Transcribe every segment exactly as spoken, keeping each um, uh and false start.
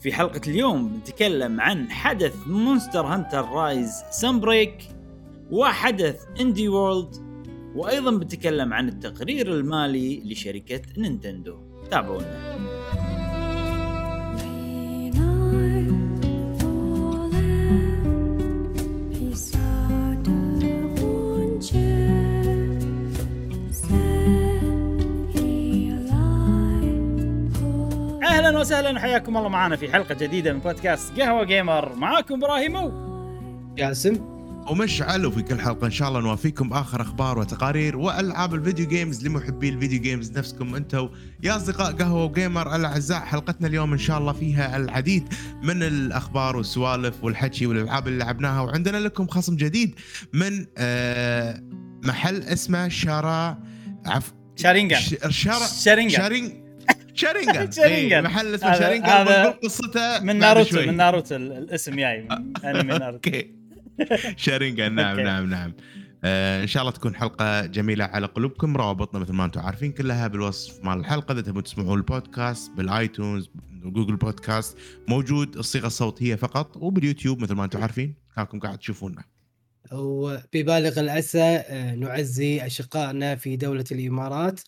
في حلقة اليوم نتكلم عن حدث مونستر هانتر رايز سانبريك وحدث اندي وورلد، وأيضا بنتكلم عن التقرير المالي لشركة نينتندو. تابعونا. اهلا وسهلا وحياكم الله معنا في حلقه جديده من بودكاست قهوه جيمر. معاكم ابراهيم وياسم ومشعل، وفي كل حلقه ان شاء الله نوافيكم اخر اخبار وتقارير والعاب الفيديو جيمز لمحبي الفيديو جيمز نفسكم انتم يا اصدقاء قهوه جيمر الاعزاء. حلقتنا اليوم ان شاء الله فيها العديد من الاخبار والسوالف والحكي والالعاب اللي لعبناها، وعندنا لكم خصم جديد من محل اسمه شارع عف... شارينجا شارع... شارينجا شارين... شارينجان إيه، محل اسمه شارينجان بالقصته من ناروتو من ناروتو الاسم جاي انا من ناروتو شارينجان. نعم نعم نعم آه، ان شاء الله تكون حلقه جميله على قلوبكم. روابطنا مثل ما انتم عارفين كلها بالوصف مال الحلقه، اذا تبون تسمعون البودكاست بالايتونز جوجل بودكاست موجود الصيغه الصوتيه فقط، وباليوتيوب مثل ما انتم عارفين هاكم قاعد تشوفونا. وببالغ الاسى نعزي اشقائنا في دوله الامارات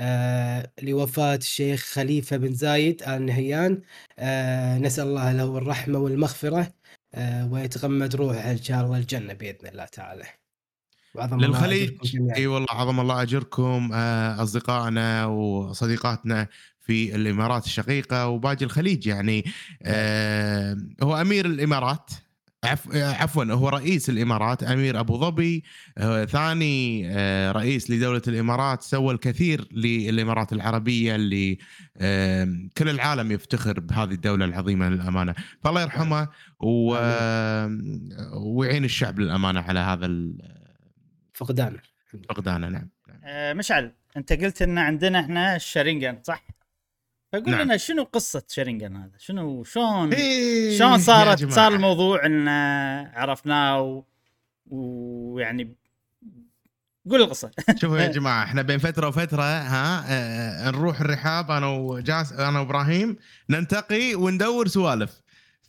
آه، لوفاة الشيخ خليفة بن زايد آل نهيان، آه، نسأل الله له الرحمة والمغفرة، آه، ويتغمد روحه إن شاء الله الجنة بإذن الله تعالى. للخليج أي والله عظم الله أجركم آه، أصدقائنا وصديقاتنا في الإمارات الشقيقة وباقي الخليج. يعني آه، هو أمير الإمارات عف... عفوا هو رئيس الإمارات أمير أبو ظبي، ثاني رئيس لدولة الإمارات، سوى الكثير للإمارات العربية اللي كل العالم يفتخر بهذه الدولة العظيمة للأمانة، فالله يرحمه و... ويعين الشعب للأمانة على هذا الفقدان فقدانه. نعم مشعل، أنت قلت أن عندنا إحنا الشارينجان صح؟ فقول نعم. لنا شنو قصة شارينجان هذا؟ شنو شون إيه شون صارت صار الموضوع إن عرفناه ويعني قول القصة. شوفوا يا جماعة، إحنا بين فترة وفترة ها اه نروح الرحاب أنا وجاس أنا وإبراهيم ننتقي وندور سوالف،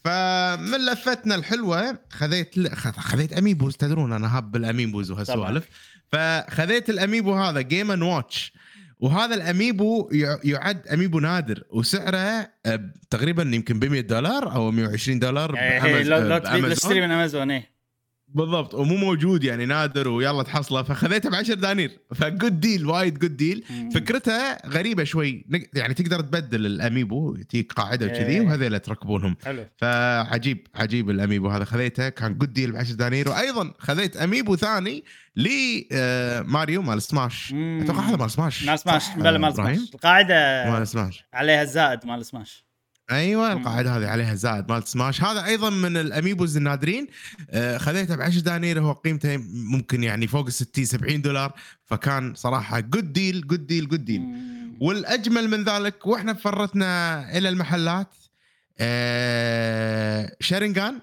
فمن لفتنا الحلوة خذيت خذيت أميبوز. تدرون أنا هاب بالأميبوز وهالسوالف، فخذيت الأميبو هذا جيم أند واتش، وهذا الأميبو يعد أميبو نادر وسعره تقريبا يمكن بمئة دولار أو مئة وعشرين دولار بأمازون من أمازون بالضبط، ومو موجود يعني نادر ويلا تحصله، فخذيته بعشر دنانير فجود ديل وايد جود ديل. فكرتها غريبة شوي، يعني تقدر تبدل الأميبو تيك قاعدة وكذي وهذيلا تركبونهم، فعجيب عجيب الأميبو هذا خذيته كان جود ديل بعشر دنانير. وأيضا خذيت أميبو ثاني لي آه ماريو مال سماش، اتوقع هذا مال سماش مال سماش بلا مال سماش القاعده مال سماش عليها الزائد مال سماش. ايوه القاعده هذه عليها زائد مال سماش. هذا ايضا من الاميبوز النادرين، آه خذيته ب عشرة دنانير، هو قيمته ممكن يعني فوق ستين سبعين دولار، فكان صراحه جود ديل جود ديل جود ديل. والاجمل من ذلك واحنا فرتنا الى المحلات آه شارينجان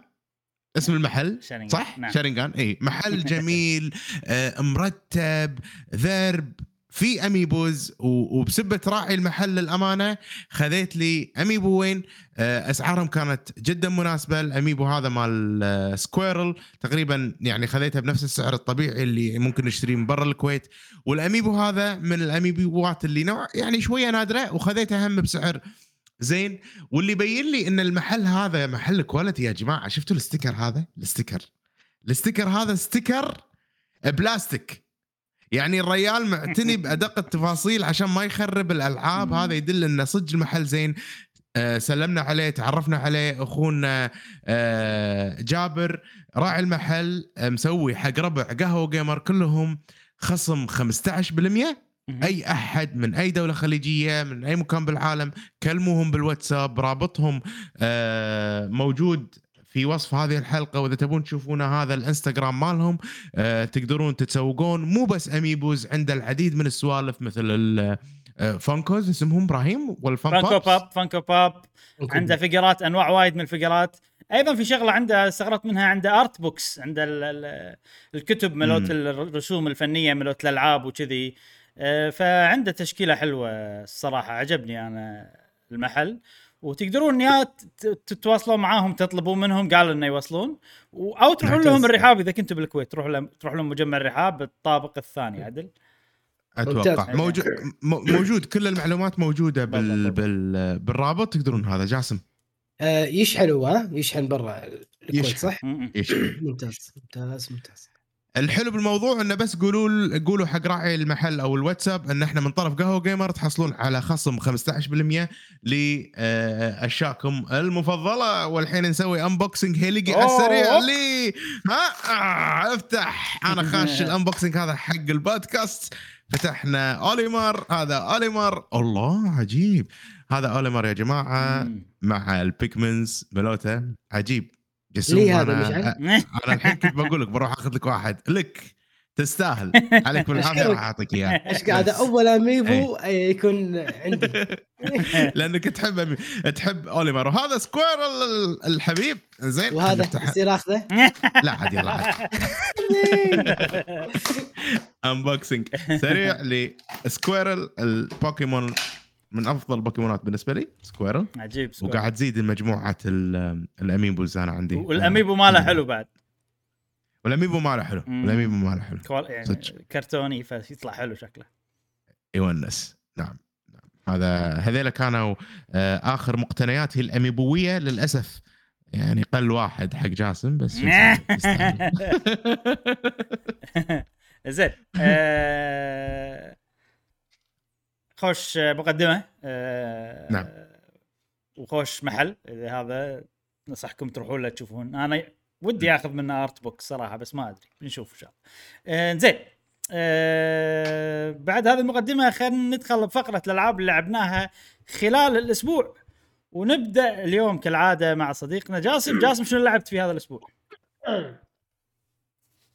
اسم المحل شارينجان. صح نعم. شارينجان اي محل جميل آه مرتب ذرب في اميبوز، وبسبه راعي المحل للامانه خذيت لي اميبوين آه اسعارهم كانت جدا مناسبه. الاميبو هذا مال سكويرل تقريبا يعني خذيتها بنفس السعر الطبيعي اللي ممكن نشتريه من برا الكويت، والاميبو هذا من الاميبوات اللي نوع يعني شويه نادره وخذيتها هم بسعر زين. واللي بين لي ان المحل هذا محل كواليتي يا جماعه، شفتوا الاستيكر هذا الاستيكر الاستيكر هذا استيكر بلاستيك، يعني الريال معتني بادق التفاصيل عشان ما يخرب الالعاب. هذا يدل ان صدق المحل زين. أه سلمنا عليه تعرفنا عليه، اخونا أه جابر راعي المحل مسوي حق ربع قهوه جيمر كلهم خصم خمسة عشر بالمئة. أي أحد من أي دولة خليجية من أي مكان بالعالم كلموهم بالواتساب، رابطهم موجود في وصف هذه الحلقة، وإذا تبون تشوفون هذا الانستغرام مالهم تقدرون تتسوقون. مو بس أميبوز، عند العديد من السوالف مثل الفانكوز اسمهم إبراهيم والفانكو باب فانكو باب عنده فقرات أنواع وايد من الفقرات. أيضا في شغلة عنده استغربت منها، عنده أرت بوكس، عنده الكتب ملوت الرسوم الفنية ملوت الألعاب وكذي، فعنده تشكيلة حلوة الصراحة عجبني أنا المحل. وتقدرون انها تتواصلوا معاهم تطلبوا منهم قالوا انه يوصلون او تروحون لهم الرحاب اذا كنتوا بالكويت تروح لهم تروح لهم مجمع الرحاب بالطابق الثاني عدل اتوقع موجود موجود كل المعلومات موجوده بال... بال... بالرابط تقدرون هذا جاسم آه يشحنوا ها يشحن برا الكويت صح يشحن. ممتاز ممتاز ممتاز الحلو بالموضوع انه بس قولوا قولوا حق راعي المحل او الواتساب ان احنا من طرف قهوه جيمر تحصلون على خصم خمسة عشر بالمية لاشياءكم المفضله والحين نسوي انبوكسنج هيليجي على السريع لي ها افتح انا خاش الانبوكسنج هذا حق البودكاست فتحنا أوليمر هذا أوليمر الله عجيب هذا أوليمر يا جماعه مع البيكمنز بلوته عجيب ليه هذا مش عارف على الحين كنت بقول لك بروح اخذ لك واحد لك تستاهل عليك بالعافيه راح اعطيك اياه ايش قاعده اول اميبو يكون عندي لانك تحب أمي... تحب اوليمر وهذا سكويرل الحبيب زين وهذا يصير اخذه لا عادي يلا عادي انبوكسنج سريع لسكويرل البوكيمون من افضل البوكيمونات بالنسبه لي سكويرل عجيب سكويرل. وقاعد تزيد المجموعه الاميبوز انا عندي والاميبو ماله حلو بعد والاميبو ماله حلو والاميبو ماله حلو يعني كرتوني فيطلع حلو شكله يونس نعم نعم هذا هذيلا كانوا اخر مقتنياتي الاميبويه للاسف يعني قل واحد حق جاسم بس زين آه... خوش مقدمة آه نعم وخوش محل هذا نصحكم تروحون له تشوفون أنا ودي أخذ منه أرت بوك صراحة بس ما أدري نشوف إن شاء الله إنزين آه بعد هذه المقدمة خلينا ندخل بفقرة الألعاب اللي لعبناها خلال الأسبوع ونبدأ اليوم كالعادة مع صديقنا جاسم جاسم شنو لعبت في هذا الأسبوع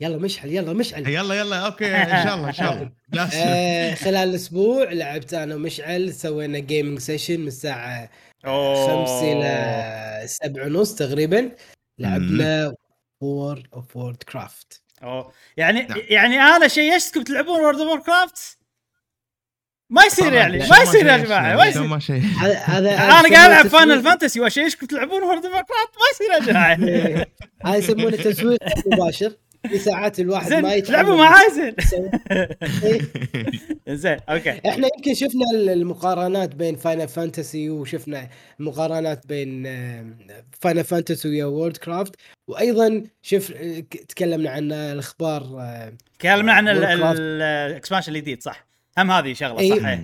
يلا مشعل يلا مشعل يلا يلا اوكي ان شاء الله ان شاء الله آه خلال الاسبوع لعبت انا ومشعل سوينا جيمنج سيشن من الساعه خمسة الى سبعة ونص تقريبا لعبنا وورد اوف وورد كرافت اه يعني نعم. يعني انا شيء يشكم تلعبون وورد اوف وورد كرافت ما يصير يعني ما يصير يا جماعه ما يصير هذا انا قاعد العب فاينل فانتسي وايش يشكم تلعبون وورد اوف وورد كرافت ما يصير يا جماعه هاي يسمونه تسويق مباشر ساعات الواحد ما يلعبوا معاه زين زين اوكي احنا يمكن شفنا المقارنات بين فاينل فانتسي وشفنا مقارنات بين فاينل فانتسي وورلد كرافت وايضا شف تكلمنا عن الاخبار تكلمنا عن الاكسبانشن الجديد صح هم هذه شغله صح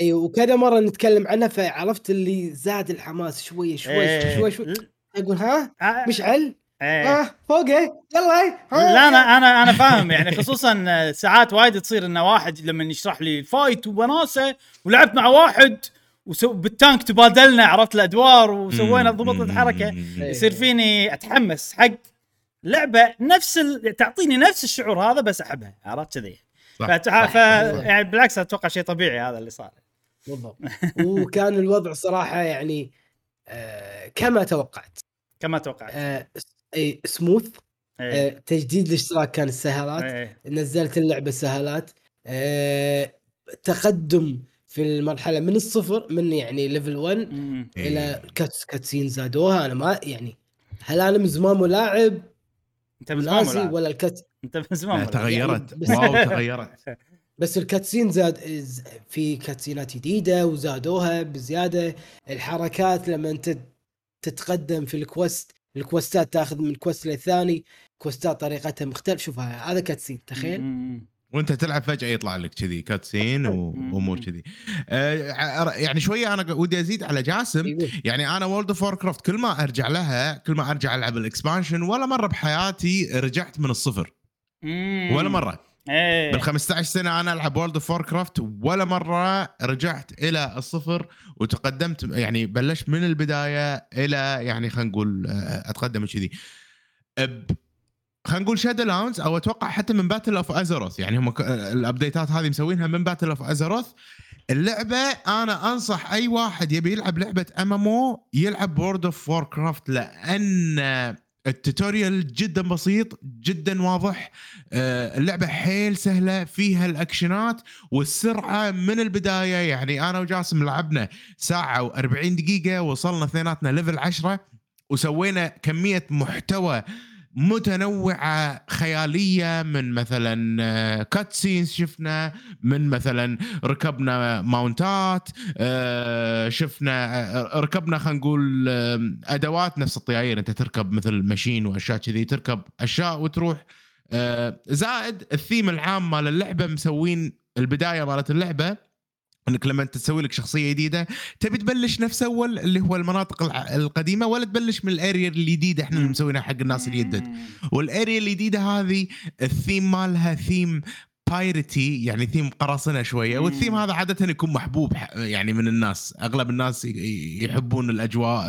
ايوه وكذا مره نتكلم عنها فعرفت اللي زاد الحماس شويه شويه شويه شويه اقول ها مشعل اه فوقه يلا لا انا انا انا فاهم يعني خصوصا ساعات وايد تصير ان واحد لما يشرح لي الفايت ووناسه ولعبت مع واحد وبالتانك تبادلنا عرفت الادوار وسوينا ضبطنا حركه يصير فيني اتحمس حق لعبه نفس ال... تعطيني نفس الشعور هذا بس احبها عرفت كذي فتح... يعني بالعكس اتوقع شيء طبيعي هذا اللي صار بالضبط وكان الوضع صراحه يعني آه كما توقعت كما توقعت آه اي سموث أي. أه، تجديد الاشتراك كان السهالات أي. نزلت اللعبه سهالات أه، تقدم في المرحله من الصفر من يعني ليفل واحد م- الى كاتس كاتسين زادوها انا ما يعني هل انا من زمان ملاعب انت ناسي ولا الكت انت من زمان تغيرت يعني واو تغيرت بس الكاتسين زاد في كاتسينات جديده وزادوها بزياده الحركات لما انت تتقدم في الكوست الكوستات تاخذ من كوست للثاني كوستات طريقتها مختلفه شوفها هذا كاتسين تخيل وانت تلعب فجاه يطلع لك كذي كاتسين وامور كذي آه يعني شويه انا ودي ازيد على جاسم يعني انا وورلد اوف ووركرافت كل ما ارجع لها كل ما ارجع العب الاكسبانشن ولا مره بحياتي رجعت من الصفر ولا مره ايه بالخمسة عشر سنه انا العب وورلد اوف ووركرافت ولا مره رجعت الى الصفر وتقدمت يعني بلشت من البدايه الى يعني خلينا نقول اتقدم كذي خلينا نقول شادو لاونز او اتوقع حتى من باتل اوف ازروث يعني هم الابديتات هذه مسوينها من باتل اوف ازروث اللعبه انا انصح اي واحد يبي يلعب لعبه ام ام او يلعب وورلد اوف ووركرافت لان التوتوريال جدا بسيط جدا واضح. اللعبة حيل سهلة فيها الأكشنات والسرعة من البداية. يعني أنا وجاسم لعبنا ساعة وأربعين دقيقة وصلنا اثنيناتنا ليفل عشرة وسوينا كمية محتوى متنوعة خيالية، من مثلا كاتسينز شفنا، من مثلا ركبنا ماونتات، شفنا ركبنا خلينا نقول أدوات نفس الطيارين، أنت تركب مثل ماشين وأشياء كذي، تركب أشياء وتروح. زائد الثيم العام مال اللعبة مسوين البداية مالت اللعبة انك لما انت تسوي لك شخصيه جديده تبي تبلش نفس اول اللي هو المناطق القديمه، ولا تبلش من الاريا الجديده احنا اللي مسوينها حق الناس اللي جدد. والاريا الجديده هذه الثيم مالها ثيم بايرتي، يعني ثيم قراصنه شويه، والثيم هذا عاده يكون محبوب يعني من الناس، اغلب الناس يحبون الاجواء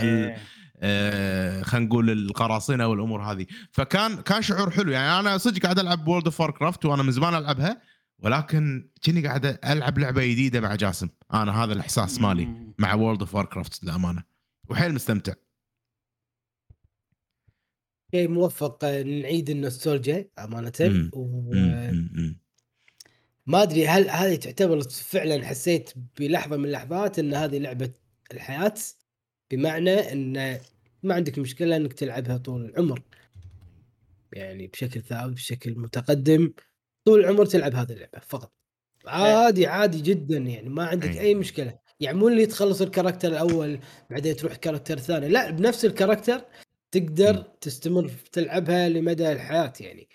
آه خلينا نقول القراصنه والامور هذه. فكان كان شعور حلو. يعني انا صدق قاعد العب وورلد اوف واركرافت وانا من زمان العبها، ولكن كني قاعد ألعب لعبة جديدة مع جاسم. أنا هذا الإحساس مالي مع وورلد أوف واركرافت للأمانة، وحيل مستمتع. شيء موفق، نعيد النوستالجيا أمانة. و... ما أدري هل هذه تعتبر فعلا، حسيت بلحظة من اللحظات أن هذه لعبة الحياة، بمعنى أن ما عندك مشكلة أنك تلعبها طول العمر، يعني بشكل ثابت بشكل متقدم طول العمر تلعب هذه اللعبة فقط، عادي عادي جدا، يعني ما عندك أي مشكلة. يعني مو اللي تخلص الكاركتر الأول بعدين تروح كاركتر ثاني، لا، بنفس الكاركتر تقدر تستمر تلعبها لمدى الحياة. يعني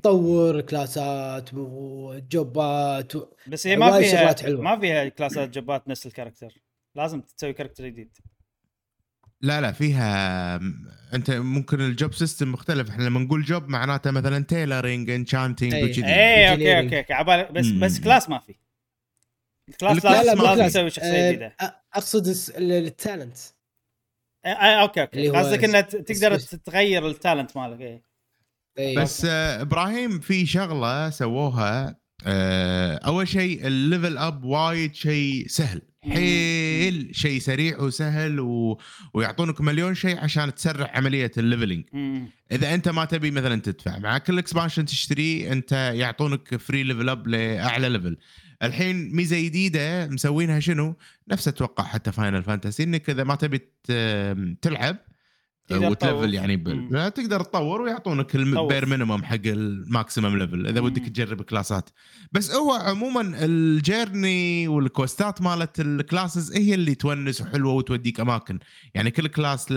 تطور كلاسات وجوبات و... بس هي ما فيها ما فيها كلاسات جوبات نفس الكاركتر، لازم تسوي كاركتر جديد. لا لا فيها، انت ممكن الجوب سيستم مختلف. احنا لما نقول جوب معناته مثلا تيلرينج، انشانتينج وكذا. اي اوكي اوكي اوكي عبالي بس مم. بس كلاس ما في كلاس، لازم تسوي شخصيه جديده. اقصد التالنت. اوكي اوكي قصدك انك تقدر تغير التالنت مالك. اي بس ابراهيم في شغله سووها. اول شيء الليفل اب وايد شيء سهل، حيل شيء سريع وسهل و... ويعطونك مليون شيء عشان تسرع عملية الليفلينج. إذا أنت ما تبي مثلا تدفع مع كل إكسبانشن تشتري، أنت يعطونك فري ليفل أب لأعلى ليفل. الحين ميزة جديدة مسوينها، شنو نفس أتوقع حتى فاينل فانتسي، إنك إذا ما تبي تلعب وتلفل يعني بل... تقدر تطور ويعطونك البير مينيمم حق الماكسيمم ليفل اذا ودك تجرب كلاسات. بس هو عموما الجيرني والكوستات مالت الكلاسز هي اللي تونس وحلوه وتوديك اماكن. يعني كل كلاس ل...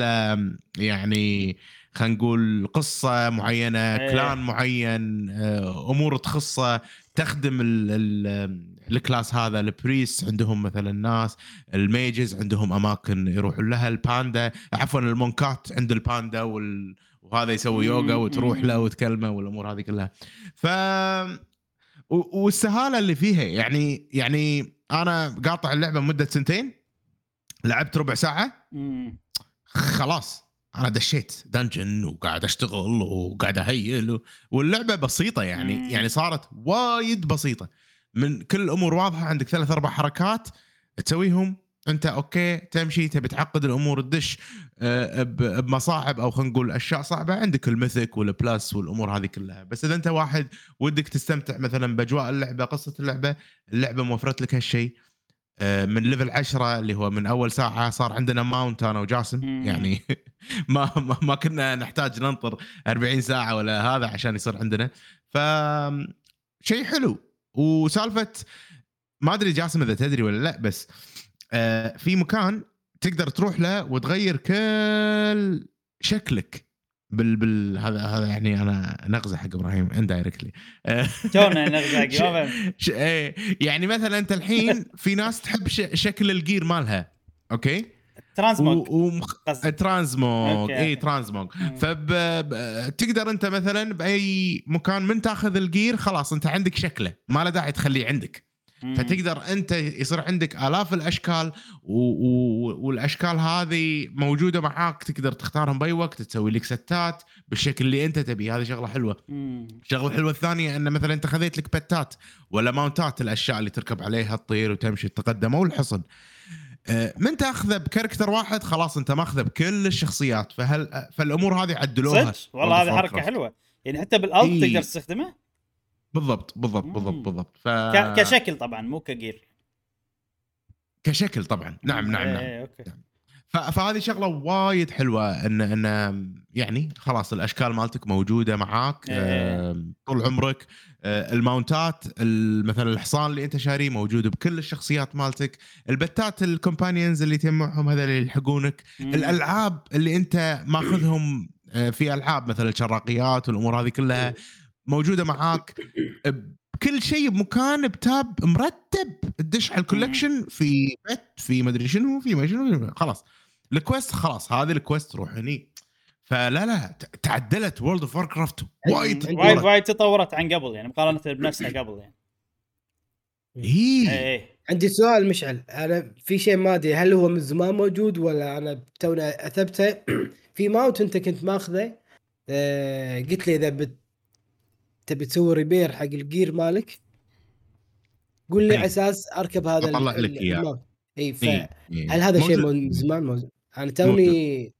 يعني خلينا نقول قصه معينه، كلان معين، امور تخصه تخدم ال... ال... الكلاس هذا. البريس عندهم مثلا ناس، الميجز عندهم اماكن يروحوا لها، الباندا عفوا المونكات عند الباندا وال... وهذا يسوي يوغا وتروح له وتكلمه والامور هذه كلها. ف و... والسهاله اللي فيها، يعني يعني انا قاطع اللعبه مده سنتين، لعبت ربع ساعه خلاص انا دشيت دنجن وقاعد اشتغل وقاعد اهيل و... واللعبه بسيطه، يعني يعني صارت وايد بسيطه، من كل الأمور واضحة. عندك ثلاث أربع حركات تسويهم أنت، أوكي تمشي، تبي تعقد الأمور تدش بمصاعب أو خلينا نقول أشياء صعبة، عندك الميثيك والبلاس والأمور هذه كلها. بس إذا أنت واحد ودك تستمتع مثلا بأجواء اللعبة، قصة اللعبة، اللعبة موفرت لك هالشيء من ليفل عشرة، اللي هو من أول ساعة صار عندنا ماونت أنا وجاسم. يعني ما, ما ما كنا نحتاج ننطر أربعين ساعة ولا هذا عشان يصير عندنا. فشيء حلو. وسالفة ما أدري جاسم إذا تدري ولا لأ، بس آه في مكان تقدر تروح له وتغير كل شكلك بال بال هذا هذا يعني أنا نغزة حق إبراهيم اندايركتلي. تونا نغزة جوابا. يعني مثلا أنت الحين في ناس تحب شكل الجير مالها، أوكي؟ ترانزموج ترانزموج اي ترانزموج فتقدر انت مثلا باي مكان من تاخذ الجير خلاص انت عندك شكله، ما له داعي تخليه عندك. مم. فتقدر انت يصير عندك الاف الاشكال و... و... والاشكال هذه موجوده معاك، تقدر تختارهم باي وقت، تسوي لك ستات بالشكل اللي انت تبيه. هذه شغله حلوه. مم. شغله حلوه الثانيه ان مثلا انت خذيت لك بتات ولا ماونتات، الاشياء اللي تركب عليها، الطير وتمشي تتقدم او الحصن، من تأخذه بكاركتر واحد خلاص أنت ماخذه بكل الشخصيات، فهل فالأمور هذه عدلوها والله، هذه حركة حلوة يعني حتى بالألت إيه. تقدر تستخدمه بالضبط بالضبط بالضبط بالضبط ف... كشكل طبعا مو كجير، كشكل طبعا نعم نعم نعم, ايه اوكي. نعم. فهذه شغلة وايد حلوة إن إن يعني خلاص الأشكال مالتك موجودة معاك ايه. طول عمرك الماونتات مثلا الحصان اللي أنت شاريه موجود بكل الشخصيات مالتك، البتات الكومبانيونز اللي تجمعهم هذا اللي يلحقونك، الألعاب اللي أنت ماخذهم في ألعاب مثلا الشراقيات والأمور هذه كلها موجودة معاك، كل شيء بمكان بتاب مرتب، تدش على الكولكشن في بيت في مدري شنو في ما شنو خلاص الكويست خلاص هذه الكويست روح هني. فلا لا تعدلت وورلد اوف واركرافت وايد وايد وايد تطورت عن قبل يعني مقارنة بنفسها قبل يعني. هي عندي سؤال مشعل، انا في شيء ما ادري هل هو من زمان موجود ولا انا تونا اثبته في ماوت انت كنت ماخذه آه، قلت لي اذا بت تبي تسوي ريبير حق الجير مالك قول لي على اساس اركب هذا اطلع لك اياه اي ف... إيه. إيه. هل هذا شيء من زمان موجود؟ انا توني يعني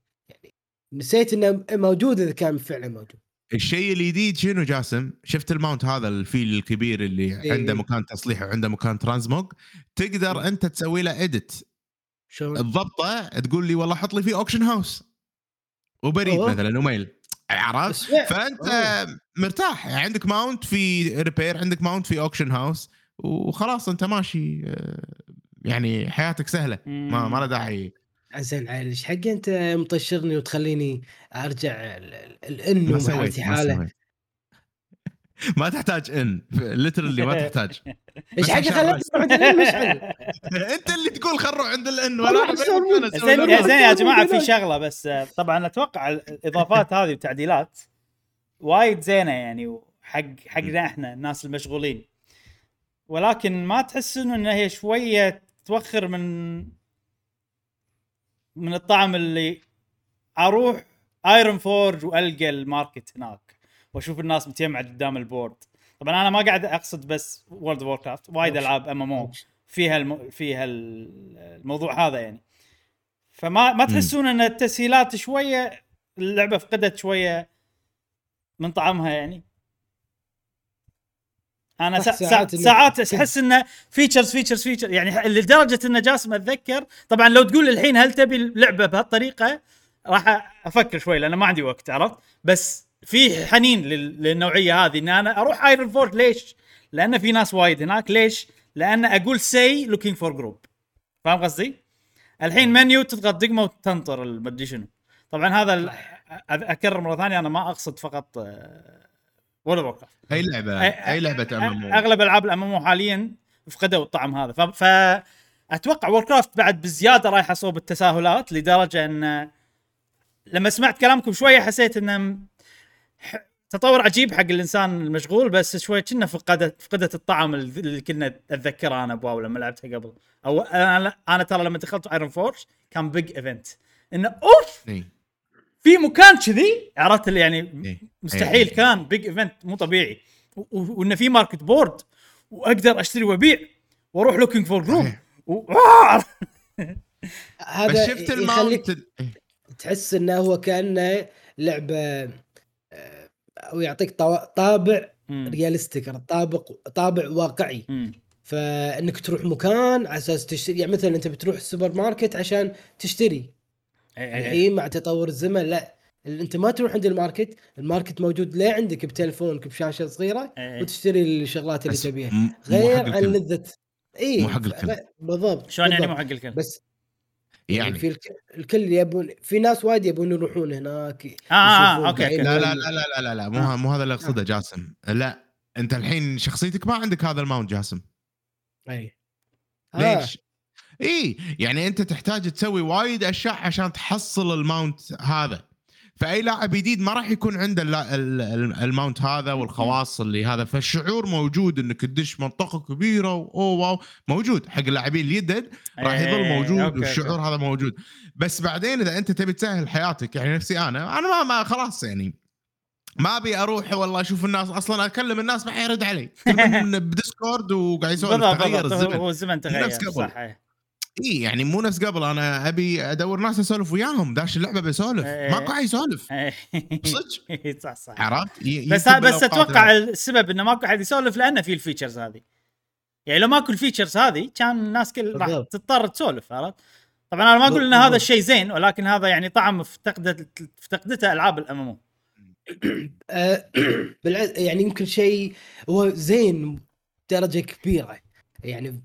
نسيت انه موجود اذا كان فعلا موجود. الشيء الجديد شنو جاسم؟ شفت الماونت هذا الفيل الكبير اللي إيه. عنده مكان تصليح وعنده مكان ترانزموج، تقدر إيه. انت تسوي له اديت الضبطه، تقول لي والله حط لي فيه اوكشن هاوس وبريد أوه. مثلا وميل عرفت، فانت أوه. مرتاح عندك ماونت في ريبير، عندك ماونت في اوكشن هاوس وخلاص انت ماشي يعني حياتك سهله مم. ما ما له داعي. عزيز عايش حق انت مطشرني وتخليني ارجع الان ومعتي حاله ما تحتاج ان ليترلي ما تحتاج ايش حاجه خليت عند المشعل انت اللي تقول خلوا عند الان ولا زين زين يا جماعه في شغله بس طبعا اتوقع الاضافات هذه والتعديلات وايد زينه يعني حق حقنا احنا الناس المشغولين، ولكن ما تحس انه هي شويه توخر من من الطعم اللي اروح ايرون فورج والقى الماركت هناك واشوف الناس متجمعه قدام البورد. طبعا انا ما قاعد اقصد بس وورلد اوف واركرافت، وايد العاب ام ام او فيها الم... فيها الموضوع هذا يعني، فما ما تحسون ان التسهيلات شويه اللعبه فقدت شويه من طعمها يعني. انا سا... ساعات ساعات احس انه فيتشرز فيتشرز فيتشر يعني لدرجه ان جاسم اتذكر طبعا لو تقول الحين هل تبي اللعبه بهالطريقه راح افكر شوي لان ما عندي وقت عرفت، بس في حنين للنوعيه هذه ان انا اروح ايرون فورد. ليش؟ لان في ناس وايد هناك. ليش؟ لان اقول سي لوكينج فور جروب، فاهم قصدي؟ الحين منيو تضغط دقمه وتنطر المدري شنو. طبعا هذا اكرر مره ثانيه انا ما اقصد فقط ولا بوكر، هاي لعبه هاي لعبه امامو، اغلب العاب الامامو حاليا فقدوا الطعم هذا. فاتوقع ووركرافت بعد بزياده رايحه صوب التساهلات، لدرجه ان لما سمعت كلامكم شويه حسيت ان تطور عجيب حق الإنسان المشغول، بس شوي كنا فقدت فقدت الطعم اللي كنا أتذكره أنا بواو لما لعبتها قبل. أو أنا أنا ترى لما دخلت ايرون فورج كان بيج إيفنت إنه أوف في مكان كذي عرفت اللي يعني مستحيل، كان بيج إيفنت مو طبيعي، وإنه في ماركت بورد وأقدر أشتري وبيع وأروح لوكينج فور جروب. هذا يخليك تحس إنه هو كأنه لعبة او يعطيك طابع رياليستيك، طابق طابع واقعي. مم. فانك تروح مكان على اساس تشتري، يعني مثلا انت بتروح السوبر ماركت عشان تشتري الحين مع تطور الزمن، لا انت ما تروح عند الماركت، الماركت موجود لا عندك بتلفونك بشاشه صغيره أي. وتشتري الشغلات اللي تبيها، غير عن لذة اي مو حق الكل. بالضبط شلون يعني مو حق الكل، بس يعني في الكل يبون، في ناس وايد يبون يروحون هناك آه آه أوكي أوكي. لا لا لا لا لا, لا. مو آه. مو هذا اللي اقصده آه. جاسم لا انت الحين شخصيتك ما عندك هذا الماونت جاسم اي آه. ليش اي يعني انت تحتاج تسوي وايد اشياء عشان تحصل الماونت هذا، فاي لاعب جديد ما راح يكون عنده الماونت هذا والخواص اللي هذا، فالشعور موجود انك تدش منطقه كبيره او واو موجود حق اللاعبين الجدد راح يظل موجود، والشعور هذا موجود. بس بعدين اذا انت تبي تسهل حياتك يعني نفسي انا انا ما, ما خلاص يعني ما ابي اروح والله اشوف الناس، اصلا اكلم الناس ما حيرد علي من بديسكورد وقاعد يسولف. تغير الزمن، الزمن تغير صح اي يعني مو نفس قبل، انا ابي ادور ناس اسولف وياهم، داش اللعبه بسولف ما قاعد يسولف صدق. صح صح عرفت، بس بس اتوقع السبب انه ماكو احد يسولف لانه في الفيتشرز هذه، يعني لو ماكو الفيتشرز هذه كان الناس كل راح تضطر تسولف. عرفت؟ طبعا انا ما اقول ان هذا الشيء زين، ولكن هذا يعني طعم افتقدت افتقدتها العاب الامامو. يعني يمكن شيء هو زين بدرجه كبيره، يعني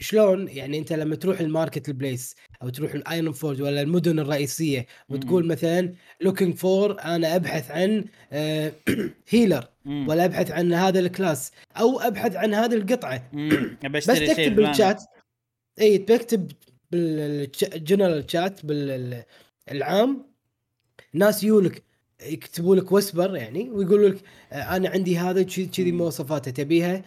شلون يعني انت لما تروح الماركت البليس او تروح الايرون فورد ولا المدن الرئيسيه وتقول مثلا لوكينج فور، انا ابحث عن هيلر ولا ابحث عن هذا الكلاس او ابحث عن هذه القطعه، بس تكتب بالشات، اي تكتب بالجنرال شات بالعام، ناس يقولك يكتبوا لك واسبر يعني، ويقولوا لك انا عندي هذا كذي مواصفاته تبيها،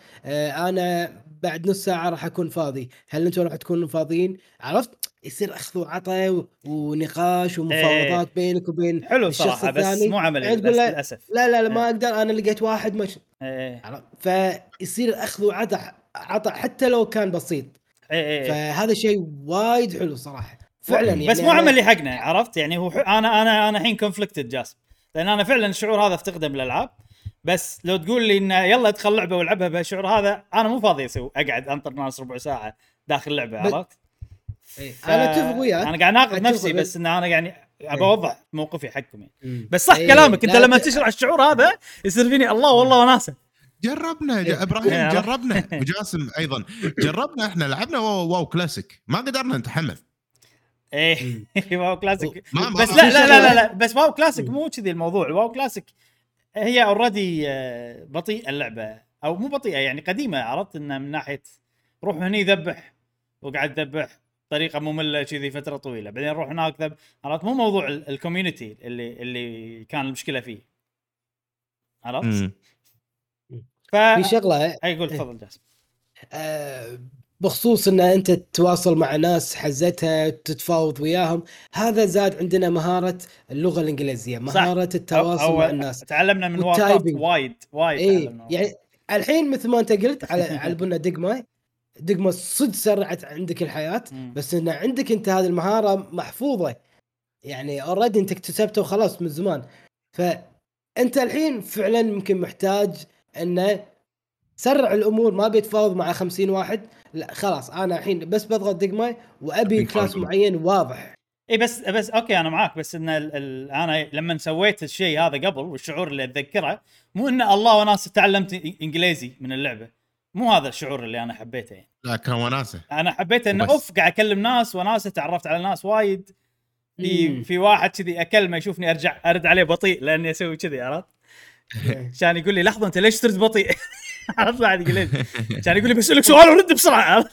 انا بعد نص ساعه راح اكون فاضي، هل انتوا راح تكونوا فاضيين؟ عرفت؟ يصير اخذ وعطاء ونقاش ومفاوضات بينك وبين الشخص الثاني. بس مو عملي للاسف، لا لا لا ما اقدر، انا لقيت واحد مش عرفت، فيصير اخذ وعطاء عطاء حتى لو كان بسيط. فهذا شيء وايد حلو صراحه فعلا يعني، بس مو عملي حقنا. عرفت يعني هو انا انا انا الحين كونفليكتد جاسم، لأن أنا فعلاً الشعور هذا افتقده بالألعاب، بس لو تقول لي إنه يلا ادخل لعبة والعبها بهالشعور هذا، أنا مو فاضي أسوي أقعد أنطر ناس ربع ساعة داخل لعبة. عرفت؟ ف... أنا أتفق وياك، أنا قاعد ناقد نفسي بل... بس إن أنا يعني أبى أوضح موقفي حقكم يعني. بس صح كلامك أنت، لما تشرح الشعور هذا يصير فيني الله والله وناسة. جربنا ج... إبراهيم جربنا وجاسم أيضاً جربنا، إحنا لعبنا واو واو كلاسيك ما قدرنا نتحمل. ايه واو كلاسيك بس لا لا لا لا بس واو كلاسيك مو كذي الموضوع. واو كلاسيك هي اوريدي بطيئه اللعبه، او مو بطيئه يعني قديمه. عرفت انها من ناحيه روح هني ذبح وقعد ذبح طريقه ممله كذي فتره طويله، بعدين روح هناك ذبح. عرفت؟ مو موضوع الكوميونتي اللي اللي كان المشكله فيه. عرفت؟ ف في شغله اقول تفضل جاسم بخصوص ان انت تتواصل مع ناس حزتها تتفاوض وياهم، هذا زاد عندنا مهارة اللغة الانجليزية، مهارة صح. التواصل أو أو مع الناس تعلمنا من واقع وايد وايد ايه. يعني الحين مثل ما انت قلت على على بنا دقمة دقمة صد سرعت عندك الحياة، بس ان عندك انت هذه المهارة محفوظة يعني اوريدي انت اكتسبتها وخلاص من زمان. فانت الحين فعلا ممكن محتاج ان سرع الامور، ما بيتفاوض مع خمسين واحد، لا خلاص انا الحين بس بضغط دقمه وابي كلاس معين واضح. اي بس بس اوكي انا معاك، بس ان ال ال انا لما سويت الشيء هذا قبل، والشعور اللي اتذكره مو ان الله وناس تعلمت انجليزي من اللعبه، مو هذا الشعور اللي انا حبيته يعني. لا كان وناسه، انا حبيت ان اوف قاعد اكلم ناس وناسه، تعرفت على ناس وايد. في في واحد كذي اكلمه يشوفني ارجع ارد عليه بطيء لاني اسوي كذي. عرفت؟ عشان يقول لي لحظه انت ليش ترد بطيء؟ عرفت عادي قلت كان يقول لي بسألك سؤال ورد بسرعه.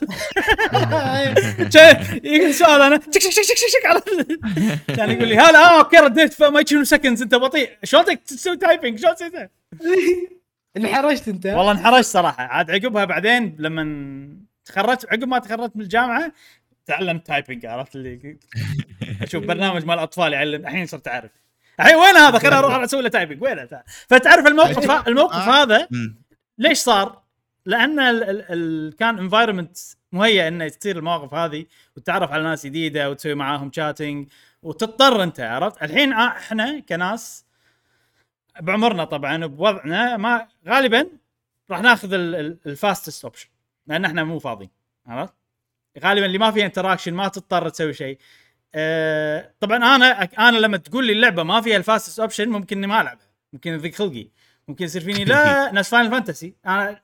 يقول سؤال انا شك شك شك شك على كان يقول لي هلا اه اوكي رديت في ما يجي سكندز، انت بطيء شلونك تسوي تايبنج شلون سويته؟ انحرجت انت والله انحرجت صراحه. عاد عقبها بعدين لما تخرجت، عقب ما تخرجت من الجامعه تعلمت تايبنج. عرفت اللي اشوف برنامج مال اطفال يعلم، الحين صرت اعرف الحين وين هذا، خليني اروح اسوي له تايبنج وين. فتعرف الموقف الموقف هذا ليش صار؟ لأن ال ال كان environment مهيئ إنه تصير المواقف هذه، وتتعرف على ناس جديدة وتسوي معاهم chatting وتضطر أنت. عرفت؟ الحين إحنا كناس بعمرنا طبعًا بوضعنا ما غالبًا راح نأخذ ال ال fastest option لأن إحنا مو فاضيين. عرفت؟ غالبًا اللي ما فيه interaction ما تضطر تسوي شيء. أه طبعًا أنا أنا لما تقول لي اللعبة ما فيها fastest option ممكن إني ما ألعبها، ممكن ذيك خلقي، ممكن يصير فيني لا ناس فاينل فانتسي انا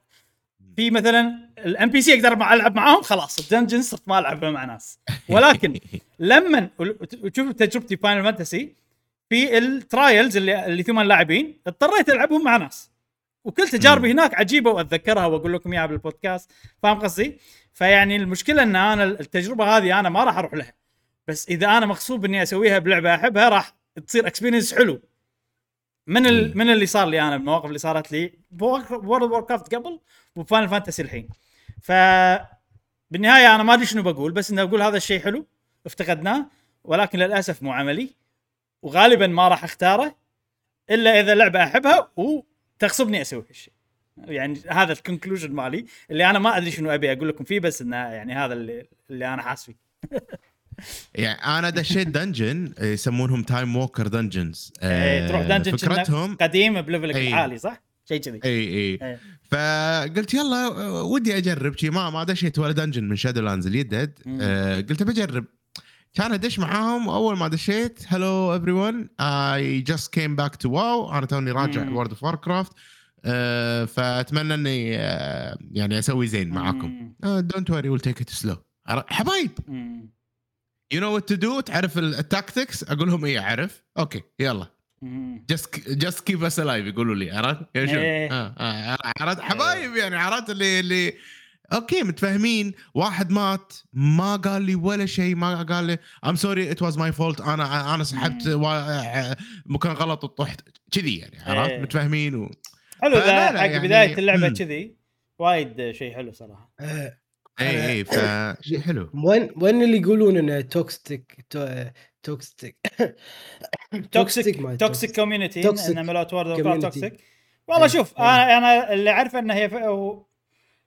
في مثلا الام بي سي اقدر مع العب معاهم خلاص، الدنجن صرت ما العبها مع ناس. ولكن لما تشوف تجربتي فاينل فانتسي في الترايلز اللي اللي ثمان لاعبين اضطريت العبهم مع ناس، وكل تجاربي هناك عجيبه واتذكرها واقول لكم اياها بالبودكاست. فاهم قصدي؟ فيعني المشكله ان انا التجربه هذه انا ما راح اروح لها، بس اذا انا مغصوب اني اسويها بلعبه احبها راح تصير اكسبيرينس حلو. من من اللي صار لي انا بالمواقف اللي صارت لي بورد ووركرافت قبل وفاينل فانتسي الحين. ف بالنهايه انا ما ادري شنو بقول، بس اني اقول هذا الشيء حلو افتقدناه، ولكن للاسف مو عملي، وغالبا ما راح اختاره الا اذا لعبه احبها وتغصبني اسوي هالشيء. يعني هذا الكونكلوجن مالي اللي انا ما ادري شنو ابي اقول لكم فيه، بس انه يعني هذا اللي, اللي انا حاسس فيه. يعني انا دشيت دنجن يسمونهم تايم ووكر دنجنز. اي تروح دنجن فكرتهم قديم بليفل عالي صح شيء كذي. اي اي فقلت يلا ودي اجرب شيء ما ما دشيت ولا دنجن من شادولاندز اليدد. أه قلت بجرب. كان ادش معاهم اول ما دشيت هلو ايفريون اي جاست كيم باك تو واو. انا توني راجع وورد اوف واركرافت أه فاتمنى اني أه يعني اسوي زين معاكم. دونت وري ويل تيك ات سلو حبايب you know what to do. تعرف التاكتكس اقولهم ايه اعرف اوكي يلا just just keep us alive يقولوا لي عرفت يا شباب. اه اه عرفت حبايب يعني عرفت اللي اللي اوكي متفاهمين. واحد مات ما قال لي ولا شيء ما قال لي I'm sorry it was my fault انا انا سحبت مكان غلط وطحت كذي يعني عرفت متفاهمين و... حلو ذا حق يعني... بداية اللعبة كذي وايد شيء حلو صراحة. اه اي اي ف شيء حلو. وين وين اللي يقولون انه توكسيك توكسيك توكسيك توكسيك كوميونتي انه ملوت وورد توكسيك والله. شوف انا اللي عارفه انه هي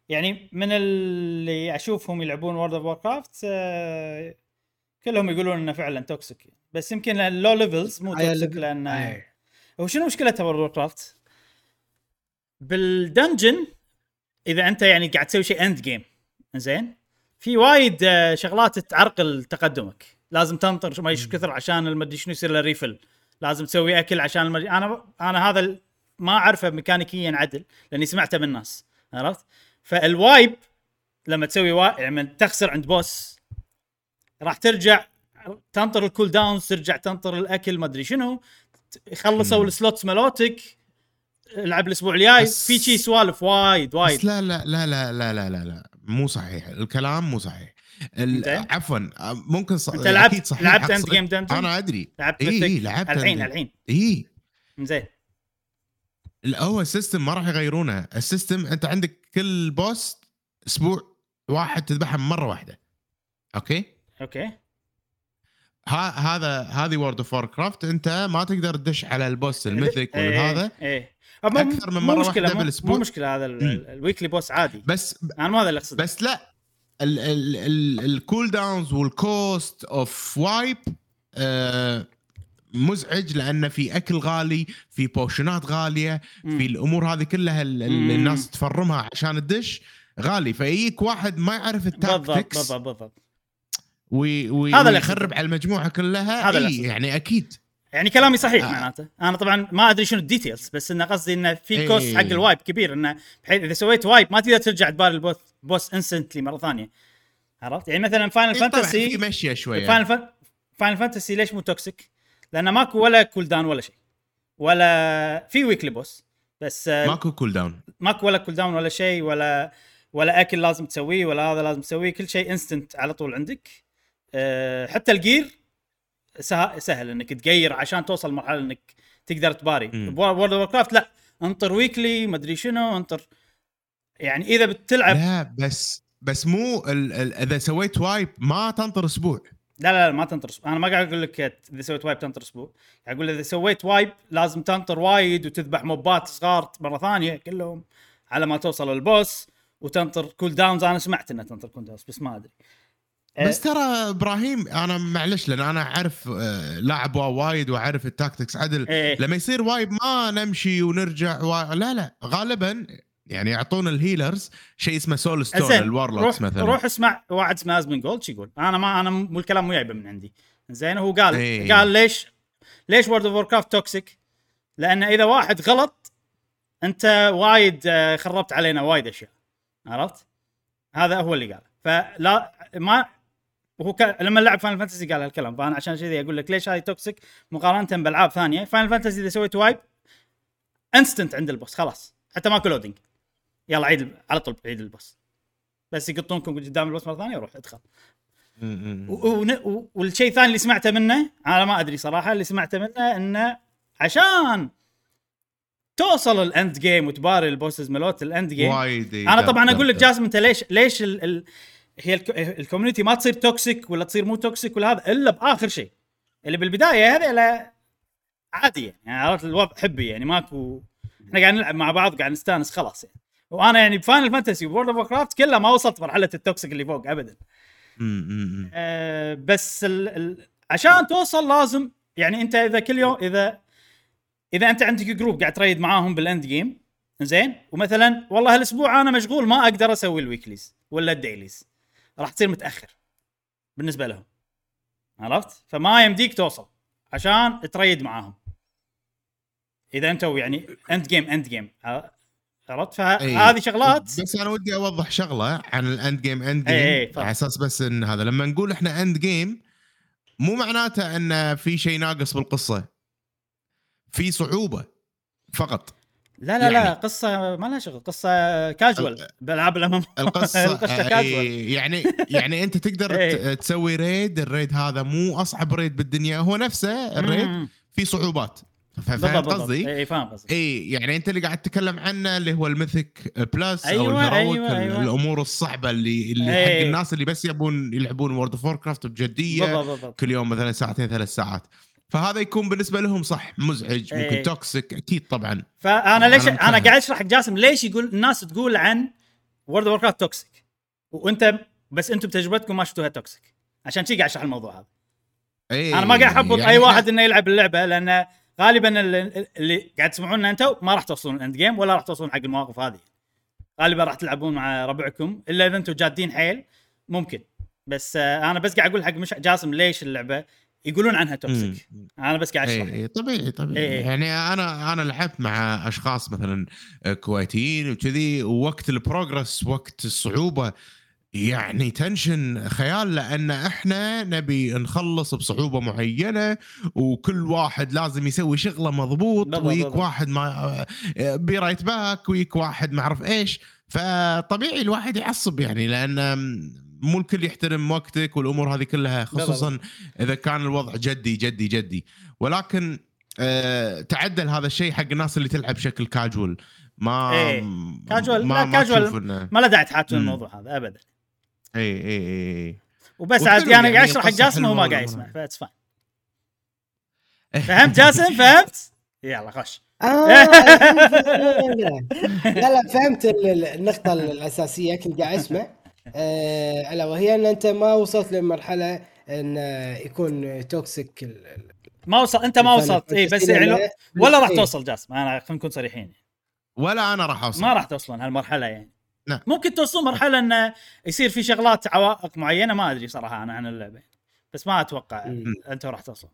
يعني من اللي اشوفهم يلعبون وورد اوف ووركرافت كلهم يقولون انه فعلا توكسيك بس يمكن اللو ليفلز مو توكسيك لان وشنو مشكلتها وورد اوف ووركرافت بالدنجن اذا انت يعني قاعد تسوي شيء اند جيم زين في وايد شغلات تعرقل تقدمك. لازم تنطر ما يش كثر عشان المدري شنو يصير للريفل. لازم تسوي اكل عشان المدري. انا انا هذا ما اعرفه ميكانيكيا عدل لاني سمعته من الناس عرفت. فالوايب لما تسوي واقع من تخسر عند بوس راح ترجع تنطر الكول داون ترجع تنطر الاكل ما ادري شنو يخلصوا السلوتس مالوتك العب الاسبوع الجاي في شيء سوالف وايد وايد. لا لا لا لا لا لا لا, لا. مو صحيح الكلام مو صحيح ال... عفوا ممكن ص... انت لعبت لعبت اند جيم دنجن انا ادري لعبت إيه إيه لعبت الحين الحين اي زين الاول سيستم ما راح يغيرونه. السيستم انت عندك كل بوس اسبوع واحد تذبحه مره واحده اوكي اوكي ها هذا هذه وورد اوف واركرافت انت ما تقدر تدش على البوس الميثيك ولا إيه هذا إيه. اكثر من مره واحده بالاسبوع مو مشكله. هذا الويكلي بوس عادي بس انا ما هذا اللي اقصده بس لا الكول داونز والكوست اوف وايب مزعج لان في اكل غالي في بوشنات غاليه في الامور هذه كلها الناس تفرمها عشان الدش غالي فيجيك واحد ما يعرف التاكتكس بالضبط بالضبط هذا اللي يخرب على المجموعه كلها. إيه يعني اكيد يعني كلامي صحيح آه. معناته انا طبعا ما ادري شنو الديتيلز بس انه قصدي انه في ايه كوست حق الوايب كبير انه بحيث اذا سويت وايب ما تقدر ترجع تبار البوس بوس انستنتلي مره ثانيه عرفت. يعني مثلا فاينل فانتسي في مشيه شويه فاينل فاينل فانتسي ليش مو توكسيك لانه ماكو ولا كول داون ولا شيء ولا في ويكلي بوس بس ماكو كول داون ماكو ولا كول داون ولا شيء ولا ولا اكل لازم تسويه ولا هذا لازم تسويه كل شيء انستنت على طول عندك. أه حتى الجير سهل انك تغير عشان توصل مرحله انك تقدر تباري. بورد اوف كرافت لا انطر ويكلي ما ادري شنو انطر يعني اذا بتلعب لا بس بس مو ال ال اذا سويت وايب ما تنطر اسبوع لا لا, لا ما تنطر اسبوع. انا ما قاعد اقول لك اذا سويت وايب تنطر اسبوع قاعد اقول اذا سويت وايب لازم تنطر وايد وتذبح موبات صغار مره ثانيه كلهم على ما توصل للبوس وتنطر كول داونز. انا سمعت انه تنطر كول داونز بس ما ادري بس ترى إبراهيم أنا معلش لأن أنا عارف لاعب وايد وعارف التاكتكس عدل إيه. لما يصير وايد ما نمشي ونرجع و... لا لا غالبا يعني يعطون الهيلرز شيء اسمه سول ستون الوارلوكس مثلا. روح اسمع واحد اسمه أزمن جولد يقول أنا ما أنا مو الكلام مو يعيبه من عندي زين. هو قال إيه. قال ليش ليش وورد اوف ووركرافت توكسيك لأن إذا واحد غلط أنت وايد خربت علينا وايد أشياء عرفت. هذا هو اللي قال فلا ما هو ك... لما لعب فاينل فانتسي قال هالكلام فانا عشان كذا اقول لك ليش هاي توكسيك مقارنه بالعاب ثانيه. فاينل فانتسي اذا سويت وايب انستنت عند البوس خلاص حتى ماكو لودينج يلا عيد على طول عيد البوس بس يقطونكم قدام البوس مره ثانيه وروح ادخل والشيء الثاني اللي سمعته منه انا ما ادري صراحه اللي سمعته منه انه عشان توصل الاند جيم وتباري البوسز ملوت الاند جيم انا طبعا اقول لك جاسم انت ليش ليش ال... ال... هي الكوميونتي ما تصير توكسيك ولا تصير مو توكسيك ولا هذا الا باخر شيء اللي بالبدايه هذا لا عادي يعني عرفت الوضع حبي يعني ماكو احنا قاعد نلعب مع بعض قاعد نستانس خلاص يعني. وانا يعني بفاينل فانتسي وورد اوف كرافت كلها ما وصلت مرحله التوكسيك اللي فوق ابدا امم آه بس ال... ال... عشان توصل لازم يعني انت اذا كل يوم اذا اذا انت عندك جروب قاعد تريد معاهم بالاند جيم زين، ومثلا والله هالاسبوع انا مشغول ما اقدر اسوي الويكليز ولا الديليز، راح تصير متاخر بالنسبه لهم، عرفت؟ فما يمديك توصل عشان تريد معاهم اذا انت يعني اند جيم اند جيم عرفت؟ فهذه شغلات. بس انا ودي اوضح شغله عن الاند جيم اند جيم على اساس بس ان هذا لما نقول احنا اند جيم مو معناته ان في شيء ناقص بالقصه، في صعوبه فقط. لا لا يعني لا، قصه ما لها شغل، قصه كاجوال بالعاب الامم القصه يعني يعني انت تقدر تسوي ريد، الريد هذا مو اصعب ريد بالدنيا، هو نفسه الريد في صعوبات. فاهم قصدي؟ اي فاهم قصدي. اي يعني انت اللي قاعد تتكلم عنه اللي هو الميثيك بلس، أيوة او الهيرويك، أيوة أيوة الامور الصعبه اللي, اللي أيوة حق الناس اللي بس يبون يلعبون وورد اوف ووركرافت بجديه، ببا ببا كل يوم مثلا ساعتين ثلاث ساعات، فهذا يكون بالنسبه لهم صح مزعج، ممكن أيوة توكسيك اكيد طبعا. فانا ليش انا, أنا قاعد اشرح حق جاسم ليش يقول الناس تقول عن وورد اوف ووركرافت توكسيك، وانت بس انتم بتجربتكم ما شفتوها توكسيك، عشان شي قاعد اشرح الموضوع هذا. أيوة انا ما قاعد احبط يعني اي واحد انه يلعب اللعبه، لان غالبا اللي قاعد تسمعونا انتم ما راح توصلون الاند جيم ولا راح توصلون حق المواقف هذه، غالبا راح تلعبون مع ربعكم الا اذا انتم جادين حيل ممكن. بس انا بس قاعد اقول حق مش جاسم ليش اللعبه يقولون عنها توكسيك، انا بس قاعد اشرح. اي طبيعي طبيعي ايه. يعني انا انا لعبت مع اشخاص مثلا كويتيين وكذي، ووقت البروجرس وقت الصعوبه يعني تنشن خيال، لأن إحنا نبي نخلص بصعوبة معينة وكل واحد لازم يسوي شغلة مضبوط، ويك واحد ما برايت باك ويك واحد ما عرف إيش، فطبيعي الواحد يعصب يعني، لأن مو الكل يحترم وقتك والأمور هذه كلها، خصوصا إذا كان الوضع جدي جدي جدي. ولكن أه تعدل هذا الشيء حق الناس اللي تلعب بشكل كاجول، ما إيه. كاجول ما لا كاجول ما, ما لا داعي تحاتون الموضوع هذا أبدا. اي اي اي وبس عاد يعني قاعد اشرح جاسم وما قاعد يسمع، فاتس فاين. فهمت جاسم؟ فهمت؟ يلا خش. لا لا فهمت النقطه الاساسيه كنت قاعد اسمع، الا وهي ان انت ما وصلت للمرحله ان يكون توكسيك، ما وصل انت ما وصلت اي بس يعني ولا راح توصل جاسم، انا خلينا نكون صريحين، ولا انا راح اوصل، ما راح توصلون هالمرحله يعني. نعم. ممكن توصل مرحلة إنه يصير في شغلات عوائق معينة، ما أدري صراحة أنا عن اللعبة، بس ما أتوقع أنت راح توصل.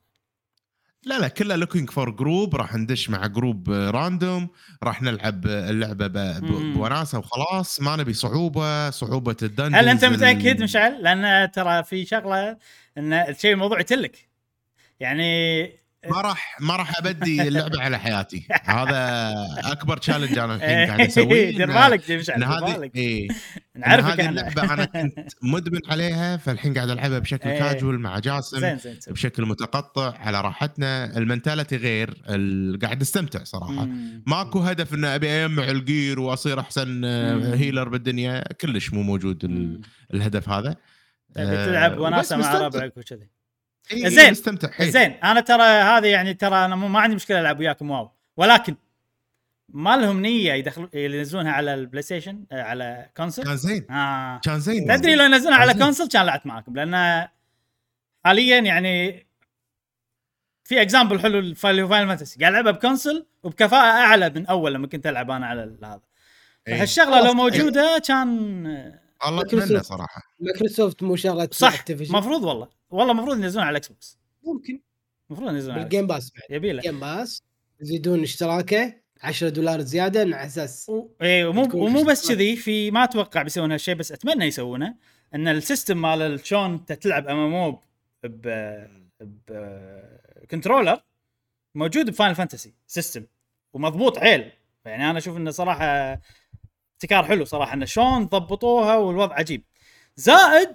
لا لا كله looking for group، راح ندش مع جروب راندوم، راح نلعب اللعبة بوناسة وخلاص، ما نبي صعوبة صعوبة الدنجنز. هل أنت متأكد مشعل؟ لأن ترى في شغلة إن الشيء موضوع تلك يعني، ما راح ما راح ابدي اللعبه على حياتي، هذا اكبر تشالنج انا الحين قاعد اسويه. دير بالك مش عارف ايه، نعرفك انا اللعبه انا كنت مدمن عليها، فالحين قاعد العبها بشكل كاجول مع جاسم، زين زين زين. بشكل متقطع على راحتنا، المنتاليتي غير، قاعد استمتع صراحه. مم. ماكو هدف ان ابي اجمع الجير واصير احسن هيلر بالدنيا، كلش مو موجود الهدف هذا. بتلعب وناسه مع ربعك وكذا زين زين. انا ترى هذه يعني ترى انا ما عندي مشكله العب وياكم واو، ولكن ما لهم نيه يدخلون ينزلونها على البلاي ستيشن على كونسول. كان زين آه. كان زين تدري لو ينزلونها على كونسول كان لعبت معاكم، لان حاليا يعني في اكزامبل حلو لفاينل فانتسي قاعد العبها بكونسول وبكفاءه اعلى من اول لما كنت العب انا على هذا. هالشغله لو موجوده كان والله كنا صراحه مايكروسوفت مو شغله اكتيفيجن، مفروض والله والله مفروض ينزلون على الاكس بوكس، ممكن مفروض ينزلون على الجيم باس، يبي له جيم باس يزيدون اشتراكه عشرة دولار زياده على اساس و... اي ومو ومو بس كذي، في ما اتوقع بيسوون هالشيء بس اتمنى يسوونه، ان السيستم مال الشون تلعب امامه ب بكنترولر موجود بفاينل فانتسي سيستم ومضبوط عيل. يعني انا اشوف انه صراحه ابتكار حلو صراحه، ان شلون ضبطوها والوضع عجيب. زائد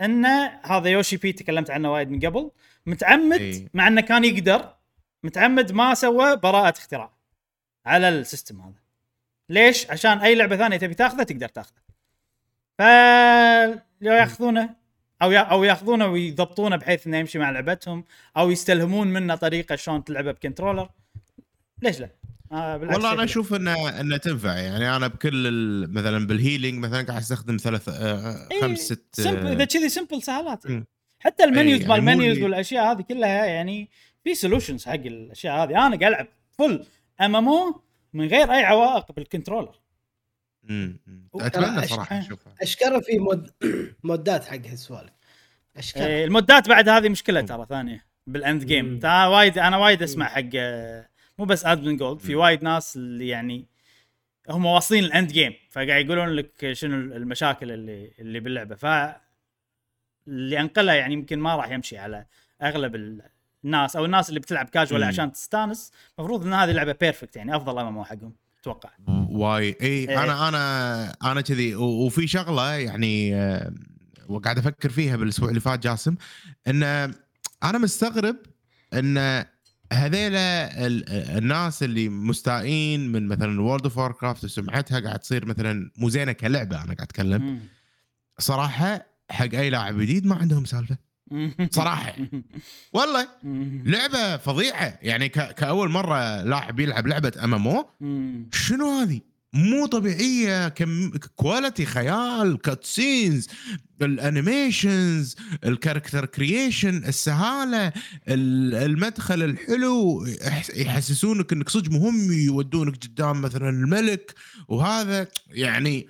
ان هذا يوشي بي تكلمت عنه وايد من قبل، متعمد إيه. مع انه كان يقدر متعمد ما سوى براءه اختراع على السيستم هذا. ليش؟ عشان اي لعبه ثانيه تبي تاخذه تقدر تاخذه، ف لو ياخذونه او او ياخذونه ويضبطونه بحيث انه يمشي مع لعبتهم، او يستلهمون منه طريقه شلون تلعبها بكنترولر، ليش لا؟ آه والله انا اشوف انها انها تنفع. يعني انا بكل مثلا بالهيلينج مثلا قاعد استخدم ثلاث آه إيه خمس ست آه اذا كذي سمبل سهلات. م. حتى المنيوز مال المنيوز والاشياء هذه كلها يعني في سولوشنز حق الاشياء هذه. انا قاعد العب فل امامو من غير اي عوائق بالكنترولر. امم اتمنى صراحه اشوفها. اشكره في مود مودات حق هالسوالف اشكره. إيه المودات بعد هذه مشكله ترى ثانيه بالاند جيم. ترى وايد انا وايد اسمع حق مو بس ادمن جولد، في وايد ناس اللي يعني هم واصلين الاند جيم فقاعد يقولون لك شنو المشاكل اللي اللي باللعبه. ف اللي انقلها يعني يمكن ما راح يمشي على اغلب الناس او الناس اللي بتلعب كاجوال عشان تستانس. مفروض ان هذه اللعبه بيرفكت يعني افضل امامو حقهم اتوقع. واي اي انا إيه. انا انا كذي. وفي شغله يعني وقاعد افكر فيها بالاسبوع اللي فات جاسم، ان انا مستغرب ان هذيل الناس اللي مستائين من مثلا وورلد اوف وار كرافت وسمعتها قاعد تصير مثلا مو زينه كلعبه. انا قاعد اتكلم صراحه حق اي لاعب جديد ما عندهم سالفه صراحه والله. لعبه فظيعه يعني. كاول مره لاعب يلعب لعبه امامو شنو هذه مو طبيعيه. كم كواليتي خيال، كاتسينز، الانيميشنز، الكاركتر كرييشن، السهاله، المدخل الحلو، يحسسونك انك صج مهم، يودونك قدام مثلا الملك وهذا. يعني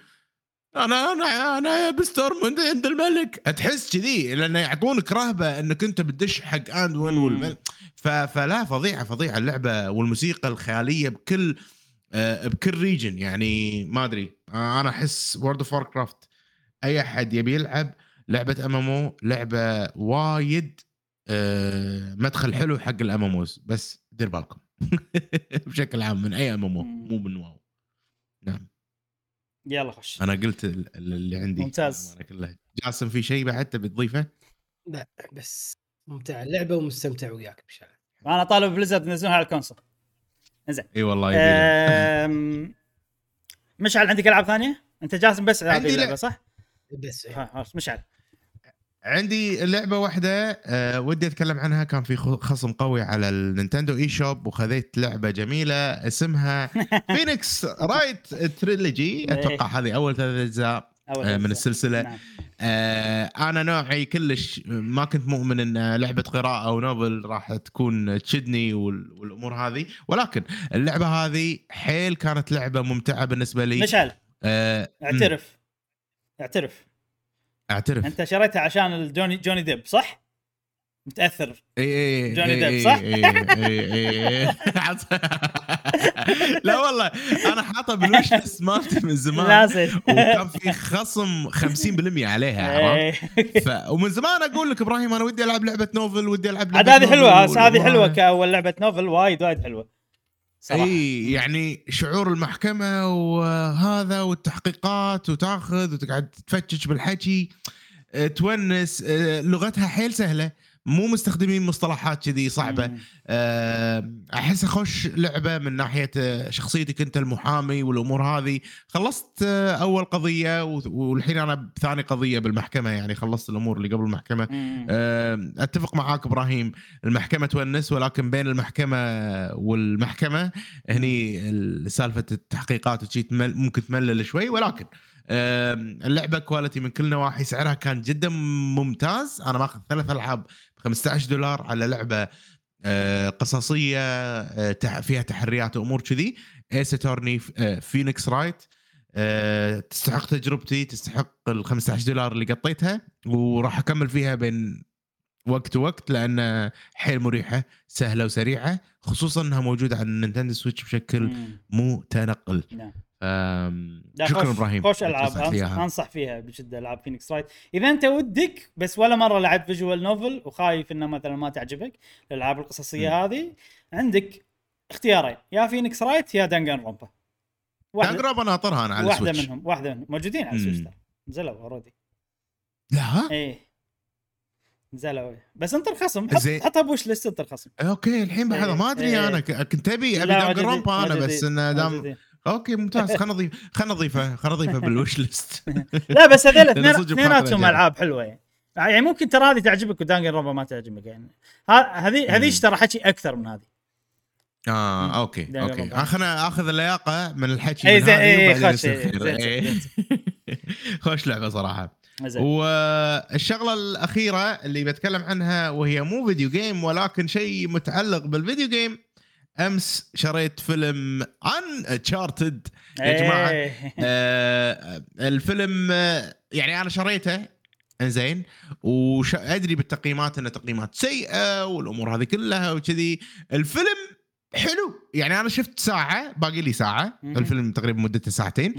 انا انا انا بستورم عند الملك تحس كذي لانه يعطونك رهبه انك انت بتدش حق اندون والملك. فلا فظيعه فظيعه اللعبه. والموسيقى الخياليه بكل بكل ريجن يعني. ما ادري انا احس وورد اوف وار كرافت اي احد يبي يلعب لعبه امامو لعبه وايد مدخل حلو حق الاماموز. بس دير بالكم بشكل عام من اي امامو مو من واو. نعم يلا خش. انا قلت اللي عندي ممتاز. جاسم في شيء بعد تبي تضيفه؟ لا بس ممتع اللعبه ومستمتع وياك بشكل. انا طالب بليزرد ينزلونها على الكونسول. زين اي والله يبي. مشعل عندك العاب ثانيه؟ انت جاسم بس هذه اللعبه صح؟ بس ها مشعل عندي لعبه واحده أه ودي اتكلم عنها. كان في خصم قوي على النينتندو اي شوب وخذيت لعبه جميله اسمها فينيكس رايت تريلوجي. اتوقع هذه اول ثلاث اجزاء من السلسله. نعم. أه انا نوعي كلش ما كنت مؤمن ان لعبه قراءه او نوبل راح تكون تشدني والامور هذه، ولكن اللعبه هذه حيل كانت لعبه ممتعه بالنسبه لي. مشعل أه اعترف اعترف اعترف انت شريتها عشان الجوني جوني ديب صح؟ متاثر اي جوني ديب صح؟ اي لا والله انا حاطه بالوش ليست مالتي من زمان وكان في خصم خمسين بالمية عليها. ف... ومن زمان اقول لك ابراهيم انا ودي العب لعبه نوفل ودي العب لعبه هذه حلوه هذه حلوه كاول لعبه نوفل وايد وايد حلوه صراحة. اي يعني شعور المحكمه وهذا والتحقيقات وتاخذ وتقعد تفتش بالحكي تونس. لغتها حيل سهله مو مستخدمين مصطلحات كذي صعبه. احس اخش لعبه من ناحيه شخصيتك انت المحامي والامور هذه. خلصت اول قضيه والحين انا بثاني قضيه بالمحكمه يعني خلصت الامور اللي قبل المحكمه. اتفق معاك ابراهيم المحكمه تونس، ولكن بين المحكمه والمحكمه هني سالفه التحقيقات وشي ممكن تملل شوي، ولكن اللعبه كواليتي من كل نواحي. سعرها كان جدا ممتاز. انا ماخذ ثلاث العاب خمسة عشر دولار على لعبه قصصيه فيها تحريات وامور كذي. ايس تورني فينيكس رايت تستحق تجربتي، تستحق ال خمسة عشر دولار اللي قطيتها وراح اكمل فيها بين وقت وقت لان حيل مريحه سهله وسريعه، خصوصا انها موجوده على النينتندو سويتش بشكل متنقل. شكرا ابراهيم. خوش العاب انصح فيها بجدة العاب فينيكس رايت اذا انت ودك بس ولا مره لعبت فيجوال نوفل وخايف انه مثلا ما تعجبك الالعاب القصصيه م. هذه عندك اختيارين يا فينيكس رايت يا دانجان رومبا. دانجان رومبا ناطرها انا على واحدة السويتش واحده منهم واحده منهم موجودين على السويتش ترى نزلوا اوريدي. لا ايه نزلوا بس انت الخصم حطها بوش ليست انت الخصم. اوكي الحين بحضر ما ادري ايه. انا كنت ابي ابي دانجان رومبا انا بس انه دام اوكي ممتاز خلنا نضيف خلنا نضيفه خلنا نضيفه بالوش ليست. لا بس هذول اثنيناتهم العاب حلوه يعني. يعني ممكن ترى هذه تعجبك ودانجن روبا ما تعجبك يعني. هذه هذه اشترى حكي اكثر من هذه اه اوكي اوكي آه، خلنا اخذ اللياقه من الحكي من هذه وبعدين نستخير. خوش لعبه صراحه. والشغله الاخيره اللي بتكلم عنها وهي مو فيديو جيم ولكن شيء متعلق بالفيديو جيم، امس شريت فيلم عن تشارتد يا جماعه. آه الفيلم يعني انا شريته انزين وادري بالتقييمات انه تقييمات سيئه والامور هذه كلها وكذي. الفيلم حلو يعني، انا شفت ساعه، باقي لي ساعه. الفيلم تقريبا مدته ساعتين.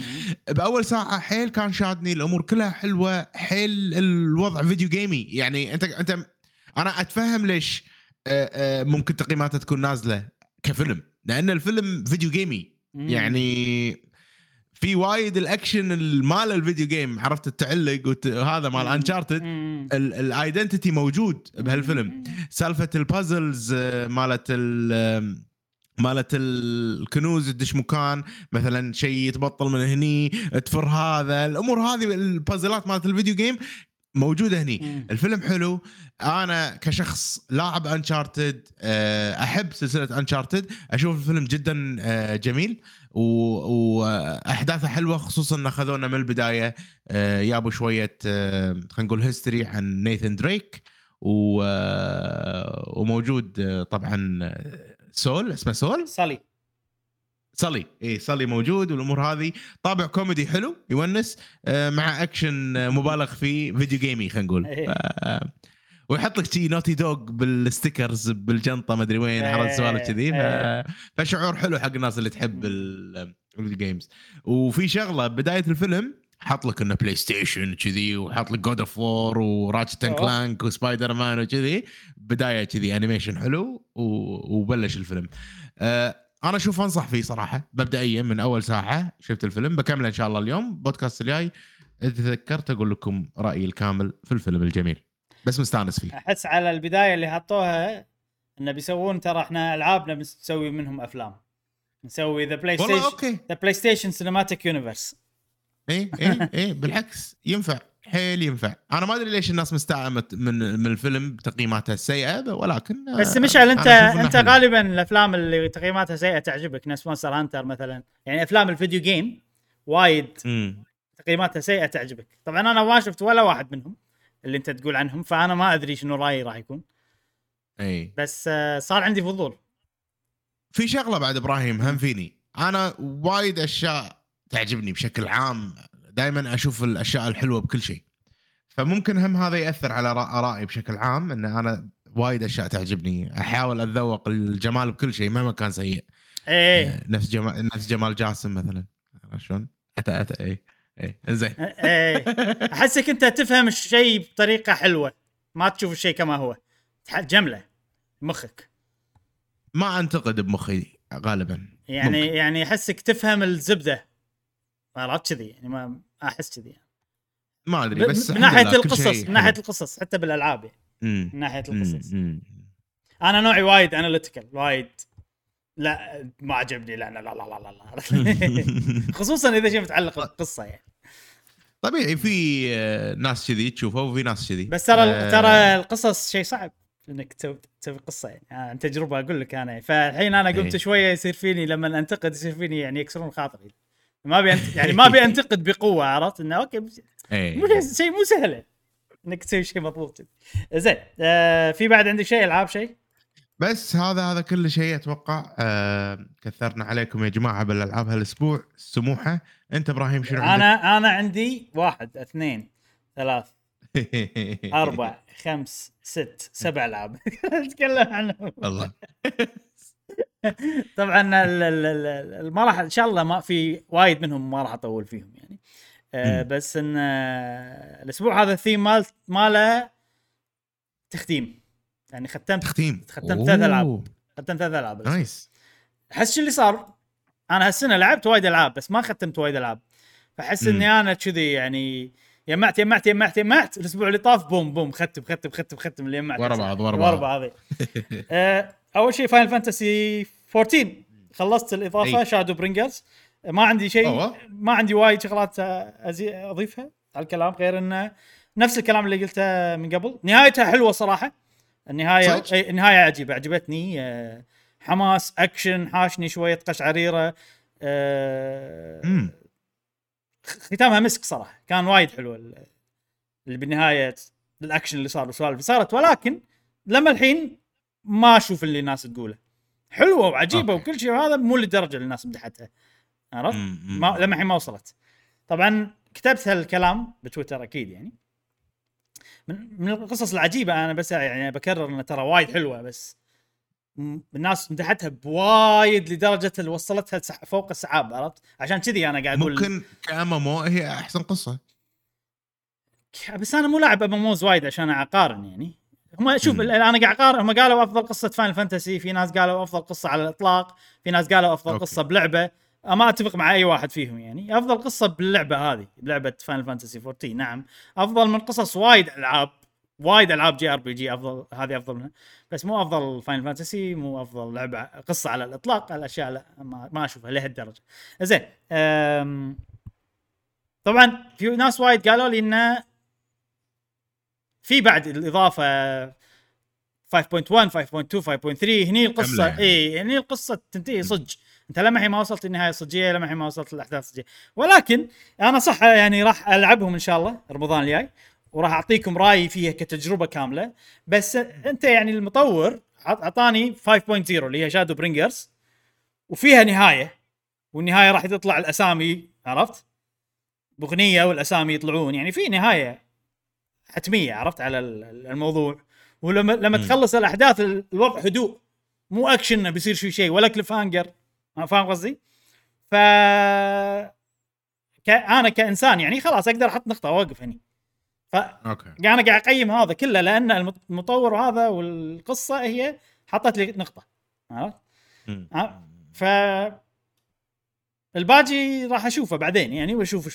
باول ساعه حيل كان شادني، الامور كلها حلوه، حيل الوضع فيديو جيمي يعني. انت انت انا اتفهم ليش ممكن تقييماته تكون نازله كفيلم، لان الفيلم فيديو جيمي يعني، في وايد الاكشن المال الفيديو جيم، عرفت التعلق وت... هذا مال انشارتد الايدنتيتي موجود بهالفيلم. سالفه البازلز مالت ال مالت الكنوز، تدش مكان مثلا شيء يتبطل من هني، تفر هذا، الامور هذه البازلات مالت الفيديو جيم موجوده هني. مم. الفيلم حلو. انا كشخص لاعب انشارتد، احب سلسله انشارتد، اشوف الفيلم جدا جميل واحداثه حلوه، خصوصا ان اخذونا من البدايه، يابوا شويه خلينا نقول هيستوري عن نيثان دريك، وموجود طبعا سول، اسمه سول صلي صلي اي صلي موجود، والامور هذه طابع كوميدي حلو يونس مع اكشن مبالغ فيه فيديو جيمي خلينا نقول. ويحط لك شيء نوتي دوغ بالستيكرز بالجنطه ما ادري وين، حرص سوالف كذي، فشعور حلو حق الناس اللي تحب الجيمز. وفي شغله بدايه الفيلم حط لك انه بلاي ستيشن كذي، وحط لك جود اوف وور وراتشت اند كلانك وسبايدر مان وكذي، بدايه كذي انيميشن حلو وبلش الفيلم. انا اشوف انصح فيه صراحه مبدئيا. من اول ساعه شفت الفيلم، بكمله ان شاء الله اليوم بودكاست الجاي، تذكرت اقول لكم رايي الكامل في الفيلم الجميل، بس مستانس فيه. احس على البدايه اللي حطوها انه بيسوون، ترى احنا العابنا بنسوي منهم افلام، نسوي ذا بلاي ستيشن ذا بلاي ستيشن سينماتيك يونيفرس. ايه ايه ايه بالعكس ينفع، حيل ينفع. انا ما ادري ليش الناس مستعمه من من الفيلم بتقييماتها السيئه، ولكن بس مشعل انت انت حلو. غالبا الافلام اللي تقييماتها سيئه تعجبك، ناس مونستر هانتر مثلا، يعني افلام الفيديو جيم وايد مم. تقييماتها سيئه تعجبك. طبعا انا ما شفت ولا واحد منهم اللي انت تقول عنهم، فانا ما ادري شنو رايي راح يكون، اي بس صار عندي فضول في شغله بعد ابراهيم. هم فيني انا وايد اشياء تعجبني بشكل عام، دائما اشوف الاشياء الحلوه بكل شيء، فممكن هم هذا ياثر على ارائي بشكل عام، ان انا وايد اشياء تعجبني، احاول اتذوق الجمال بكل شيء مهما كان سيء. ايه نفس جمال نفس جمال جاسم مثلا، شلون اتا اتا اي اي زين. ايه احسك انت تفهم الشيء بطريقه حلوه، ما تشوف الشيء كما هو، جمله مخك، ما انتقد بمخي غالبا يعني ممكن. يعني احسك تفهم الزبده، عرفت كذي يعني، ما احس كذي ما ادري، بس من ناحيه القصص من ناحيه القصص حتى بالالعاب يعني. من ناحيه القصص مم. انا نوعي وايد اناليتيكال، وايد لا ما عجبني، لا لا لا لا, لا. خصوصا اذا شيء متعلق بالقصه يعني. طبيعي في ناس كذي تشوفه وفي ناس كذي، بس ترى أه... ترى القصص شيء صعب انك تسوي قصه يعني، عن يعني تجربه اقول لك انا. فالحين انا قمت شويه يصير فيني لما انتقد، يصير فيني يعني يكسرون خاطري، ما بينت... يعني ما بينتقد بقوه، عرفت انه اوكي مش... مو شيء مو سهل انك تسوي شيء مضبوط زين. آه في بعد عندك شيء العاب شيء؟ بس هذا هذا كل شيء اتوقع. آه كثرنا عليكم يا جماعه بالالعاب هالاسبوع السموحه. انت ابراهيم شنو عندك؟ انا انا عندي واحد اثنين ثلاث اربع خمس ست سبع العاب نتكلم عنهم والله. طبعا ما راح ان شاء الله، ما في وايد منهم ما راح اطول فيهم يعني. آه بس ان آه الاسبوع هذا الثيم مال ماله تختيم يعني، ختمت تختيم ختمت ثلاث العاب ختمت ثلاث العاب نايس. احس اللي صار انا هالسنه لعبت وايد العاب بس ما ختمت وايد العاب، فحس اني انا كذي يعني يمعت يمعت يمعت يمعت الاسبوع اللي طاف بوم بوم ختم ختم ختم ختم اللي يمعت ورا بعض ورا بعض. اول شيء فاينل فانتسي أربعة عشر خلصت الاضافه شادو برينجرز. ما عندي شيء، ما عندي وايد شغلات اضيفها على الكلام، غير انه نفس الكلام اللي قلته من قبل. نهايتها حلوه صراحه، النهايه النهايه عجيبه، عجبتني حماس، اكشن، حاشني شويه قشعريره. أه ختامها مسك صراحه، كان وايد حلو اللي بالنهايه الاكشن اللي صار والسوالف صارت. ولكن لما الحين ما اشوف اللي الناس تقوله حلوه وعجيبه أوكي. وكل شيء، هذا مو لدرجه اللي الناس مدحتها، عرفت؟ ما لما الحين ما وصلت. طبعا كتبت هالكلام بتويتر اكيد، يعني من من القصص العجيبه. انا بس يعني بكرر ان ترى وايد حلوه، بس الناس مدحتها بوايد لدرجه اللي وصلتها فوق السحاب، عرفت؟ عشان كذي انا قاعد اقول ممكن كامامو هي احسن قصه، بس انا مو لاعب امامو وايد عشان اقارن. يعني هم شوف انا قاعد اقارن، هم قالوا افضل قصه فاينل فانتسي، في ناس قالوا افضل قصه على الاطلاق، في ناس قالوا افضل أوكي. قصه بلعبه. ما اتفق مع اي واحد فيهم، يعني افضل قصه باللعبه هذه لعبه فاينل فانتسي أربعتاشر. نعم افضل من قصص وايد العاب، وايد العاب جي ار بي جي افضل، هذه افضل منها، بس مو افضل فاينل فانتسي، مو افضل لعبه قصه على الاطلاق. الاشياء لا ما اشوفها لهالدرجه. زين، طبعا في ناس وايد قالوا لي انه في بعد الاضافه خمسة نقطة واحد خمسة نقطة اثنين خمسة نقطة ثلاثة. هني القصه اي هني القصه تنتهي صدق. انت لما هي ما وصلت النهايه الصجيه، لما هي ما وصلت الاحداث الصجيه. ولكن انا صح يعني راح العبهم ان شاء الله رمضان الجاي، وراح اعطيكم رايي فيها كتجربه كامله. بس انت يعني المطور اعطاني خمسة نقطة صفر اللي هي شادو برينجرز، وفيها نهايه، والنهايه راح تطلع الاسامي، عرفت؟ بغنيه والاسامي يطلعون، يعني في نهايه حتميه، عرفت؟ على الموضوع. ولما لما تخلص الاحداث الوضع هدوء، مو اكشن بيصير شيء شيء ولا كليف هانجر، فاهم قصدي؟ ف ك... انا كانسان يعني خلاص اقدر احط نقطه واوقف هني. ف اوكي انا قاعد اقيم هذا كله لان المطور هذا والقصه هي حطت لي نقطه، عرفت؟ ف الباقي راح اشوفه بعدين يعني، واشوف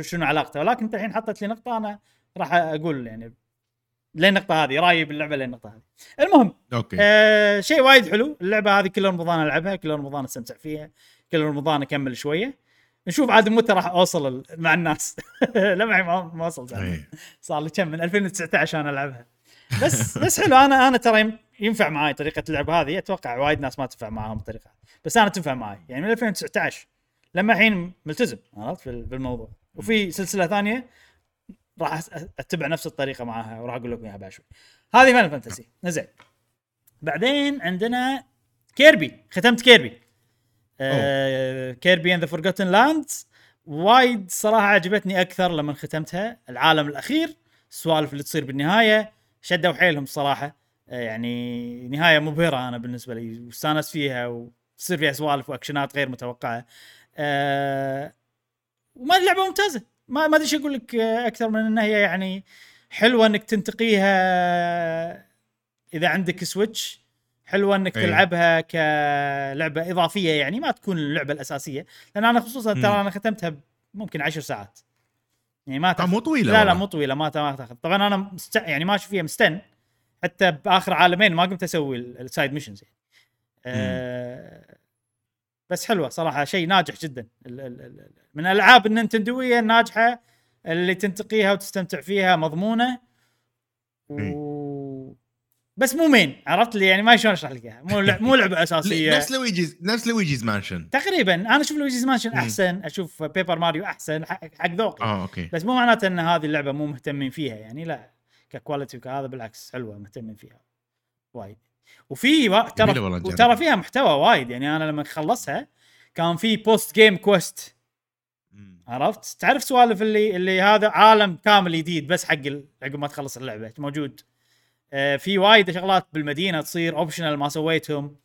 شنو علاقته. ولكن انت الحين حطت لي نقطه، انا راح اقول يعني لين النقطه هذه رايي باللعبه، لين النقطه هذه. المهم اوكي آه شيء وايد حلو اللعبه هذه، كل رمضان العبها، كل رمضان استمتع فيها، كل رمضان اكمل شويه، نشوف عاد متى راح اوصل مع الناس. لما ما وصلت يعني. صار لي كم من ألفين وتسعة عشر انا العبها، بس بس حلو. انا انا ترى ينفع معي طريقه اللعب هذه، اتوقع وايد ناس ما تنفع معاهم الطريقه، بس انا تنفع معي يعني من ألفين وتسعة عشر لما الحين ملتزم، عرفت؟ بالموضوع. وفي سلسله ثانيه راح اتبع نفس الطريقه معاها، وراح اقول لكم اياها بعد شوي. هذه فاينل فانتسي. زين، بعدين عندنا كيربي. ختمت كيربي آه كيربي ان ذا فورغوتن لاندز. وايد صراحه عجبتني اكثر لما ختمتها. العالم الاخير، السوالف اللي تصير بالنهايه، شدوا حيلهم صراحه. آه يعني نهايه مبهره انا بالنسبه لي، واستانس فيها، وتصير فيها سوالف واكشنات غير متوقعه. آه وما اللعبه ممتازه، ما ما ادري شو اقول لك اكثر من انها هي يعني حلوه انك تنتقيها اذا عندك سويتش، حلوه انك أيه. تلعبها كلعبه اضافيه، يعني ما تكون اللعبه الاساسيه. لان انا خصوصا ترى انا ختمتها ممكن عشر ساعات، يعني ما تاخذ مو طويله. لا لا مو طويله، ما تاخذ. طبعا انا مست... يعني ماشي فيها مستن، حتى باخر عالمين ما قمت اسوي السايد ميشنز يعني. أه... بس حلوه صراحه، شيء ناجح جدا من الالعاب النينتندويه الناجحه اللي تنتقيها وتستمتع فيها، مضمونه و... بس مو مين، عرفت لي يعني؟ ما شلون اشرح لك اياها، مو مو لعبه اساسيه. نفس لويجيز نفس لويجيز مانشن تقريبا. انا اشوف لويجيز مانشن احسن، اشوف بيبر ماريو احسن، حق ذوقي. آه، بس مو معناته ان هذه اللعبه مو مهتمين فيها يعني، لا ككواليتي وكهذا بالعكس حلوه، مهتمين فيها وايد. وفي و... ترى وترى فيها محتوى وايد يعني. انا لما خلصها كان في بوست جيم كويست، عرفت؟ تعرف سوالف اللي اللي هذا عالم كامل جديد بس حق عقب ما تخلص اللعبه موجود. آه في وايد شغلات بالمدينه تصير اوبشنال ما سويتهم.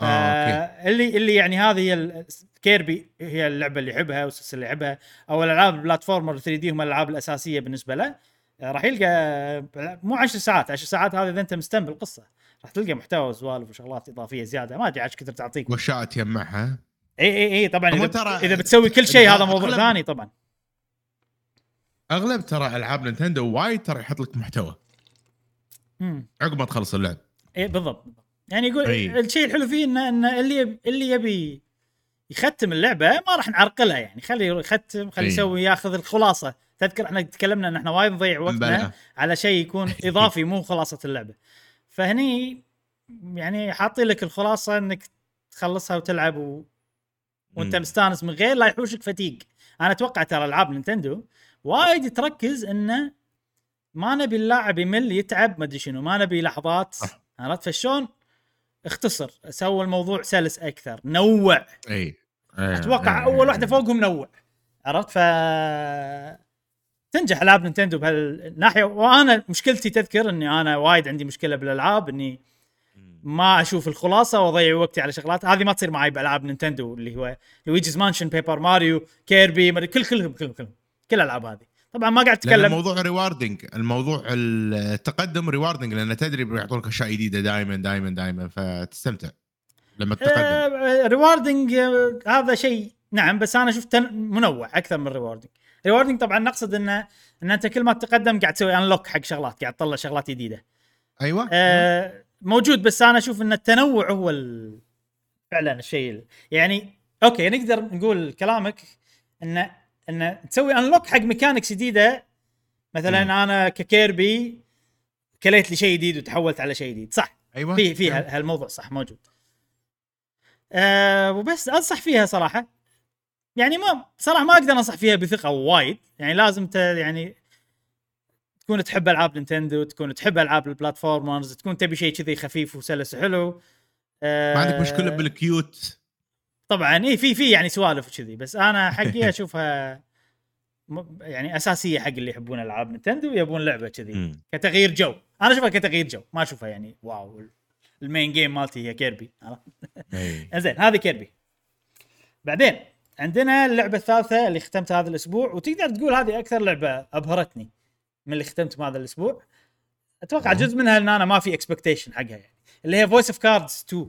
آه آه اللي اللي يعني هذه ال... كيربي هي اللعبه اللي يحبها والسلسله اللي يحبها، او الالعاب البلاتفورمر ثري دي هم الالعاب الاساسيه بالنسبه له. آه راح يلقى مو عشر ساعات عشر ساعات هذه اذا انت مستمتع بالقصه، راح تلقى محتوى وسوالف وشغلات اضافيه زياده. ما ادري عايش كثر تعطيك وشاء تجمعها. اي اي اي طبعا اذا, إذا بتسوي كل شيء هذا موضوع ثاني. طبعا اغلب ترى العاب نينتندو وايد ترى يحط لك محتوى امم عقب ما تخلص اللعب. اي بالضبط، يعني يقول إيه. الشيء الحلو فيه ان, إن اللي يب... اللي يبي يختم اللعبه ما راح نعرقلها يعني، خليه يختم، خليه يسوي ياخذ الخلاصه. تذكر احنا تكلمنا ان احنا وايد نضيع وقتنا على شيء يكون اضافي مو خلاصه اللعبه. فهني يعني حاطين لك الخلاصه انك تخلصها وتلعب و... وانت مستانس من غير لا يحوشك فتيق. انا اتوقع ترى العاب نينتندو وايد تركز انه ما نبي اللاعب يمل يتعب ما ادري شنو، ما نبي لحظات عرفت فشون، اختصر سوى الموضوع سلس اكثر، نوع اي اتوقع اول واحده فوقهم نوع عرفت، ف تنجح العاب نينتندو بهالناحيه. وانا مشكلتي تذكر اني انا وايد عندي مشكله بالالعاب اني ما اشوف الخلاصه واضيع وقتي على شغلات. هذه ما تصير معي بالعاب نينتندو اللي هو لويجيز مانشن، بيبر ماريو، كيربي، كل كلهم كلهم كلهم كل العاب هذه. طبعا ما قاعد اتكلم الموضوع ريواردنج، الموضوع التقدم ريواردنج، لان تدري بيعطونك اشياء جديده دائما دائما دائما فتستمتع لما تتقدم. ريواردنج هذا شيء نعم، بس انا شفت منوع اكثر من ريواردنج. ريواردنج طبعا نقصد انه ان انت كل ما تتقدم قاعد تسوي انلوك حق شغلات، قاعد تطلع شغلات جديده. ايوه أه موجود، بس انا اشوف ان التنوع هو ال... فعلا الشيء يعني. اوكي نقدر نقول كلامك ان ان تسوي انلوك حق ميكانكس جديده، مثلا م. انا ككيربي كليت لي شيء جديد وتحولت على شيء جديد، صح؟ ايوه في في أيوة. هالموضوع صح موجود. أه وبس انصح فيها صراحه يعني، ما صراحة ما أقدر أنصح فيها بثقة وايد يعني، لازم ت يعني تكون تحب ألعاب نينتندو، تكون تحب ألعاب البلاتفورمرز، تكون تبي شيء كذي خفيف وسلس وحلو. أه ما عندك مشكلة بالكيوت طبعا، إيه في في يعني سوالف كذي، بس أنا حقيقة أشوفها يعني أساسية حق اللي يحبون ألعاب نينتندو يبون لعبة كذي كتغيير جو. أنا أشوفها كتغيير جو، ما أشوفها يعني واو المين جيم مالتي هي كيربي. إنزين هذه كيربي. بعدين عندنا اللعبة الثالثة اللي ختمت هذا الأسبوع، وتقدر تقول هذه أكثر لعبة أبهرتني من اللي ختمت هذا الأسبوع. أتوقع جزء منها إن أنا ما في expectation حقها يعني، اللي هي Voice of Cards تو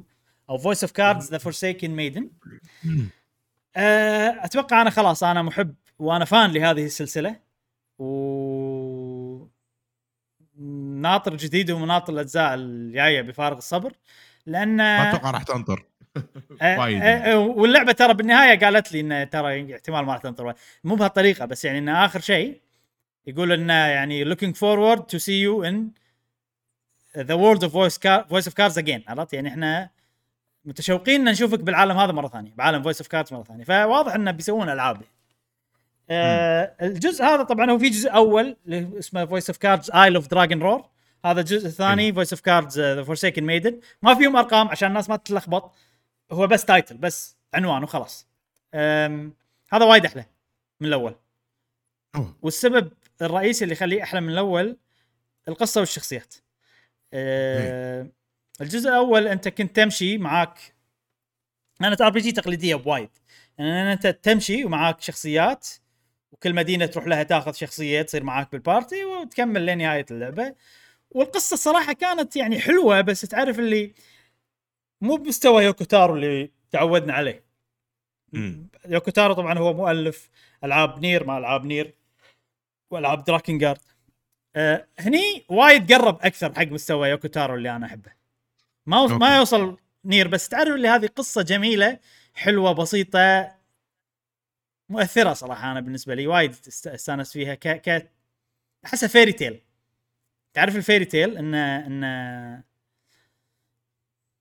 أو Voice of Cards The Forsaken Maiden. أتوقع أنا خلاص أنا محب وأنا فان لهذه السلسلة، وناطر جديد ومناطر الأجزاء الجاية بفارغ الصبر، لأن ما أتوقع راح تنطر واللعبه ترى بالنهايه قالت لي ان ترى احتمال ما راح تنطر، مو بهالطريقه بس يعني ان اخر شيء يقول انه يعني looking forward to see you in the world of voice, car- voice of cars again. عرفت يعني احنا متشوقين ان نشوفك بالعالم هذا مره ثانيه، بعالم voice of cars مره ثانيه. فواضح انه بيسوون العاب. أه الجزء هذا طبعا هو في جزء اول اسمه voice of cars Isle of Dragonroar، هذا الجزء الثاني voice of cars the forsaken maiden. ما فيهم ارقام عشان الناس ما تتلخبط، هو بس تايتل بس عنوان وخلاص. هذا وايد أحلى من الأول، والسبب الرئيسي اللي يخليه أحلى من الأول القصة والشخصيات. الجزء الأول أنت كنت تمشي معاك، أنا ار بي جي تقليدية بوايد، يعني أنت تمشي ومعاك شخصيات، وكل مدينة تروح لها تاخذ شخصية تصير معاك بالبارتي وتكمل لنهاية اللعبة. والقصة الصراحة كانت يعني حلوة، بس تعرف اللي مو بمستوى يوكوتارو اللي تعودنا عليه. مم. يوكوتارو طبعا هو مؤلف ألعاب نير، ما ألعاب نير وألعاب دراكنغارد. أه هني وايد قرب أكثر حق مستوى يوكوتارو اللي أنا أحبه، ما ما يوصل نير، بس تعرف اللي هذه قصة جميلة حلوة بسيطة مؤثرة صراحة. أنا بالنسبة لي وايد استأنس فيها، ك ك أحسها فيري تيل. تعرف الفيري تيل إن إن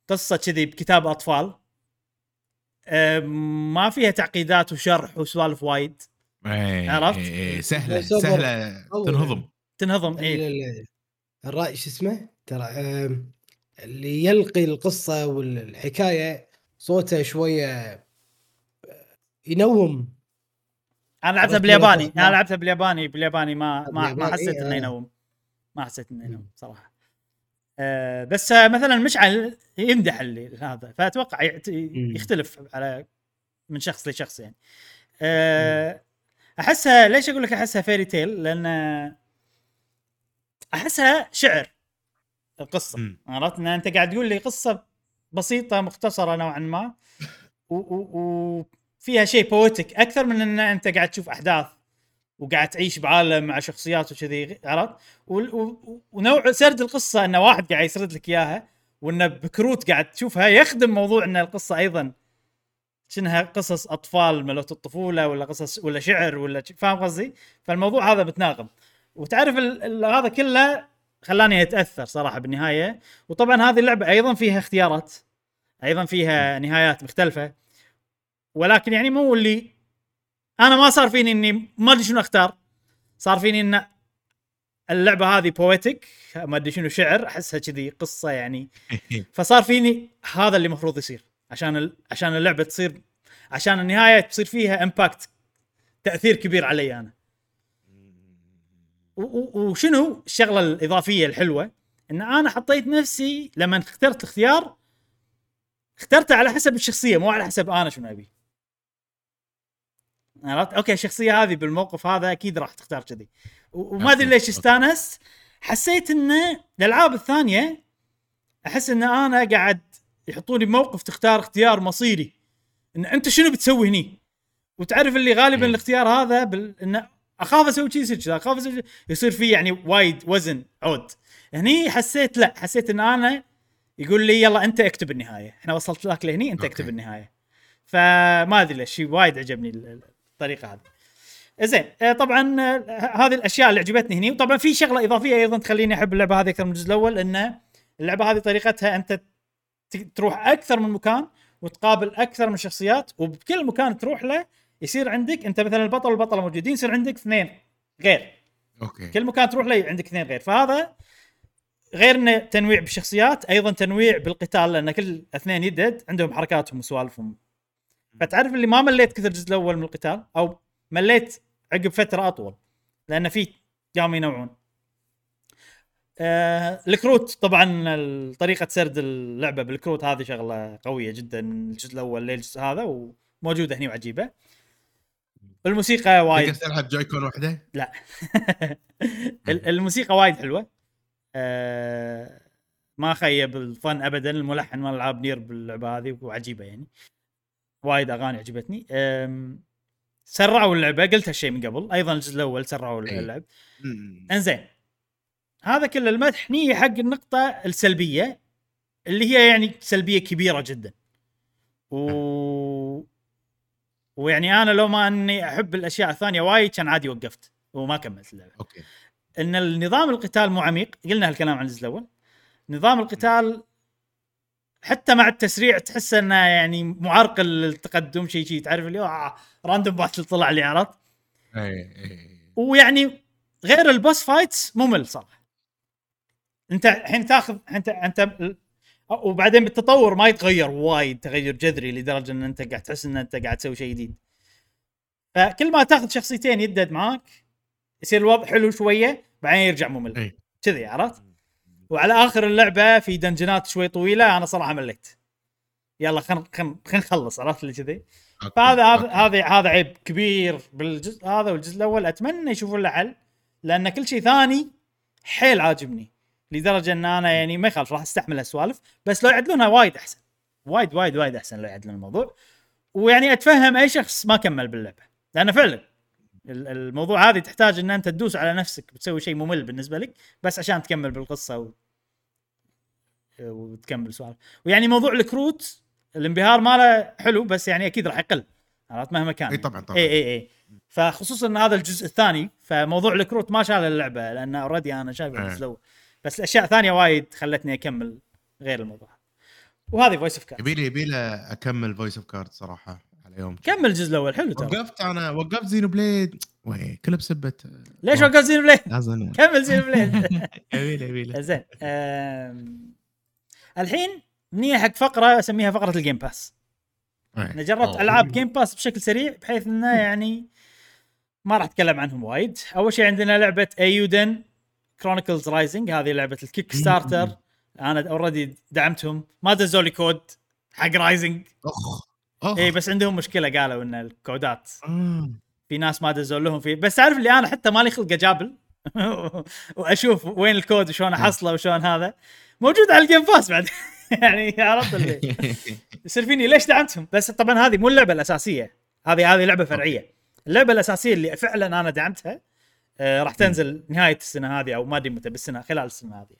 قصة كذي بكتاب أطفال، ما فيها تعقيدات وشرح وسوالف وايد، عرفت؟ سهلة سهلة تنهضم تنهضم إيه الرأي شو اسمه ترى اللي يلقي القصة والحكاية صوته شوية ينوم. أنا لعبتها بالياباني، أنا لعبتها بالياباني بالياباني ما ما ما حسيت إنه ينوم، ما حسيت إنه ينوم صراحة. أه بس مثلا مشعل يمدح اللي هذا، فأتوقع يختلف على من شخص لشخص يعني. أه أحسها، ليش أقول لك أحسها فيري تيل؟ لأن أحسها شعر القصة، عرفت إن أنت قاعد تقول لي قصة بسيطة مختصرة نوعا ما، وفيها شيء بويتك أكثر من إن أنت قاعد تشوف أحداث وقاعد تعيش بعالم مع شخصيات وكذي، عرفت؟ ونوع سرد القصة إنه واحد قاعد يسرد لك إياها، وإنه بكروت قاعد تشوفها، يخدم موضوع إن القصة أيضاً شنها قصص أطفال ملوت الطفولة ولا قصص ولا شعر ولا فاهم قصدي. فالموضوع هذا متناغم، وتعرف ال... هذا كله خلاني اتاثر صراحه بالنهايه. وطبعا هذه اللعبه ايضا فيها اختيارات، ايضا فيها نهايات مختلفه، ولكن يعني مو اللي انا ما صار فيني اني ما ادري شنو اختار، صار فيني ان اللعبه هذه بويتك، ما ادري شنو، شعر، احسها كذي قصه يعني، فصار فيني هذا اللي مفروض يصير عشان ال... عشان اللعبه تصير، عشان النهايه تصير فيها امباكت، تاثير كبير علي انا. وشنو الشغله الاضافيه الحلوه، ان انا حطيت نفسي لما اخترت الاختيار اخترته على حسب الشخصيه، مو على حسب انا شنو ابي. اوكي الشخصيه هذه بالموقف هذا اكيد راح تختار كذي، وما ادري ليش استانس. حسيت ان الالعاب الثانيه احس ان انا قاعد يحطوني بموقف تختار اختيار مصيري، ان انت شنو بتسوي هني، وتعرف اللي غالبا الاختيار هذا بال... ان اخاف اسوي شيء، اخاف أسوي يصير فيه يعني وايد وزن عود. هني حسيت لا، حسيت ان انا يقول لي يلا انت اكتب النهايه، احنا وصلت لك لهني انت اكتب النهايه. فما ادري ليش وايد عجبني الطريقه هذه. زين طبعا هذه الاشياء اللي عجبتني هني. وطبعا في شغله اضافيه ايضا تخليني احب اللعبه هذه اكثر من الجزء الاول، ان اللعبه هذه طريقتها انت تروح اكثر من مكان وتقابل اكثر من شخصيات، وبكل مكان تروح له يصير عندك انت مثلا البطل والبطله موجودين، يصير عندك اثنين غير. اوكي كل مكان تروح له عندك اثنين غير، فهذا غير انه تنويع بالشخصيات، ايضا تنويع بالقتال، لان كل اثنين يدد عندهم حركاتهم وسوالفهم. فتعرف اللي ما مليت كثر الجزء الاول من القتال، او مليت عقب فتره اطول، لان في قاموا ينوعون. آه الكروت طبعا طريقه سرد اللعبه بالكروت هذه شغله قويه جدا الجزء الاول للجزء هذا، وموجوده هنا وعجيبه. الموسيقى وايد، يمكن تلعب جايكون وحده لا الموسيقى وايد حلوه، آه ما خيب الفن ابدا. الملحن مال العاب نير باللعبه هذه وعجيبه يعني، وايد اغاني عجبتني. سرعوا اللعبه، قلت هالشيء من قبل، ايضا الجزء الاول سرعوا اللعب. انزين هذا كل المدح نيه حق النقطه السلبيه اللي هي يعني سلبيه كبيره جدا. و ويعني انا لو ما اني احب الاشياء الثانيه وايد كان عادي وقفت وما كملت اللعبه. اوكي ان النظام القتال مو عميق، قلنا هالكلام عن الجزء الاول. نظام القتال حتى مع التسريع تحس انه يعني معرقل للتقدم، شيء شيء تعرف اللي آه راندوم باتل طلع لي عرض. اي ويعني غير البوس فايتس ممل صراحه. انت الحين تاخذ انت انت وبعدين بالتطور ما يتغير وايد تغير جذري لدرجه ان انت قاعد تحس ان انت قاعد تسوي شيء جديد. فكل ما تاخذ شخصيتين يدد معاك يصير الوضع حلو شويه، بعدين يرجع ممل كذي عرفت. وعلى آخر اللعبة في دنجنات شوي طويلة، أنا صراحة مليت، يلا خن خن خن نخلص عرفت اللي كذي. فهذا هذا هذا عيب كبير بالجزء هذا والجزء الأول. أتمنى يشوفون له حل، لأن كل شيء ثاني حيل عاجبني لدرجة إن أنا يعني ما يخالف راح استحمل هالسوالف، بس لو يعدلونها وايد أحسن، وايد وايد وايد أحسن لو يعدلون الموضوع. ويعني أتفهم أي شخص ما كمل باللعبة، لأن فعلًا الموضوع هذه تحتاج ان انت تدوس على نفسك، بتسوي شيء ممل بالنسبه لك بس عشان تكمل بالقصه و... وتكمل سؤال. ويعني موضوع الكروت الانبهار ماله حلو، بس يعني اكيد راح يقل عرفت مهما كان. اي طبعا طبعا اي اي, اي. فخصوصا ان هذا الجزء الثاني، فموضوع الكروت ما شال اللعبه لان اوريدي انا شايفه الجزء الاول، بس الاشياء ثانيه وايد خلتني اكمل غير الموضوع. وهذه فويس اوف كارد يبيلي يبيلي اكمل فويس اوف كارد صراحه. اليوم كمل الجزء الاول حلو ترى. وقفت انا وقفت زينو بليد وي كله بسبه. ليش وقفت زينو بليد؟ كمل زينو بليد جميله جميله. زين الحين بنيه حق فقره اسميها فقره الجيم باس. انا جربت العاب جيم باس بشكل سريع بحيث انه يعني ما راح اتكلم عنهم وايد. اول شيء عندنا لعبه ايودن كرونيكلز رايزنج، هذه لعبه الكيك ستارتر. انا اوريدي دعمتهم، ما دزوا لي كود حق رايزنج أوه. ايه بس عندهم مشكله، قالوا ان الكودات مم. في ناس ما دزوا لهم فيه، بس عارف اللي انا حتى مالي خلق اجابل واشوف وين الكود وشون احصله وشون هذا موجود على الجيم باس بعد يعني عرفت اللي يصير فيني ليش دعمتهم. بس طبعا هذه مو اللعبه الاساسيه، هذه هذه لعبه فرعيه. اللعبه الاساسيه اللي فعلا انا دعمتها آه راح تنزل مم. نهايه السنه هذه او ما ادري متى، بالسنه خلال السنه هذه.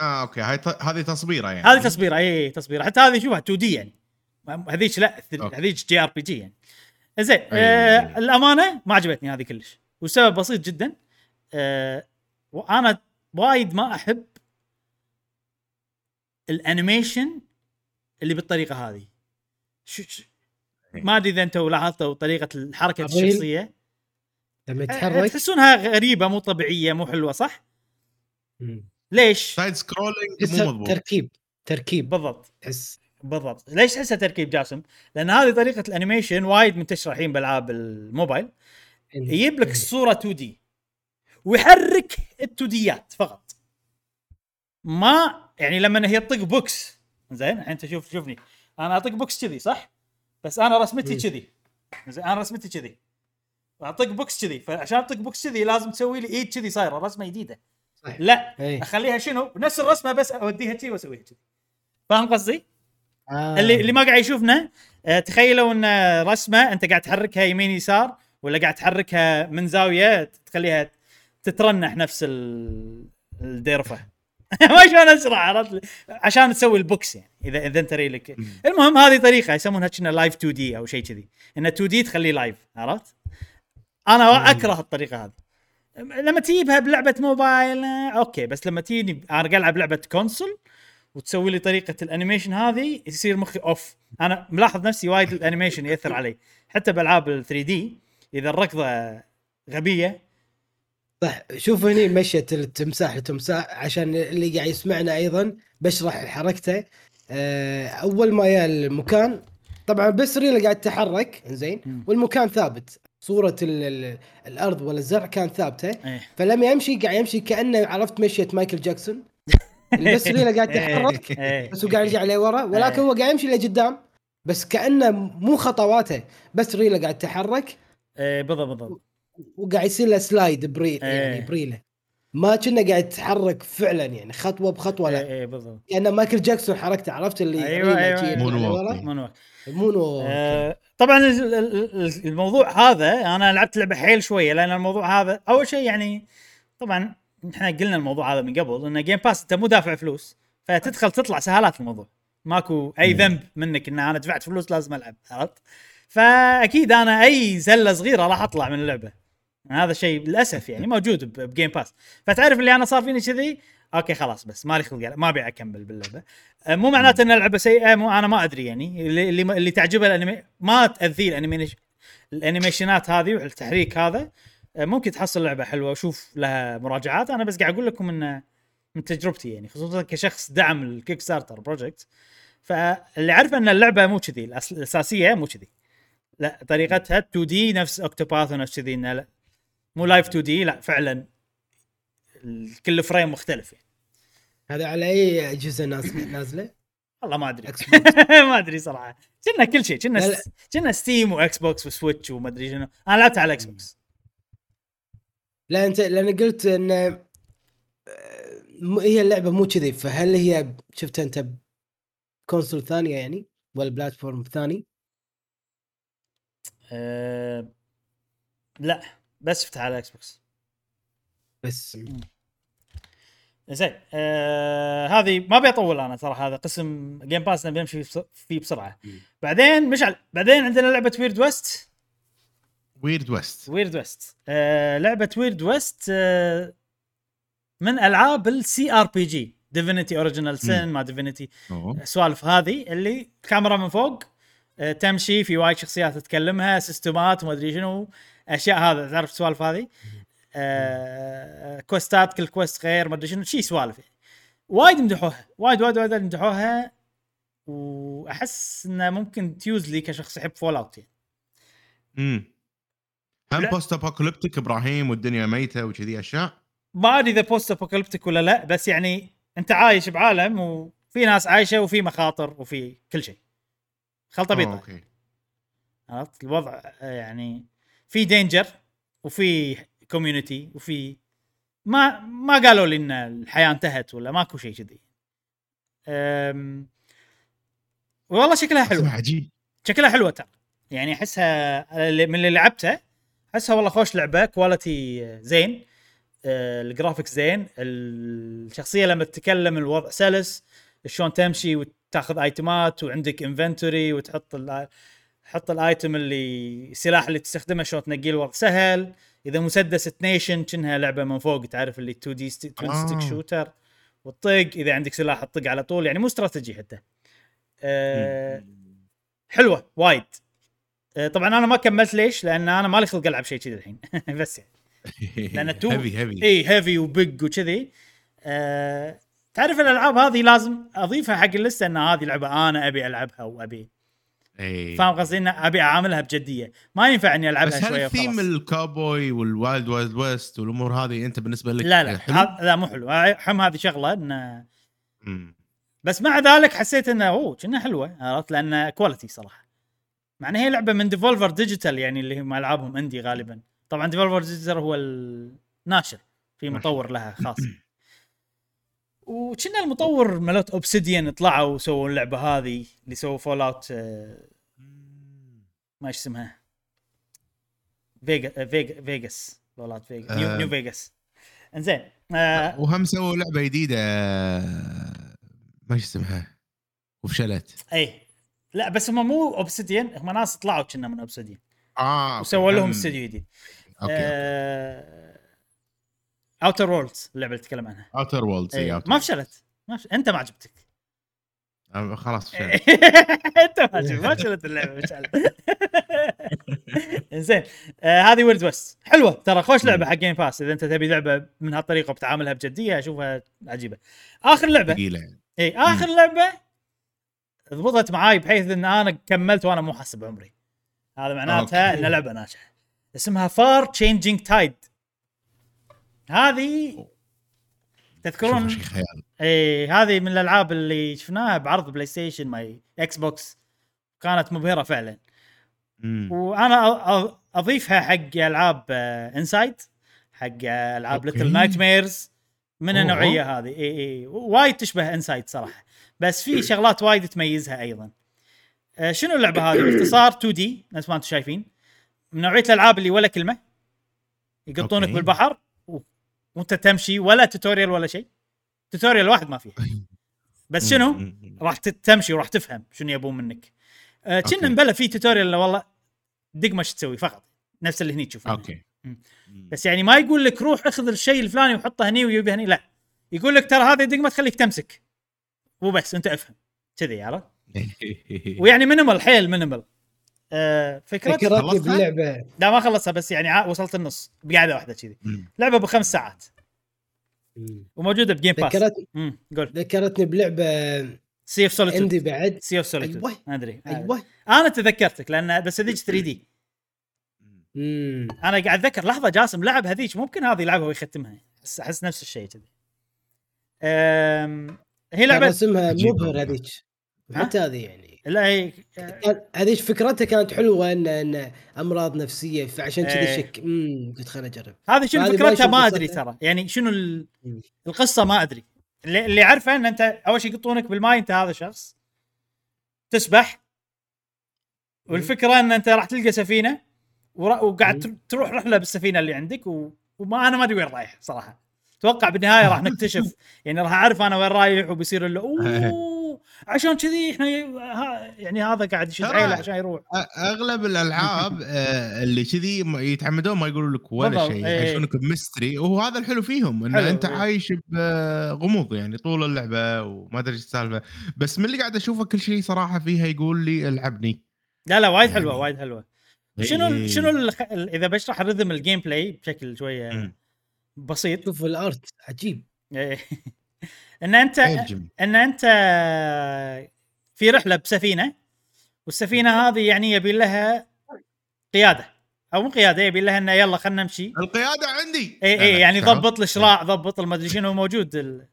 اه اوكي هاي ت... هذه تصبيره يعني، هذه تصبيره اي تصبيره، حتى هذه شوفها تو دي يعني، هذيك لا هذيك جي ار بي جي يعني. زين آه الامانه ما عجبتني هذه كلش، والسبب بسيط جدا. آه وانا وايد ما أحب الانيميشن اللي بالطريقة هذه. شو شو ما أدري إذا أنتوا لاحظتوا طريقة الحركة الشخصية لما يتحرك تحسونها غريبة مو طبيعية مو حلوة صح؟ مم. ليش؟ سايد سكرولينج مو مضبوط. تركيب تركيب بالضبط تحس بالضبط. ليش تحسها تركيب جاسم؟ لأن هذه طريقة الانيميشن وايد منتشرة الحين بألعاب الموبايل. يجيب لك الصورة تو دي ويحرك التوديات فقط. ما يعني لما هي تطق بوكس زين الحين انت شوف شوفني انا اطق بوكس كذي صح بس انا رسمتي كذي زين انا رسمتي كذي اطق بوكس كذي فعشان اطق بوكس كذي لازم تسوي لي ايد كذي صايره رسمه جديده صحيح. لا هي. اخليها شنو نفس الرسمه بس اوديها كذي واسويها كذي فاهم قصدي آه. اللي اللي ما قاعد يشوفنا تخيلوا ان رسمه انت قاعد تحركها يمين يسار ولا قاعد تحركها من زاويه تخليها تترنح نفس الديرفه ما شلون اسرع عشان تسوي البوكس يعني اذا اذا انت ريلك المهم هذه طريقه يسمونها كنا لايف تو دي او شيء كذي ان تو دي تخليه لايف عرفت. انا اكره الطريقه هذه لما تجيبها بلعبه موبايل اوكي بس لما تجيني ارجع العب لعبه كونسول وتسوي لي طريقه الانيميشن هذه يصير مخي اوف. انا ملاحظ نفسي وايد الانيميشن ياثر علي حتى بالعاب ثري دي اذا الركضه غبيه صح. شوف هني مشيت التمساح التمساح عشان اللي قاعد يسمعنا أيضا بشرح حركته. أول ما يا المكان طبعا بس ريلا قاعد تحرك زين والمكان ثابت صورة الأرض ولا الزرع كان ثابتة فلما يمشي قاعد يمشي كأنه عرفت مشية مايكل جاكسون بس ريلا قاعد تحرك بس هو قاعد يرجع لي ورا ولكن هو قاعد يمشي لقدام بس كأنه مو خطواته بس ريلا قاعد تحرك بالضبط وقاعد يصير له سلايد بريل يعني بريله ما كنا قاعد يتحرك فعلا يعني خطوه بخطوه لا اي بالضبط يعني مايكل جاكسون حركته عرفت اللي ايوه ايوه مونو آه. طبعا الموضوع هذا انا لعبت لعبه حيل شويه لان الموضوع هذا اول شيء يعني طبعا احنا قلنا الموضوع هذا من قبل ان جيم باس انت مو دافع فلوس فتدخل تطلع سهالات الموضوع ماكو اي ذنب منك ان انا دفعت فلوس لازم العب عرفت فاكيد انا اي زله صغيره راح اطلع من اللعبه هذا شيء للاسف يعني موجود بجيم باس فتعرف اللي انا صار فيني كذي اوكي خلاص بس ما لي خلق ما ابي اكمل باللعبه مو معناته ان اللعبه سيئه مو انا ما ادري يعني اللي اللي تعجبه الانمي ما تاذي الانيميشن الانيميشنات هذه والتحريك هذا ممكن تحصل لعبه حلوه وشوف لها مراجعات. انا بس قاعد اقول لكم ان من تجربتي يعني خصوصا كشخص دعم الكيك ستارتر بروجكت فاللي عارف ان اللعبه مو كذي الاساسيه مو كذي لا طريقتها تو دي نفس اوكتوباث ونفس كذي لا مو لايف تو دي لا فعلا كل فريم مختلف يعني. هذا على اي اجهزه نازله والله ما ادري ما ادري صراحه كنا كل شيء كنا كنا ستيم واكس بوكس وسويتش وما ادري شنو انا لعبت على اكس بوكس لا انت لان قلت ان هي اللعبه مو كذي فهل هي شفتها انت كونسول ثانيه يعني ولا بلاتفورم ثاني أه... لا بس شفتها على اكس بوكس بس زين أه... هذه ما بيطول انا صراحه هذا قسم جيم باس انا بمشي فيه بسرعه مم. بعدين مشعل بعدين عندنا لعبه ويرد ويست ويرد ويست ويرد ويست أه... لعبه ويرد ويست أه... من العاب السي ار بي جي ديفينيتي اوريجينال سين ما ديفينيتي سوالف هذه اللي كاميرا من فوق تمشي في وايد شخصيات تتكلمها سيستمات وما ادري شنو اشياء هذا تعرف سوالف هذه آه كوستات كل كوست غير ما ادري شنو شيء سوالف يعني. وايد مدحوها وايد وايد وايد مدحوها واحس انه ممكن تيوز لي كشخص يحب فول اوت يعني امم هم بوست ابوكاليبتيك ابراهيم والدنيا ميته وكذي اشياء ما ادري اذا بوست ابوكاليبتيك ولا لا بس يعني انت عايش بعالم وفي ناس عايشه وفي مخاطر وفي كل شيء خلطة بيضة عرفت الوضع يعني في دينجر وفي كوميونيتي وفي ما ما قالوا لي ان الحياة انتهت ولا ماكو شيء كذي امم والله شكلها حلو عجيب شكلها حلوة ترى يعني احسها من اللي لعبتها احسها والله خوش لعبة كواليتي زين الجرافيكس زين الشخصية لما تتكلم الوضع سلس شلون تمشي وت... تاخذ ايتمات وعندك انفنتوري وتحط ال... حط الايتم اللي السلاح اللي تستخدمه شلون تنقي الوضع سهل اذا مسدس اتنيشن كأنها لعبه من فوق، تعرف اللي تو دي توين ستيك شوتر، والطق اذا عندك سلاح الطق على طول، يعني مو استراتيجي حتى. أه حلوه وايد. أه طبعا انا ما كملت ليش، لان انا مالي خلق العب شيء كذا الحين بس يعني لان تو اي هيفي وبيج وكذي. أه تعرف الالعاب هذه لازم اضيفها حق اللسته، ان هذه لعبه انا ابي العبها وابي اي فاهم قصدي، ان ابي اعاملها بجديه، ما ينفع اني العبها شويه وخلاص. بس ثيم الكاوبوي والوايلد وايلد ويست والامور هذه انت بالنسبه لك لا لا حلو؟ لا مو حلو حم، هذه شغله ان م. بس مع ذلك حسيت انه اوه كنا حلوه، عرفت، لان كواليتي صراحه، مع ان هي لعبه من ديفولفر ديجيتال يعني اللي هم العابهم اندي غالبا. طبعا ديفولفر ديجيتال هو الناشر، في مطور لها خاص وكنا المطور مالت اوبسيديان طلعوا وسووا اللعبه هذه اللي سووا فول اوت، ما اسمها فيجا فيجا فيجاس فول اوت فيجا نيو نيو فيجاس. انزين آه وهم سووا لعبه جديده ما اسمها وفشلت. اي لا بس هم مو اوبسيديان، هم ناس طلعوا كنا من اوبسيديان اه وسووا لهم استوديو جديد. اوكي, آه أوكي. اوتر وولدز اللعبه اللي تكلم عنها اوتر وولدز ايه. ما فشلت ما فشلت. انت ما عجبتك خلاص فشلت انت ما عجبتك ما فشلت اللعبه مش عارف. انزين آه هذه وورد وست حلوه ترى، خوش لعبه حق جيم باس. اذا انت تبي لعبه من هالطريقه بتعاملها بجديه اشوفها عجيبه. اخر لعبه اي اخر لعبه ضبطت معاي بحيث ان انا كملت وانا مو حاسب عمري، هذا معناتها ان لعبه ناجحه. اسمها فار تشينجينج تايد. هذه تذكرون اي هذه من الالعاب اللي شفناها بعرض بلاي ستيشن ماي اكس بوكس، كانت مبهره فعلا. مم. وانا اضيفها حق العاب انسايد، حق العاب ليتل نايت ميرز من أوه. النوعيه هذه اي اي وايد تشبه انسايد صراحه، بس في شغلات وايد تميزها ايضا. أه شنو اللعبه هذه باختصار؟ تو دي نفس ما انتم شايفين، من نوعيه الالعاب اللي ولا كلمه، يقطونك أوكي. بالبحر وانت تمشي، ولا توتوريال ولا شيء، توتوريال واحد ما فيه، بس شنو راح تمشي وراح تفهم شنو يبون منك. آه كنا مبلى في توتوريال والله دق ما تسوي فقط نفس اللي هني تشوفه اوكي م. بس يعني ما يقول لك روح اخذ الشيء الفلاني وحطه هني ويبي هني، لا يقول لك ترى هذه دق ما تخليك تمسك وبس انت افهم كذي عرفت. ويعني مينيمال حيل مينيمال. آه فكرتي باللعبه لا ما خلصها، بس يعني وصلت النص بقعده واحده كذي. لعبه بخمس ساعات مم. وموجوده بجيم باس. ذكرتني ذكرتني بلعبه سي اف سوليتود. عندي بعد سي اف سوليتود ما ادري ايوه انا تذكرتك لان بس هذيك ثري دي. امم انا قاعد اتذكر لحظه جاسم لعب هذيك، ممكن هذه يلعبها ويختمها، بس احس نفس الشيء كذي. امم هي لعبه اسمها مبهر هذيك حتى هذه يعني لا هي هذه فكرتها كانت حلوه ان, إن امراض نفسيه، فعشان كذا ايه. شك امم قلت خليني اجرب هذه شنو فكرتها ما ادري ترى يعني شنو ال... القصه ما ادري. اللي عارفه ان انت اول شيء يقطونك بالماء، انت هذا شخص تسبح، والفكره ان انت راح تلقى سفينه ورا... وقاعد تروح رحله بالسفينه اللي عندك و... وما انا ما ادري وين رايح صراحه. اتوقع بالنهايه راح نكتشف يعني راح اعرف انا وين رايح، وبيصير اللي اوه عشان كذي احنا يعني هذا قاعد يشد عيله عشان يروح. اغلب الالعاب اللي كذي يتعمدون ما يقولوا لك ولا شيء، يعيشونك بميستري، وهو هذا الحلو فيهم ان انت عايش بغموض يعني طول اللعبه وما ادري ايش السالفه. بس من اللي قاعد اشوفه كل شيء صراحه فيها يقول لي العبني. لا لا وايد حلوه وايد حلوه. شنو شنو اذا بشرح رذم الجيم بلاي بشكل شويه بسيط، شوف الارت عجيب ان انت ان انت في رحله بسفينه، والسفينه هذه يعني يبي لها قياده او مو قياده، يبي لها انه يلا خلينا نمشي. القياده عندي اي اي يعني ضبط الشراع، ضبط المدري شنو، موجود ال...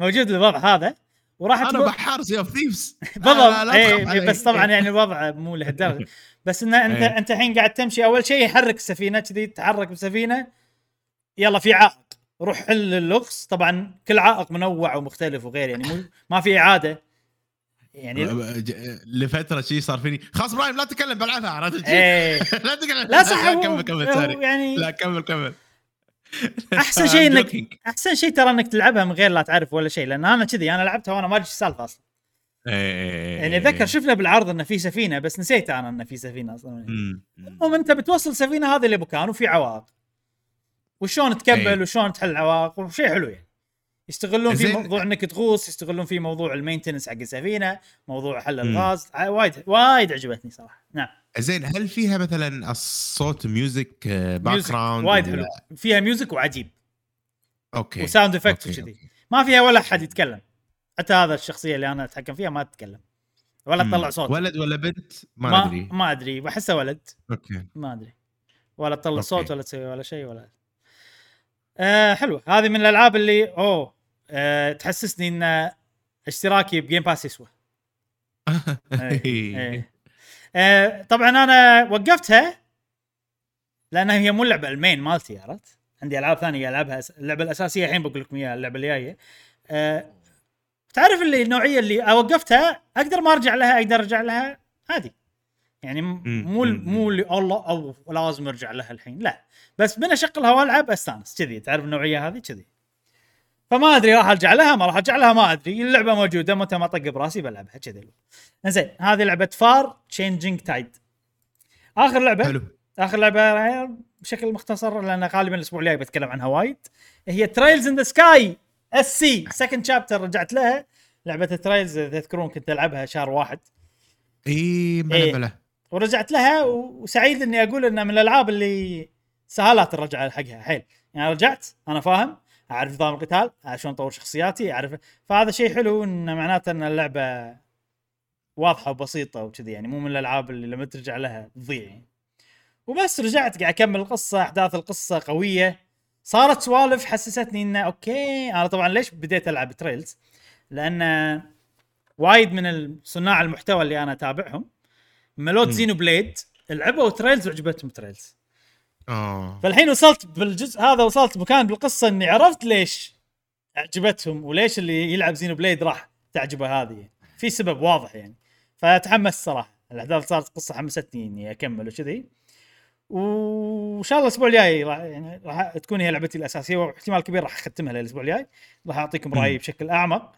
موجود الوضع هذا وراح انا تبق... بحار سي اوف ثيفز بالضبط. بس طبعا يعني الوضع مو لهالدرجه، بس ان انت انت الحين قاعد تمشي، اول شيء يحرك السفينه كذي، تتحرك بالسفينه يلا في عائق روح حل اللغز. طبعا كل عائق منوع ومختلف وغير يعني مو ما في اعاده يعني لفتره شيء صار فيني خلاص برايم لا تتكلم بالعافيه عرفت ايه. لا تتكلم لا صح كمل كمل ساري يعني لا كمل كمل. احسن شيء انك احسن شيء ترى انك تلعبها من غير لا تعرف ولا شيء، لان انا كذي انا لعبتها وانا ما ادري ايش السالفه اصلا يعني أتذكر شفنا بالعرض إنه في سفينة بس نسيت أنا إنه في سفينة أصلاً. المهم أنت بتوصل سفينة هذه اللي بكان وفي عوائق وشون تكمل وشون تحل عوائق وشيء حلو يعني. يستغلون في موضوع إنك تغوص، يستغلون في موضوع المينتيننس حق السفينة، موضوع حل الغاز، وايد وايد عجبتني صراحة. نعم. زين هل فيها مثلاً الصوت ميوزك باك جراوند؟ وايد حلو. فيها ميوزك وعجيب. أوكي. وساوند إفكت وكذي. ما فيها ولا حد يتكلم. حتى هذا الشخصية اللي أنا أتحكم فيها ما تتكلم ولا تطلع صوت. ولد ولا بنت؟ ما, ما أدري. ما أدري بحسه ولد. أوكي. ما أدري. ولا تطلع أوكي. صوت ولا تسوي ولا شيء ولا. آه حلو. هذه من الألعاب اللي أوه آه تحسسني إن اشتراكي بجيم باس يسوى. آه. آه. آه. طبعًا أنا وقفتها لأنها هي مو لعبة المين مالتي، عرفت؟ عندي ألعاب ثانية ألعبها. اللعبة الأساسية الحين بقول لكم إياها، اللعبة الجاية. آه. تعرف اللي النوعية اللي اوقفتها اقدر ما ارجع لها، اقدر ارجع لها عادي يعني، مو مو اللي الله او لازم ارجع لها الحين، لا بس بنا شغلها والعب استانس كذي، تعرف النوعية هذه كذي. فما ادري راح ارجع لها ما راح ارجع لها، ما ادري. اللعبة موجودة متى ما طق براسي بلعبها كذي. زين هذه لعبة فار تشينجينج تايد، اخر لعبة حلو. اخر لعبة بشكل مختصر لان غالبا الاسبوع الجاي بتكلم عنها وايد، هي ترايلز ان ذا سكاي اس سي سكند شابتر. رجعت لها لعبه الترايلز، تذكرون كنت العبها شهر واحد اي بلا، ورجعت لها وسعيد اني اقول انها من الالعاب اللي سهلت الرجعه حقها حيل يعني. رجعت انا فاهم، اعرف نظام القتال، اعرف شلون اطور شخصياتي، اعرف، فهذا شيء حلو انه معناته ان اللعبه واضحه وبسيطه وكذي يعني، مو من الالعاب اللي لما ترجع لها تضيع يعني. وبس رجعت قاعد اكمل القصه، احداث القصه قويه، صارت سوالف حسستني إنه أوكي. أنا طبعًا ليش بديت ألعب تريلز؟ لأن وايد من صناع المحتوى اللي أنا أتابعهم ملوت زينو بليد لعبوا تريلز وعجبتهم تريلز. آه. فالحين وصلت بالجزء هذا، وصلت مكان بالقصة إني عرفت ليش عجبتهم وليش اللي يلعب زينو بليد راح تعجبه، هذه في سبب واضح يعني. فتحمس صراحة، الأحداث صارت قصة حمستني إني أكمل وكذي. وإن شاء الله الأسبوع الجاي يعني راح تكون هي لعبتي الأساسية، واحتمال كبير راح أختمها للأسبوع الجاي، راح أعطيكم رأيي بشكل أعمق.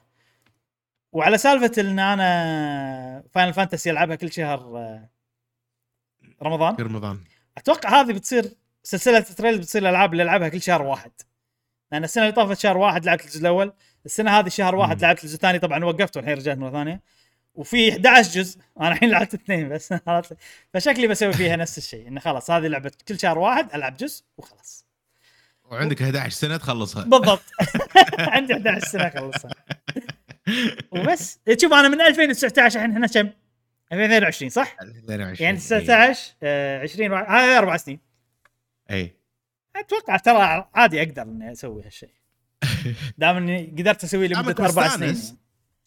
وعلى سالفة إن أنا فاينل فانتسي ألعبها كل شهر رمضان رمضان أتوقع هذه بتصير سلسلة تريلز، بتصير الألعاب اللي ألعبها كل شهر واحد، لأن السنة اللي طافت شهر واحد لعبت الجزء الأول، السنة هذه شهر واحد مم. لعبت الجزء الثاني، طبعًا وقفت والحين رجعت مرة ثانية، وفي إحدى عشر جزء، انا الحين لعبت اثنين بس. فشكلي بسوي فيها نفس الشيء، انه خلاص هذه لعبه كل شهر واحد العب جزء وخلاص، وعندك إحدى عشر سنه تخلصها بالضبط. عندي إحدى عشر سنه اخلصها وبس. شوف انا من ألفين وتسعة عشر الحين احنا كم، ألفين واثنين وعشرين صح؟ ألفين واثنين وعشرين يعني تسعة عشر آه، عشرين هاي اربع سنين. اي اتوقع ترى عادي اقدر اني اسوي هالشيء دام اني قدرت اسوي لمده اربع سنين.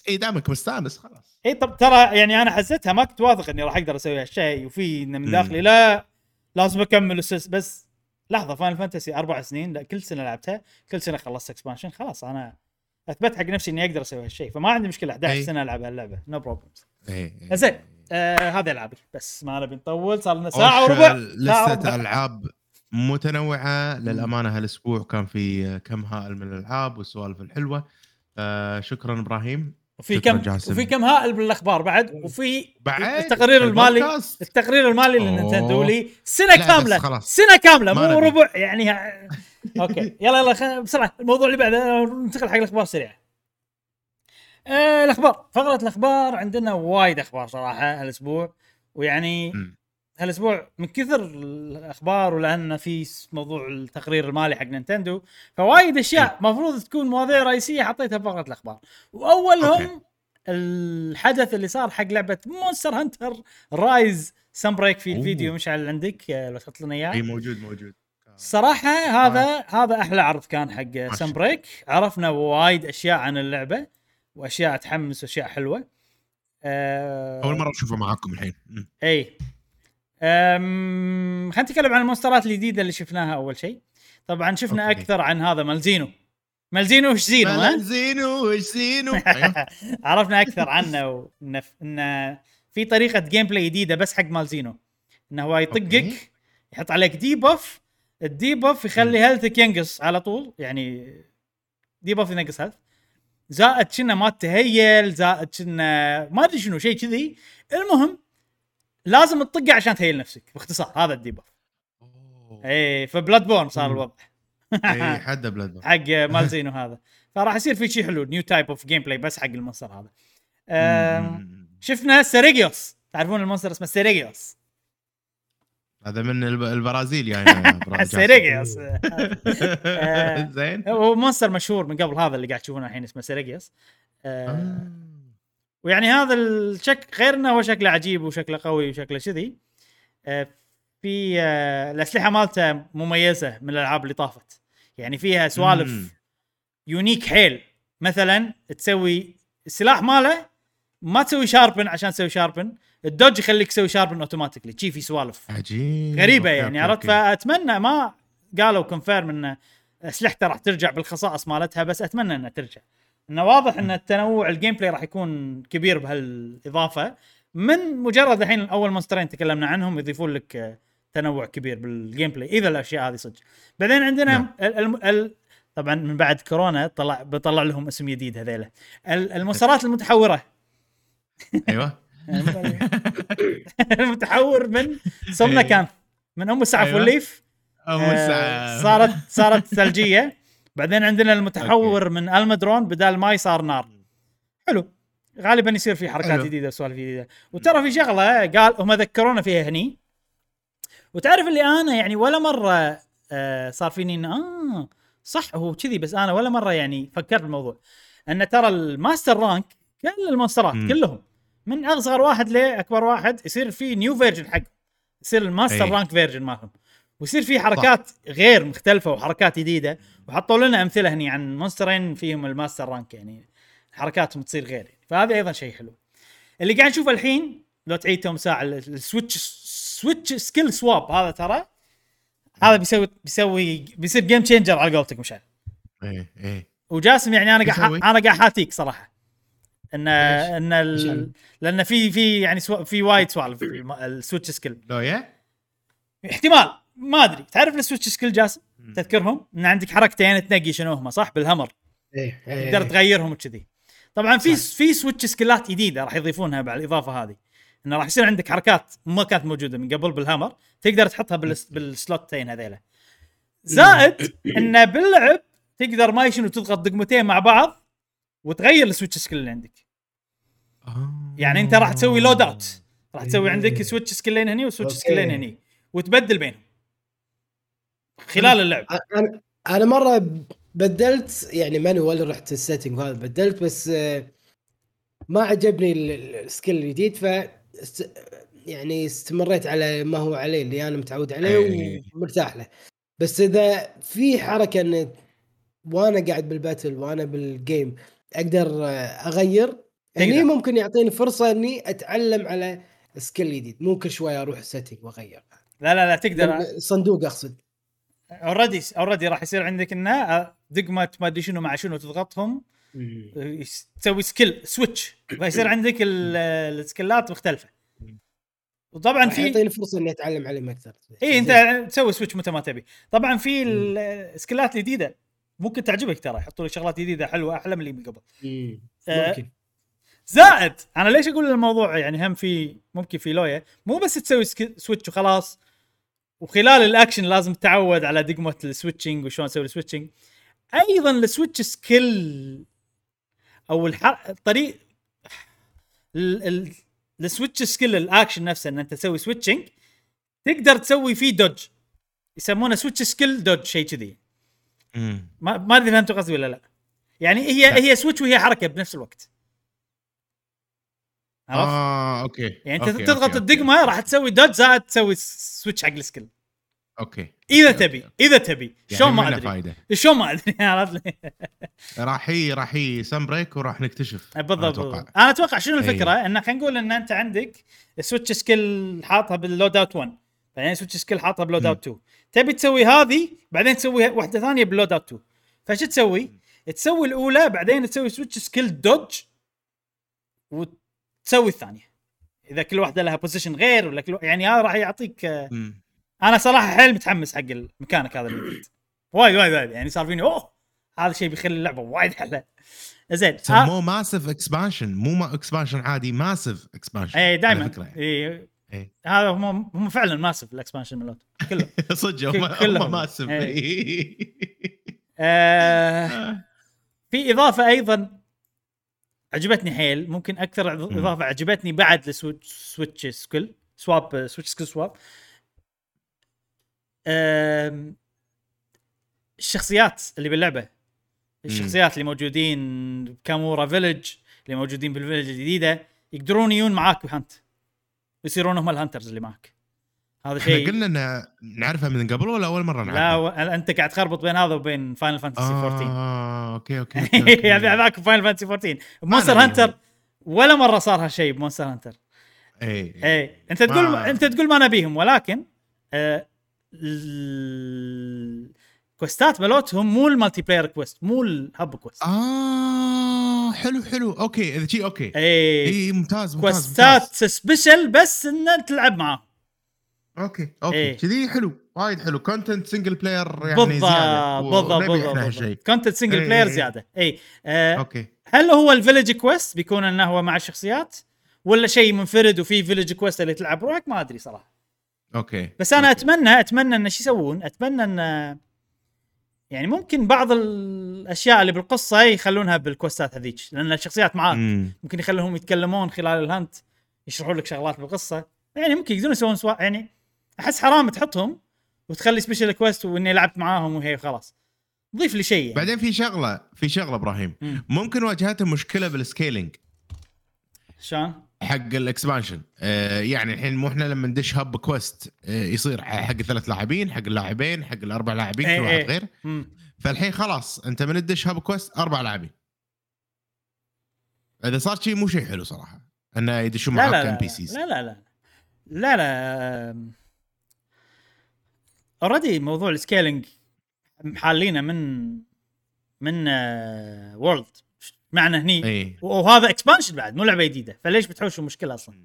اي دامك مستانس خلاص. اي طب ترى يعني انا حسيتها ما كنت واثق اني راح اقدر اسوي هالشيء، وفي ان من داخلي لا لازم اكمل السلسله. بس لحظه، فاينل فانتسي اربع سنين، لا كل سنه لعبتها، كل سنه خلصت اكسبانشن، خلاص انا اثبت حق نفسي اني اقدر اسوي هالشيء، فما عندي مشكله إحدى عشر سنه العب هاللعبه، نو بروبلم. زين هذه العابي بس، ما نبي نطول، صار لنا ساعه وربع. لسه العاب متنوعه للامانه هالاسبوع، كان في كم هائل من الالعاب والسوالف الحلوه. آه شكرا ابراهيم. وفي كم جاسم. وفي كم هائل بالاخبار بعد، وفي التقرير المالي، التقرير المالي للنينتندو لي سنه كامله، سنه كامله مو ربع يعني. اوكي يلا يلا خل... بسرعه الموضوع اللي بعده، ننتقل حق الاخبار سريعه. آه الاخبار، فقره الاخبار، عندنا وايد اخبار صراحه هالاسبوع، ويعني هالاسبوع من كثر الاخبار، ولان في موضوع التقرير المالي حق نينتندو، فوايد اشياء مفروض تكون مواضيع رئيسيه حطيتها بفقره الاخبار. واولهم الحدث اللي صار حق لعبه مونستر هانتر رايز سان بريك. في الفيديو مشعل عندك لو تحط لنا اياه؟ اي موجود موجود. صراحه هذا آه. هذا احلى عرض كان حق سان بريك، عرفنا وايد اشياء عن اللعبه واشياء تحمس واشياء حلوه. آه... اول مره اشوفه معاكم الحين. م. اي امم خلينا نتكلم عن المونسترات الجديده اللي شفناها. اول شيء طبعا شفنا أوكي. اكثر عن هذا مالزينو، مالزينو وش زينو مالزينو وش زينو عرفنا اكثر عنه، وان إن في طريقه جيم بلاي جديده بس حق مالزينو، انه هو يطقك، يحط عليك دي بوف، الدي بوف يخلي هيلثك ينقص على طول، يعني دي بوف ينقص هيلث، زائد كنا ما تهيل، زائد كنا ما ادري شنو شيء كذي. المهم لازم تطقه عشان تهيل نفسك، باختصار هذا الديبر. اي فبلاد بورن صار الوضع اي حدا بلاد بورن حق مال زينو هذا، فراح يصير في شيء حلو، نيو تايب اوف جيم بلاي بس حق المنصر هذا. شفنا سيريجيوس، تعرفون المنصر اسمه سيريجيوس، هذا من البرازيل يعني سيريجيوس زين، هو منصر مشهور من قبل، هذا اللي قاعد تشوفونه الحين اسمه سيريجيوس. ويعني هذا الشكل غير انه هو شكله عجيب وشكله قوي وشكله كذي. في الأسلحة مالتها مميزة من الألعاب اللي طافت، يعني فيها سوالف مم. يونيك حيل. مثلا تسوي السلاح ماله ما تسوي شاربن، عشان تسوي شاربن الدوج يخليك تسوي شاربن اوتوماتيكلي. شي في سوالف عجيب غريبة أوكي يعني عرفت. فأتمنى ما قالوا كونفيرم إن أسلحته راح ترجع بالخصائص مالتها، بس أتمنى إنها ترجع. إنه واضح إن التنوع الجيم بلاي راح يكون كبير بهالإضافة، من مجرد الحين الأول مونسترين تكلمنا عنهم يضيفون لك تنوع كبير بالجيم بلاي اذا الاشياء هذه صدق. بعدين عندنا ال ال ال طبعا من بعد كورونا طلع بطلع لهم اسم جديد هذيله المسارات المتحوره. ايوه المتحور من صمنا كان من ام السعف أيوة. والليف ام السعف صارت صارت ثلجيه. بعدين عندنا المتحور من المدرون، بدال ماي صار نار. حلو، غالبا يصير في حركات جديده وسوالف جديده. وترى في شغله قال هم ذكرونا فيها هني، وتعرف اللي انا يعني ولا مره آه صار فيني ان اه صح هو كذي، بس انا ولا مره يعني فكرت بالموضوع ان ترى الماستر رانك كل المونسترات م. كلهم من اصغر واحد لاكبر واحد يصير في نيو فيرجن حق، يصير الماستر أي. رانك فيرجن مالهم، ويصير في حركات طبع. غير مختلفه وحركات جديده. وحطوا لنا امثله هني عن مونسترين فيهم الماستر رانك، يعني حركاتهم تصير غير، فهذا ايضا شيء حلو. اللي قاعد نشوفه الحين لو تعيدهم ساعه السويتش سويتش سكيل سواب، هذا ترى هذا بيسوي بيسوي بيصير جيم تشينجر على قولتك مشعل. اي اي وجاسم يعني انا قاعد انا قاعد حاتيك صراحه ان ان ال... لان في في يعني سو... في وايد سوالف السويتش سكيل لا احتمال ما ادري. تعرف السويتش سكيل جاسم تذكرهم ان عندك حركتين تنقي شنوهما صح بالهمر، اي تقدر تغيرهم وكذي. طبعا في في سويتش سكيلات جديده راح يضيفونها بعد الاضافه هذه، انه راح يصير عندك حركات ما كانت موجوده من قبل بالهامر تقدر تحطها بالسلوتين هذيله. زائد انه باللعب تقدر ما يشنو تضغط دقمتين مع بعض وتغير السويتش سكيل اللي عندك. يعني انت راح تسوي لود اوت، راح تسوي عندك سويتش سكيلين هني وسويتش سكيلين هني وتبدل بينهم خلال اللعب. انا انا مره بدلت يعني مانوال، رحت السيتنج وهذا بدلت، بس ما عجبني السكيل الجديد ف است... يعني استمريت على ما هو عليه اللي أنا متعود عليه أيه. ومرتاح له. بس إذا في حركة إن وأنا قاعد بالباتل وأنا بالجيم أقدر أغير، يعني ممكن يعطيني فرصة إني أتعلم على سكيل جديد، ممكن شوية أروح سيتنج وأغير. لا لا لا تقدر صندوق أقصد أوردي أوردي راح يصير عندك إنه دقمة ما أدري شنو مع شنو تضغطهم تسوي سكيل سويتش، فيصير عندك السكيلات مختلفه. وطبعا في يعطيني فرصه اني اتعلم عليهم اكثر. اي انت تسوي سويتش متى ما تبي. طبعا في السكيلات الجديده ممكن تعجبك، ترى يحطوا لك شغلات جديده حلوه احلى من اللي قبل ممكن. زائد انا ليش اقول الموضوع يعني هم في ممكن في لويا مو بس تسوي سويتش وخلاص، وخلال الاكشن لازم تعود على دقمه السويتشنج وشلون تسوي السويتشنج. ايضا السويتش سكيل او الحر... الطريق ال السويتش سكيل الاكشن نفسه ان انت تسوي سويتشنج تقدر تسوي فيه دوج، يسمونه سويتش سكيل دوج شيء كذي. امم ما ما ادري فهمت قصدي ولا لا. يعني هي لا. هي سويتش وهي حركه بنفس الوقت. عرفت؟ اه اوكي. يعني انت أوكي. تضغط الدقمه راح تسوي دوج زائد تسوي سويتش حق السكيل. اوكي اذا أوكي. تبي اذا تبي يعني شو ما ادري شو ما ادري عرفت لي راح راح سم بريك وراح نكتشف بالضبط. أنا, انا اتوقع شنو الفكره أيه. ان خلينا نقول ان انت عندك سويتش سكيل حاطها باللود اوت واحد، بعدين سويتش سكيل حاطها باللود اوت اثنين، تبي تسوي هذه بعدين تسوي واحده ثانيه باللود اوت اثنين، فايش تسوي؟ تسوي الاولى بعدين تسوي سويتش سكيل دوج وتسوي الثانيه اذا كل واحده لها بوزيشن غير ولا كل... يعني هذا راح يعطيك م. انا صراحه حيل متحمس حق المكانك هذا الجديد وايد وايد وايد. يعني صار فيني اوه هذا الشيء بيخلي اللعبه وايد حلوه. زين سموه ماسيف اكسبانشن، مو ما اكسبانشن عادي، ماسيف اكسبانشن. اي دائما اي هذا هم هم فعلا ماسيف الاكسبانشن مالته كله صدق هم ماسيف. في اضافه ايضا عجبتني حيل، ممكن اكثر اضافه عجبتني بعد لسويتش سكيل سواب سويتش سكيل سواب الشخصيات اللي باللعبه، الشخصيات اللي موجودين بكامورا فيلج، اللي موجودين بالفيلج الجديده يقدرون يجون معاك بهانت، يصيرون هم الهانترز اللي معك. هذا شيء قلنا ان نعرفها من قبل ولا اول مره نعرفها؟ لا انت قاعد تخربط بين هذا وبين فاينل فانتسي فورتين. اه اوكي اوكي اوكي يعني هذاك فاينل فانتسي فورتين مونستر هانتر ولا مره صار هالشيء بمونستر هانتر. اي اي انت تقول ما... انت تقول ما نبيهم، ولكن آه... الكوستات مالتهم مو المالتي بلاير كويست، مو الهب كويست. اه حلو حلو اوكي اذا شيء اوكي اي ايه ممتاز ممتاز كوستات سبيشل بس ان تلعب معه. اوكي اوكي كذي ايه. حلو وايد حلو كونتنت سنجل بلاير يعني زياده بالضبط بالضبط كونتنت سنجل ايه بلاير زياده اي اه اوكي. هل هو الفيليج كويست بيكون انه هو مع الشخصيات ولا شيء منفرد وفي فيليج كويست اللي تلعب روحك؟ ما ادري صراحه. اوكي بس انا أوكي. اتمنى اتمنى ان شو يسوون، اتمنى ان يعني ممكن بعض الاشياء اللي بالقصه يخلونها بالكوستات هذيك، لان الشخصيات معاك مم. ممكن يخلوهم يتكلمون خلال الهانت، يشرحوا لك شغلات بالقصه، يعني ممكن يقدرون يسوون سوا... يعني احس حرام تحطهم وتخلي سبيشال كويست واني لعبت معاهم وهي خلاص، ضيف لي شيء يعني. بعدين في شغله في شغله ابراهيم مم. ممكن واجهتهم مشكله بالسكيلينج شلون حق الاكسبانشن. آه يعني الحين مو احنا لما ندش هب كويست آه يصير حق ثلاث لاعبين حق اللاعبين حق الاربع لاعبين كل واحد غير مم. فالحين خلاص انت من ندش هب كويست اربع لاعبين. هذا صار شيء مو شيء حلو صراحه انه يدشوا معك ام بي سيز. لا لا لا لا لا اوريدي موضوع السكيلينج محالينه من من وورلد آه معنى هني ايه. وهذا اكسبانشن بعد مو لعبه جديده، فليش بتحوشوا مشكله اصلا؟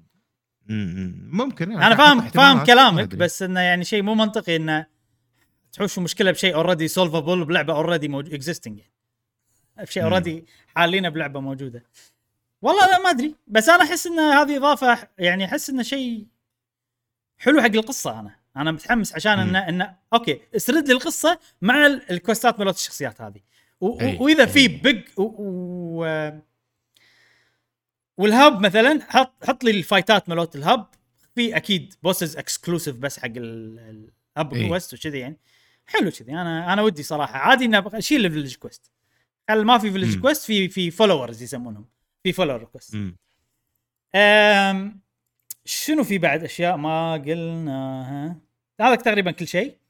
امم ممكن يعني انا فاهم فاهم كلامك، بس انه يعني شيء مو منطقي انه تحوشوا مشكله بشيء اوريدي سولفبل بلعبه اوريدي اكزيستنج، يعني شيء اوريدي حالينا بلعبه موجوده. والله لا ما ادري، بس انا احس ان هذه اضافه، يعني احس انه شيء حلو حق القصه. انا انا متحمس عشان ان ان اوكي اسرد لي القصه مع الكوستات مالت الشخصيات هذه و... أي. واذا في بيج و... و... والهاب مثلا حط حط لي الفايتات مالوت الهاب، في اكيد بوسز اكسكلوسيف بس حق الهاب كويست وكذا، يعني حلو كذا. انا انا ودي صراحه عادي ان اشيل الفيلج كويست، هل ما في فيلج كويست في في فولورز يسمونهم، في فولور كويست. امم شنو في بعد اشياء ما قلناها؟ هذا تقريبا كل شيء.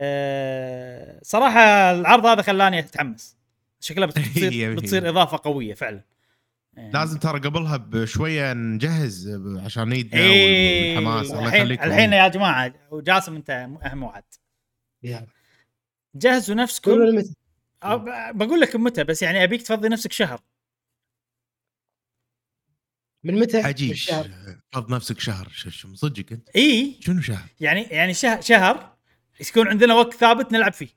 أه صراحة العرض هذا خلاني أتحمس، شكلها بتصير بتصير إضافة قوية فعلا. لازم ترى قبلها بشوية نجهز عشان نيدنا ايه والحماس. الله يخليكم الحين يا جماعة، وجاسم أنت أهم وعد، جهزوا نفسكم. بقول لك متى، بس يعني أبيك تفضي نفسك شهر من متى حجيش، فض نفسك شهر. شو مصدقك أنت؟ إيه شنو شهر؟ يعني يعني شهر شهر يكون عندنا وقت ثابت نلعب فيه.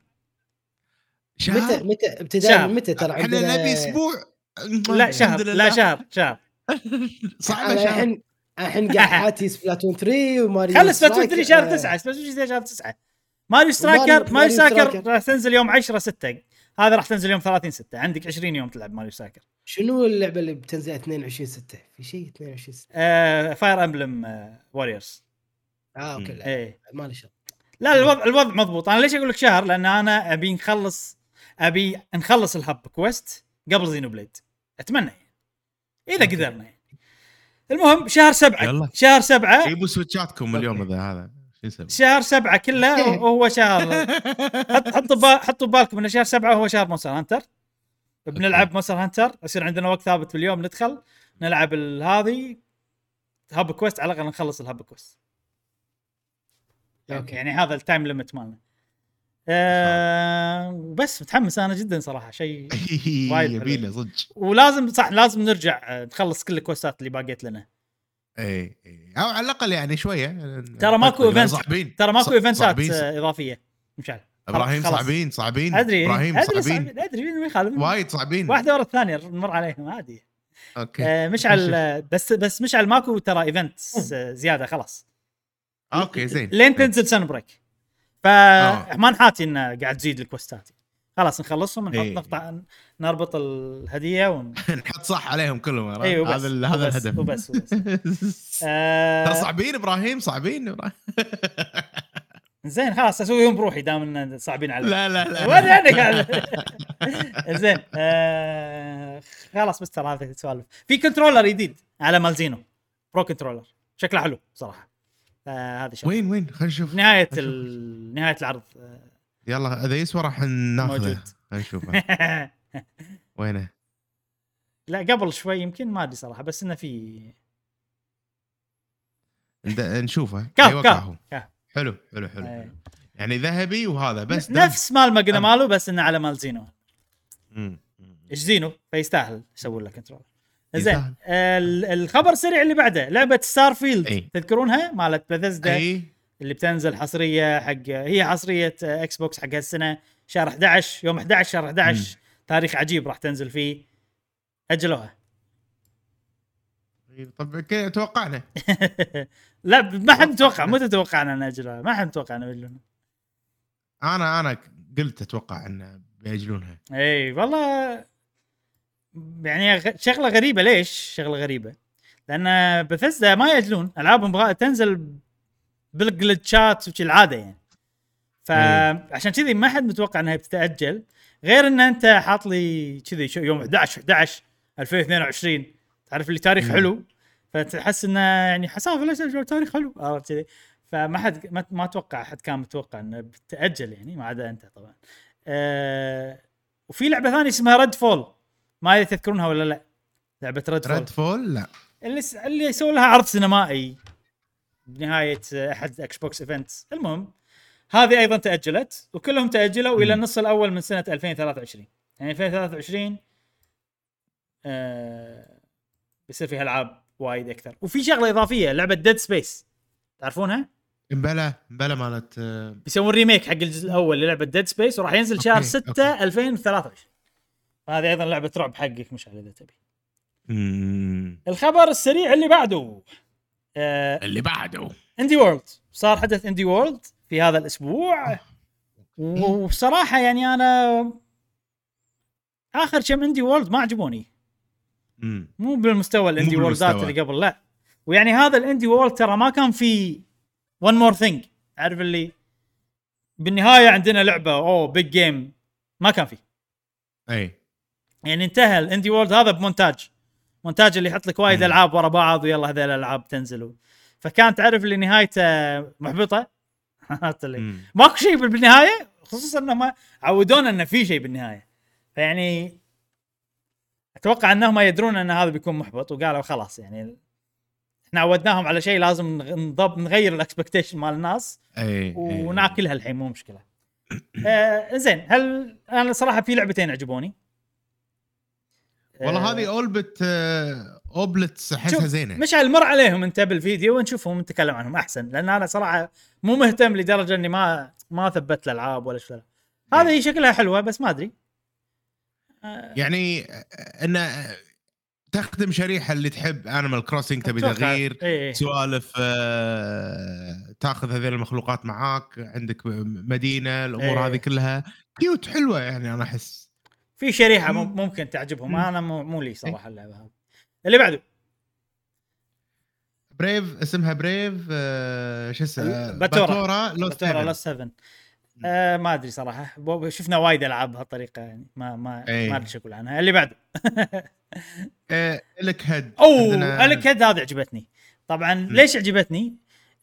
متى متى ابتداء متى ترى عندنا؟ احنا نبي اسبوع. لا شهر لا شهر شهر صعبه. الحين الحين قاعد سبلاتون ثلاثة وماريو، خلص سبلاتون ثلاثة شهر تسعة، سبلاتون شهر تسعة، ماريو سترايكر ماريو سترايكر راح تنزل يوم عشرة ستة، هذا راح تنزل يوم ثلاثين ستة، عندك عشرين يوم تلعب ماريو سترايكر. شنو اللعبه اللي بتنزل اثنين وعشرين ستة؟ في شيء اثنين وعشرين ستة فاير امبلم واريورز. اه اوكي ما لي شغل. لا الوضع الوضع مضبوط. انا ليش اقول لك شهر؟ لان انا ابي نخلص ابي نخلص الهب كويست قبل زينو بليد، اتمنى اذا أوكي. قدرنا يعني. المهم شهر سبعة يلا. شهر سبعة جيبوا سويتشاتكم اليوم هذا هذا شهر سبعة كله وهو شهر حطوا حطوا بالكم ان شهر سبعة هو شهر مونستر هانتر، بنلعب مونستر هانتر، يصير عندنا وقت ثابت في اليوم ندخل نلعب هذه هب كويست، على الاقل نخلص الهب كويست. اوكي يعني هذا التايم ليميت مالنا. ااا وبس متحمس انا جدا صراحه، شيء وايد يبينا صدق. ولازم صح لازم نرجع نخلص كل الكوستات اللي باقيت لنا. اي اي او على الاقل يعني شويه. ترى ماكو ايفنت ترى ماكو ايفنتات اضافيه مشعل. ابراهيم صعبين صعبين أدري. ابراهيم أدري صعبين ادري مين يخالف وايد صعبين واحده ورا الثانيه نمر عليهم عادي. اوكي آه مشعل بس بس مشعل ماكو ترى ايفنت زياده خلاص. اوكي زين لين تنزل سن بريك فاحنا حاطي ان قاعد تزيد الكوستات خلاص نخلصهم ونحط إيه. نقطع نربط الهديه ونحط ون... صح عليهم كلهم هذا إيه هذا الهدف وبس وبس ترى صعبين ابراهيم صعبين زين خلاص اسويهم بروحي دام ان صعبين على لا لا لا وين انا زين آه... خلاص بس ترى هذا سوالف في كنترولر جديد على مالزينو برو كنترولر شكله حلو صراحه آه هذا شكله وين وين خلينا نشوف نهايه ال... نهايه العرض آه... يلا اذا يسوى راح ناخذه نشوفه وينه لا قبل شوي يمكن ما ادري صراحه بس انه في نشوفه يوقعه حلو حلو حلو أيه. يعني ذهبي وهذا بس نفس مال مقنا ماله بس انه على مال زينو امم ايش زينو فيستاهل يسوي له كنترول زين الخبر السريع اللي بعده لعبه ستارفيلد أيه. تذكرونها مالت بلذزدا أيه. اللي بتنزل حصريه حق هي حصريه اكس بوكس حق هالسنه شهر احد عشر يوم احد عشر شهر احد عشر مم. تاريخ عجيب راح تنزل فيه اجلوها طب كي توقعنا لا ما حد متوقع مو تتوقعنا ناجلوها ما حد متوقع ناجلوها انا انا قلت اتوقع ان بياجلونها اي والله يعني شغله غريبه ليش شغله غريبه لان بثزدا ما ياجلون العابهم بغا تنزل بالجلتشات وش العاده يعني فعشان كذي ما حد متوقع انها بتتاجل غير ان انت حاط لي كذي يوم احد عشر احد عشر ألفين واثنين وعشرين تعرف لي تاريخ مم. حلو فتحس انه يعني حسافه ليش تاريخ حلو عرفت كذي فما حد ما, ما توقع حد كان متوقع انها بتتاجل يعني ما عدا انت طبعا أه وفي لعبه ثانيه اسمها ريد فول ما تذكرونها ولا لا لعبه ريد فول ريد فول لا اللي س- اللي يسوي لها عرض سينمائي بنهاية أحد اكس بوكس إيفنتس المهم هذه أيضا تأجلت وكلهم تأجلوا إلى النص الأول من سنة ألفين وثلاثة وعشرين يعني ألفين وثلاثة وعشرين آه بيصير فيها ألعاب وايد أكثر وفي شغلة إضافية لعبة ديد سبيس تعرفونها؟ بلا بلا مالت بيسوون ريميك حق الجزء الأول للعبة ديد سبيس وراح ينزل شهر ستة ألفين وثلاثة وعشرين هذه أيضا لعبة رعب حقك مش على إذا تبي الخبر السريع اللي بعده آه اللي بعده اندي وورلد صار حدث اندي وورلد في هذا الاسبوع وبصراحه يعني انا اخر كم اندي وورلد ما عجبوني مم. مو بالمستوى الاندي وورلدات اللي قبل لا ويعني هذا الاندي وورلد ترى ما كان في one more thing عارف اللي بالنهايه عندنا لعبه او بيج جيم ما كان في اي يعني انتهى الاندي وورلد هذا بمونتاج مونتاج اللي يحط لك وايد العاب ورا بعض ويلا هذول الالعاب تنزلوا فكانت تعرف اللي نهايته محبطه ماكو شيء بالنهايه خصوصا انه ما عودونا انه في شيء بالنهايه فيعني اتوقع انهم يدرون ان هذا بيكون محبط وقالوا خلاص يعني احنا عودناهم على شيء لازم نضب نغير الاكسبكتيشن مال الناس وناكلها الحين مو مشكله آه زين هل انا صراحه في لعبتين عجبوني والله هذه اولبت اوبلت حسها زينه مش على المر عليهم انت بالفيديو ونشوفهم نتكلم عنهم احسن لان انا صراحه مو مهتم لدرجه اني ما ما ثبت الالعاب ولا شيء هذه شكلها حلوه بس ما ادري أه يعني ان تخدم شريحه اللي تحب انيمال كروسنج تبي تغيير ايه. سوالف أه تاخذ هذه المخلوقات معاك عندك مدينه الامور ايه. هذه كلها كيوت حلوه يعني انا احس في شريحه ممكن تعجبهم انا مو لي صراحه اللعبه هذه اللي بعده بريف اسمها بريف آه شو اسمها باتورا لو سبعة آه ما ادري صراحه شفنا وايد العاب بهالطريقه يعني ما ما ايه. ما ادري شكل عنها اللي بعده آه لك هد اوه لك هد هذه عجبتني طبعا م. ليش عجبتني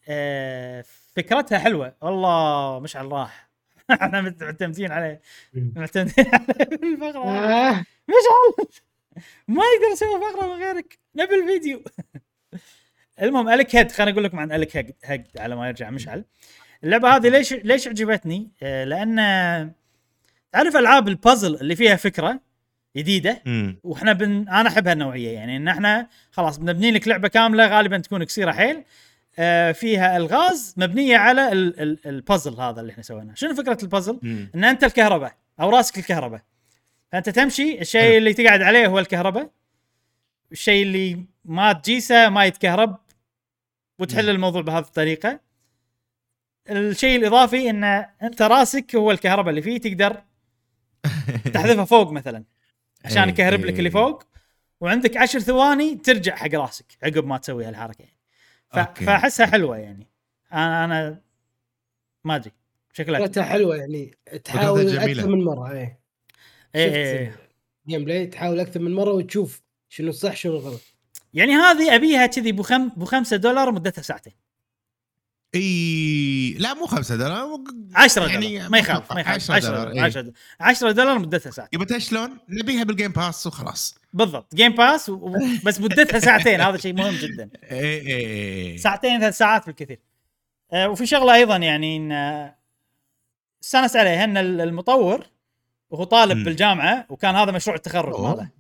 آه فكرتها حلوه والله مش على راح احنا معتمدين عليه معتمدين عليه بالفقرة مش عارف ما يقدر يسوي فقرة من غيرك نبي الفيديو المهم ألك هيد خليني أقول لكم عن ألك هيد هيد على ما يرجع مشعل اللعبة هذه ليش ليش عجبتني لأن تعرف ألعاب البازل اللي فيها فكرة جديدة وإحنا بن أنا أحب هالنوعية يعني إن إحنا خلاص بنبني لك لعبة كاملة غالبا تكون قصيرة حيل فيها الغاز مبنيه على البازل هذا اللي احنا سويناه. شنو فكره البازل؟ مم. ان انت الكهرباء او راسك الكهرباء، فانت تمشي، الشيء اللي تقعد عليه هو الكهرباء، الشيء اللي ما تجيسه ما يتكهرب، وتحل مم. الموضوع بهذه الطريقه. الشيء الاضافي ان انت راسك هو الكهرباء اللي فيه، تقدر تحذفها فوق مثلا عشان يكهرب لك اللي فوق، وعندك عشر ثواني ترجع حق راسك عقب ما تسوي هالحركه يعني. فاحسها حلوه يعني. انا انا ما ادري شكلها حلوه يعني، تحاول اكثر من مره. ايه ايه جيم بلاي، تحاول اكثر من مره وتشوف شنو الصح شنو الغلط يعني. هذه ابيها كذي بخم بخمسة دولار مدتها ساعتين. اي لا مو خمسة دولار، عشرة يعني دولار. ما يخاف ما يخاف عشرة دولار مدتها ساعة. يبقى شلون نبيها؟ بالجيم باس وخلاص. بالضبط، جيم باس و... بس مدتها ساعتين. هذا شيء مهم جدا. اي اي ساعتين ثلاث ساعات بالكثير. آه وفي شغله ايضا يعني ان سنس عليها ان المطور وهو طالب م. بالجامعه، وكان هذا مشروع التخرج ماله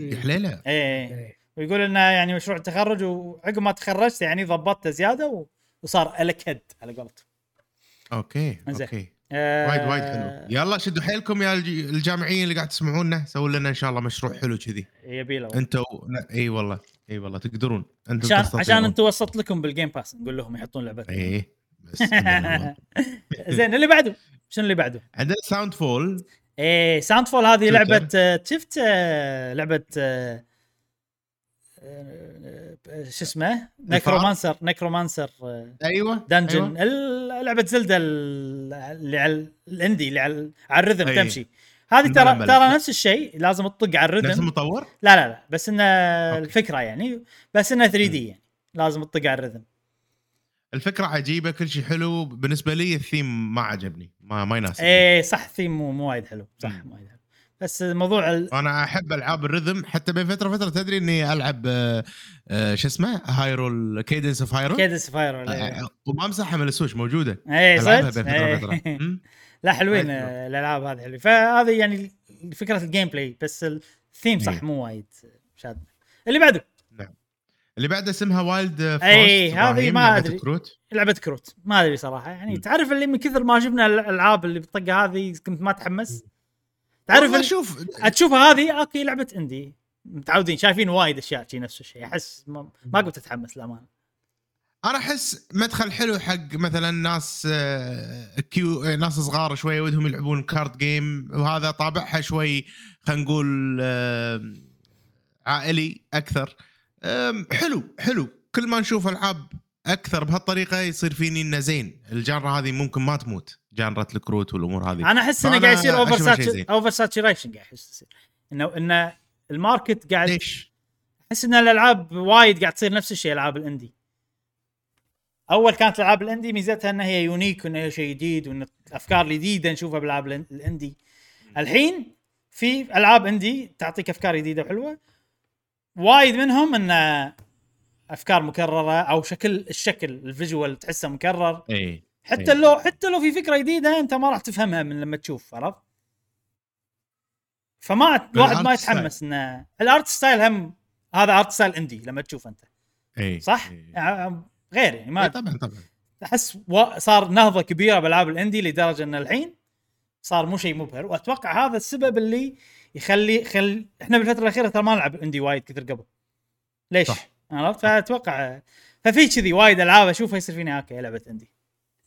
يا حليله. اي ويقول انه يعني مشروع التخرج، وعقب ما تخرجت يعني ضبطت زياده و... وصار لك هد على قولته. اوكي انزل. اوكي آه... وايد وايد حلو. يلا شدوا حيلكم يا الجامعيين اللي قاعد تسمعونا، سووا لنا ان شاء الله مشروع حلو كذي يبي له انتوا. اي والله اي والله تقدرون انتم، عشان عشان انتم وصلت لكم بالجيم باس، نقول لهم يحطون لعبتهم. اي بس زين. اللي بعده شنو اللي بعده؟ عندنا ساوند فول. اي ساوند فول هذه لعبه، شفت لعبه شو اسمه؟ نيكرومانسر. نيكرومانسر ايوه دنجن. أيوة. لعبه زلدة اللي على الاندي اللي على الرذم. أيوة. تمشي هذه ترى ترى نفس الشيء، لازم تطق على الرذم. لازم مطور؟ لا لا لا، بس ان الفكره يعني، بس انها ثري دي يعني، لازم تطق على الرذم. الفكره عجيبه، كل شيء حلو. بالنسبه لي الثيم ما عجبني، ما ما يناسب. اي صح، الثيم مو مو وايد حلو. صح مو وايد حلو، بس موضوع ال... انا احب العاب الرذم. حتى بين فتره فتره تدري اني العب شو اسمه هايرول، كيدنس اوف هايرول. كيدنس اوف هايرول وما امسحها من السويتش، موجوده. اي صح. لا حلوين الالعاب هذه حلوه. فهذه يعني فكره الجيم بلاي، بس الثيم صح مو وايد شادنا. اللي بعده نعم. اللي بعده اسمها وايلد فورست. اي هذه ما ادري، لعبه كروت ما ادري صراحه يعني. م. تعرف اللي من كثر ما جبنا الالعاب اللي بالطقه هذه كنت ما تحمس. تعرف اشوف اتشوفها هذه اوكي لعبه اندي، متعودين شايفين وايد اشياء شيء نفس الشيء. احس ما, ما قمت اتحمس للامانه. انا احس مدخل حلو حق مثلا ناس كيو، ناس صغار شويه ودهم يلعبون كارد جيم، وهذا طابعها شوي خلينا نقول عائلي اكثر. حلو حلو، كل ما نشوف العاب اكثر بهالطريقه يصير فيني انه زين الجانرة هذه ممكن ما تموت، جانرة الكروت والامور هذه. انا احس انه قاعد يصير اوفر ساتشر اوفر ساتشريشن قاعد يصير، انه انه الماركت قاعد. ليش احس ان الالعاب وايد قاعد تصير نفس الشيء؟ العاب الاندي اول كانت العاب الاندي ميزتها انها هي يونيك، وانها شيء جديد، وان الافكار الجديده نشوفها بالالعاب الاندي. الحين في العاب اندي تعطيك افكار جديده وحلوه، وايد منهم ان افكار مكرره، او شكل الشكل الفيجوال تحسه مكرر. اي حتى لو حتى لو في فكره جديده انت ما راح تفهمها من لما تشوف، عرفت؟ فما الواحد ما يتحمس. ان الارت ستايل هم هذا ارت ستايل اندي لما تشوف انت. اي صح. أي. غير يعني ما طبعا طبعا احس و... صار نهضه كبيره بالالعاب الاندي، لدرجه ان الحين صار مو شيء مبهر. واتوقع هذا السبب اللي يخلي خل... احنا بالفتره الاخيره ترى ما نلعب اندي وايد كثير قبل. ليش؟ صح. انا اتوقع ففي كذي وايد العاب اشوفها يصير فيني اوكي لعبه اندي.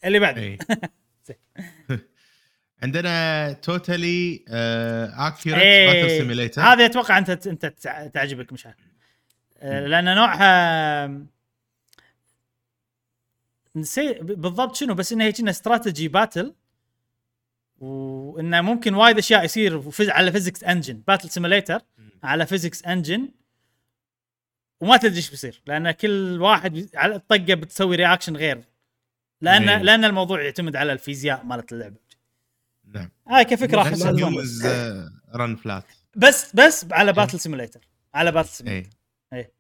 اللي بعده عندنا توتالي اكيوريت باتل سيميليتر. هذا اتوقع انت انت تعجبك مشان لان نوعها نسي بالضبط شنو، بس انها هي كنا استراتيجي باتل، وانه ممكن وايد اشياء يصير على فيزكس انجن. باتل سيميليتر على فيزكس انجن، وما تدري ايش بيصير لان كل واحد على الطقه بتسوي رياكشن غير، لان مين. لان الموضوع يعتمد على الفيزياء مالت اللعبه. نعم هاي كفكره احسن رن فلات، بس بس على باتل سيميليتر. على باتل سيميليتر اي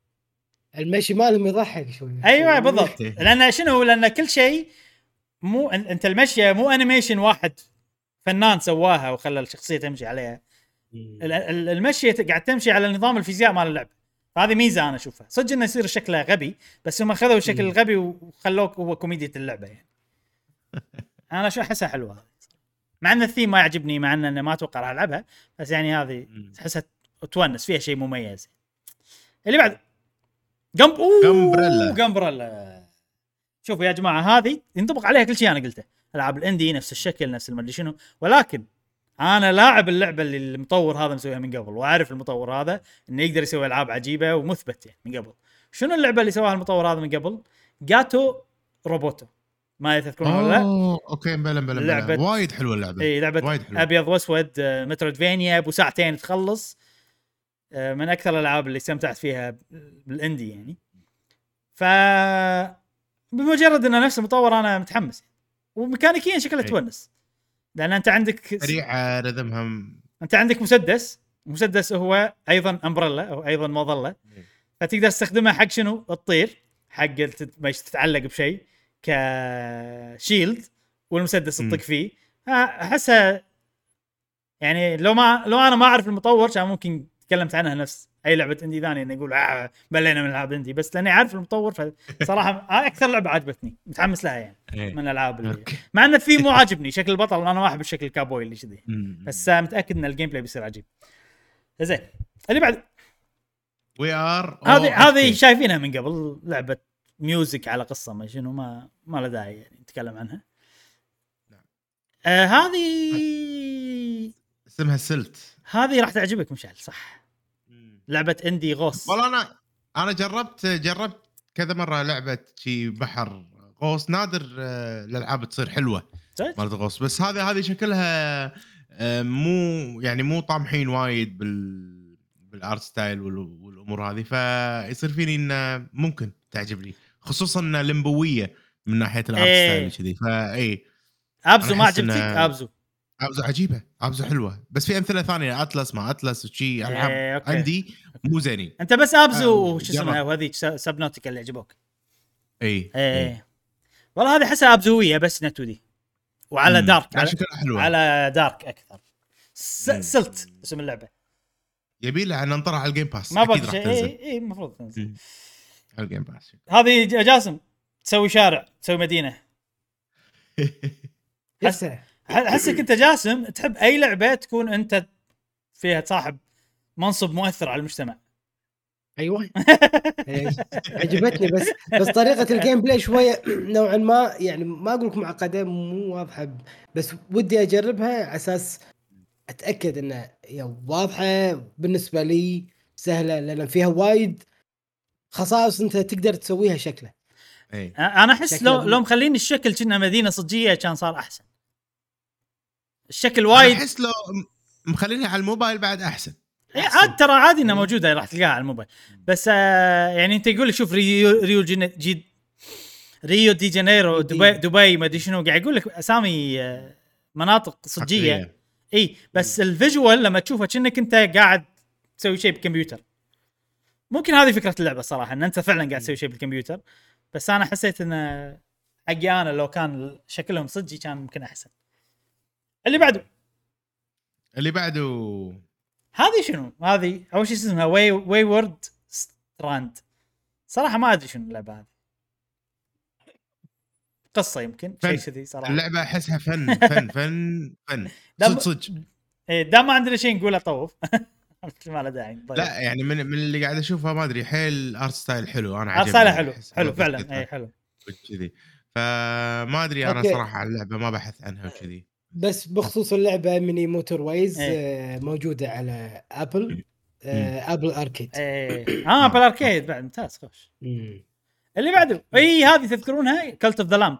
المشي مالهم يضحك شويه. ايوه بالضبط. لان شنو، لان كل شيء مو انت المشيه مو انيميشن واحد فنان سواها وخلى الشخصيه تمشي عليها. المشيه قاعد تمشي على نظام الفيزياء مال اللعبه، هذه ميزه انا اشوفها صدق انه يصير شكله غبي، بس هم اخذوا الشكل الغبي وخلوه هو كوميديا اللعبه يعني. انا شو احسها حلوه، مع ان الثيم ما يعجبني، مع ان انا ما اتوقع راح العبها، بس يعني هذه احسها تونس، فيها شيء مميز. اللي بعد جمب اوه جمبرلا. شوفوا يا جماعه هذه ينطبق عليها كل شيء انا قلته، العاب الاندي نفس الشكل نفس المدري شنو، ولكن انا لاعب اللعبه اللي المطور هذا مسويها من قبل، واعرف المطور هذا انه يقدر يسوي العاب عجيبه ومثبته يعني من قبل. شنو اللعبه اللي سواها المطور هذا من قبل؟ جاتو روبوتو، ما تذكرون ولا لا؟ اوكي بلا بلا وايد حلوه اللعبه، اي لعبه ابيض واسود مترويدفانيا، ابو ساعتين تخلص، من اكثر الالعاب اللي استمتعت فيها بالاندي يعني. ف بمجرد انه نفس المطور انا متحمس، وميكانيكيا شكلها تونس، لأن أنت عندك سريعة رذمها، أنت عندك مسدس، مسدس هو أيضا أمبريلا أو أيضا مظلة، فتقدر تستخدمها حق شنو؟ الطير، حق ما تتعلق بشيء كشيلد، والمسدس تطق فيه. أحسها يعني لو ما لو أنا ما أعرف المطور كان ممكن تكلمت عنها نفس أي لعبة اندي ثانية، إنه يقول آه بلينا من الألعاب اندي، بس لأني عارف المطور فصراحة أكثر لعبة عجبتني متحمس لها يعني من الألعاب اللي مع أن في مو عاجبني شكل البطل، أنا ما أحب الشكل الكابوي اللي كذي، بس متأكد إن الجيم بلاي بيصير عجيب. زين اللي بعد هذه هذه شايفينها من قبل، لعبة ميوزك على قصة ما شنو، ما ما له داعي يعني نتكلم عنها. آه هذه اسمها سلت، هذه راح تعجبك مشعل صح، لعبة اندي غوص. والله انا انا جربت جربت كذا مره لعبه شي بحر غوص، نادر الالعاب تصير حلوه مالت غوص، بس هذه هذه شكلها مو يعني مو طامحين وايد بال بالارت ستايل والامور هذه، فيصير فيني ان ممكن تعجبني، خصوصا لمبويه من ناحيه الارت ستايل كذي. فاي ابزو ما عجبتك؟ ابزو ابزو عجيبه، ابزو حلوه، بس في امثله ثانيه اتلس ما اتلس وشي العاب عندي مو زيني. انت بس ابزو وش اسمها وهذه سبنوتيكا اللي عجبوك؟ اي اي والله هذه حسها ابزويه بس نتودي وعلى مم. دارك على, على دارك اكثر. سلت اسم اللعبه، يبي لها ننطرها على الجيم باس، ما اكيد راح تنزل. اي اي المفروض تنزل على الجيم باس. هذه جاسم تسوي شارع تسوي مدينه. هسه حسك انت جاسم تحب اي لعبه تكون انت فيها صاحب منصب مؤثر على المجتمع. ايوه عجبتني، بس بس طريقه الجيم بلاي شويه نوعا ما يعني، ما اقول لك معقده مو واضحه، بس ودي اجربها على اساس اتاكد انها واضحه بالنسبه لي سهله، لان فيها وايد خصائص انت تقدر تسويها شكله. أي. انا احس لو لو مخليني الشكل كنا مدينه صجيه كان صار احسن الشكل وايد، احس لو مخلينها على الموبايل بعد احسن. عاد ترى عادي انها موجوده راح تلقاها على الموبايل، بس آه يعني انت يقول لي شوف ريو ريو جي ريو دي جانيرو دبي دبي ما ادري شنو، قاعد يقول لك اسامي آه مناطق صجيه. اي بس الفيجوال لما تشوفه كأنك انت قاعد تسوي شيء بالكمبيوتر. ممكن هذه فكره اللعبه صراحه، ان انت فعلا قاعد تسوي شيء بالكمبيوتر، بس انا حسيت ان حقي انا لو كان شكلهم صجي كان ممكن احسن. اللي بعده اللي بعده هذه شنو؟ هذه اول شيء اسمها واي وايورد ستراند، صراحه ما ادري شنو اللعبه هذه، قصه يمكن شيء كذي صراحه. اللعبه احسها فن فن فن فن صدق صدق. اي دام ما عندنا شيء نقوله طوف ما له داعي. لا يعني من من اللي قاعد اشوفها ما ادري، حيل ارت ستايل حلو، انا عجبني ارت حلو حلو فعلا، اي حلو كذي، فما ادري انا صراحه عن اللعبه ما بحث عنها وكذي. بس بخصوص اللعبة ميني موتور وايز ايه. موجودة على أبل ايه. أبل أركيد ايه. آه أبل أركيد بعد ممتاز خوش ايه. اللي بعده اي هذه تذكرونها كالت اوف ذا لامب،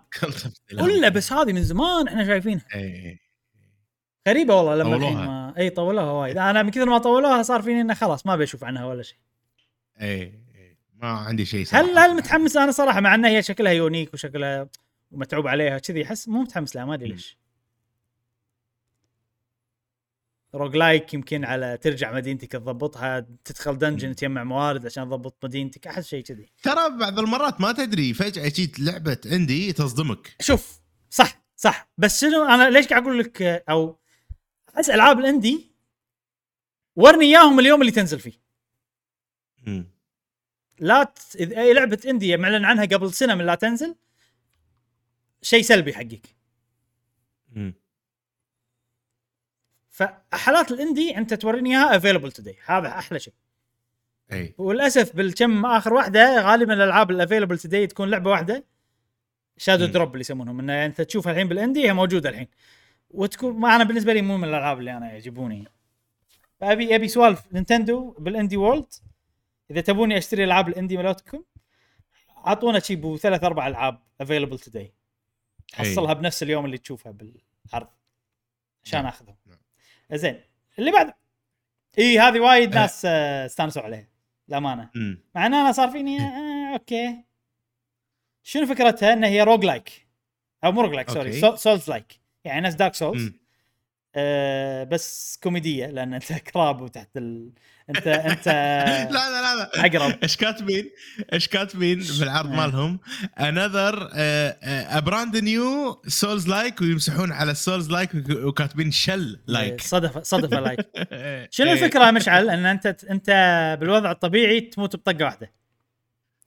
ولا بس هذه من زمان احنا شايفينها ايه. غريبة والله لما ما... اي طولوها وايد، انا من كثر ما طولوها صار فيني انه خلاص ما بشوف عنها ولا شيء. اي ما عندي شيء صراحة. هل هل متحمس انا صراحة، مع انها هي شكلها يونيك وشكلها ومتعوب عليها كذي، حس مو متحمس لها ما ادري ليش. روغلايك يمكن على ترجع مدينتك تضبطها، تدخل دنجن تجمع موارد عشان تضبط مدينتك، احد شيء كذي. ترى بعض المرات ما تدري فجأة جيت لعبة اندي تصدمك. شوف صح صح، بس شنو انا ليش قاعد اقول لك، او احس العاب الاندي ورني اياهم اليوم اللي تنزل فيه. لا ت... اي لعبه انديه معلن عنها قبل سنه من لا تنزل شيء سلبي حقك. امم فحالات الاندي انت توريني اياها افيلبل توداي، هذا احلى شيء. اي وللاسف بالكم اخر واحده غالبا الالعاب الافيلبل توداي تكون لعبه واحده شادو دروب اللي يسمونهم، ان انت تشوفها الحين بالاندي هي موجوده الحين وتكون. ما انا بالنسبه لي مو من الالعاب اللي انا يعجبوني. فابي ابي سوالف نينتندو بالاندي وولد. اذا تبوني اشتري العاب الاندي ملاتكم اعطونا شي بو ثلاث اربع العاب افيلبل توداي حصلها بنفس اليوم اللي تشوفها بالعرض عشان اخذها. زين اللي بعد اي هذه وايد ناس أه. استانسوا عليها للامانه، مع ان انا صار فيني آه اوكي شنو فكرتها. ان هي روج لايك او مورج لايك سوري سو- سولز لايك، يعني ناس دارك سولز آه بس كوميديه لان انت كراب وتحت ال... انت انت لا لا لا عقرب. ايش كاتبين ايش كاتبين بالعرض مالهم؟ انذر براند نيو سولز لايك، ويمسحون على السولز لايك وكاتبين شل لايك. صدفه صدفه لايك. شنو الفكره مشعل؟ ان انت انت بالوضع الطبيعي تموت بطقه واحده.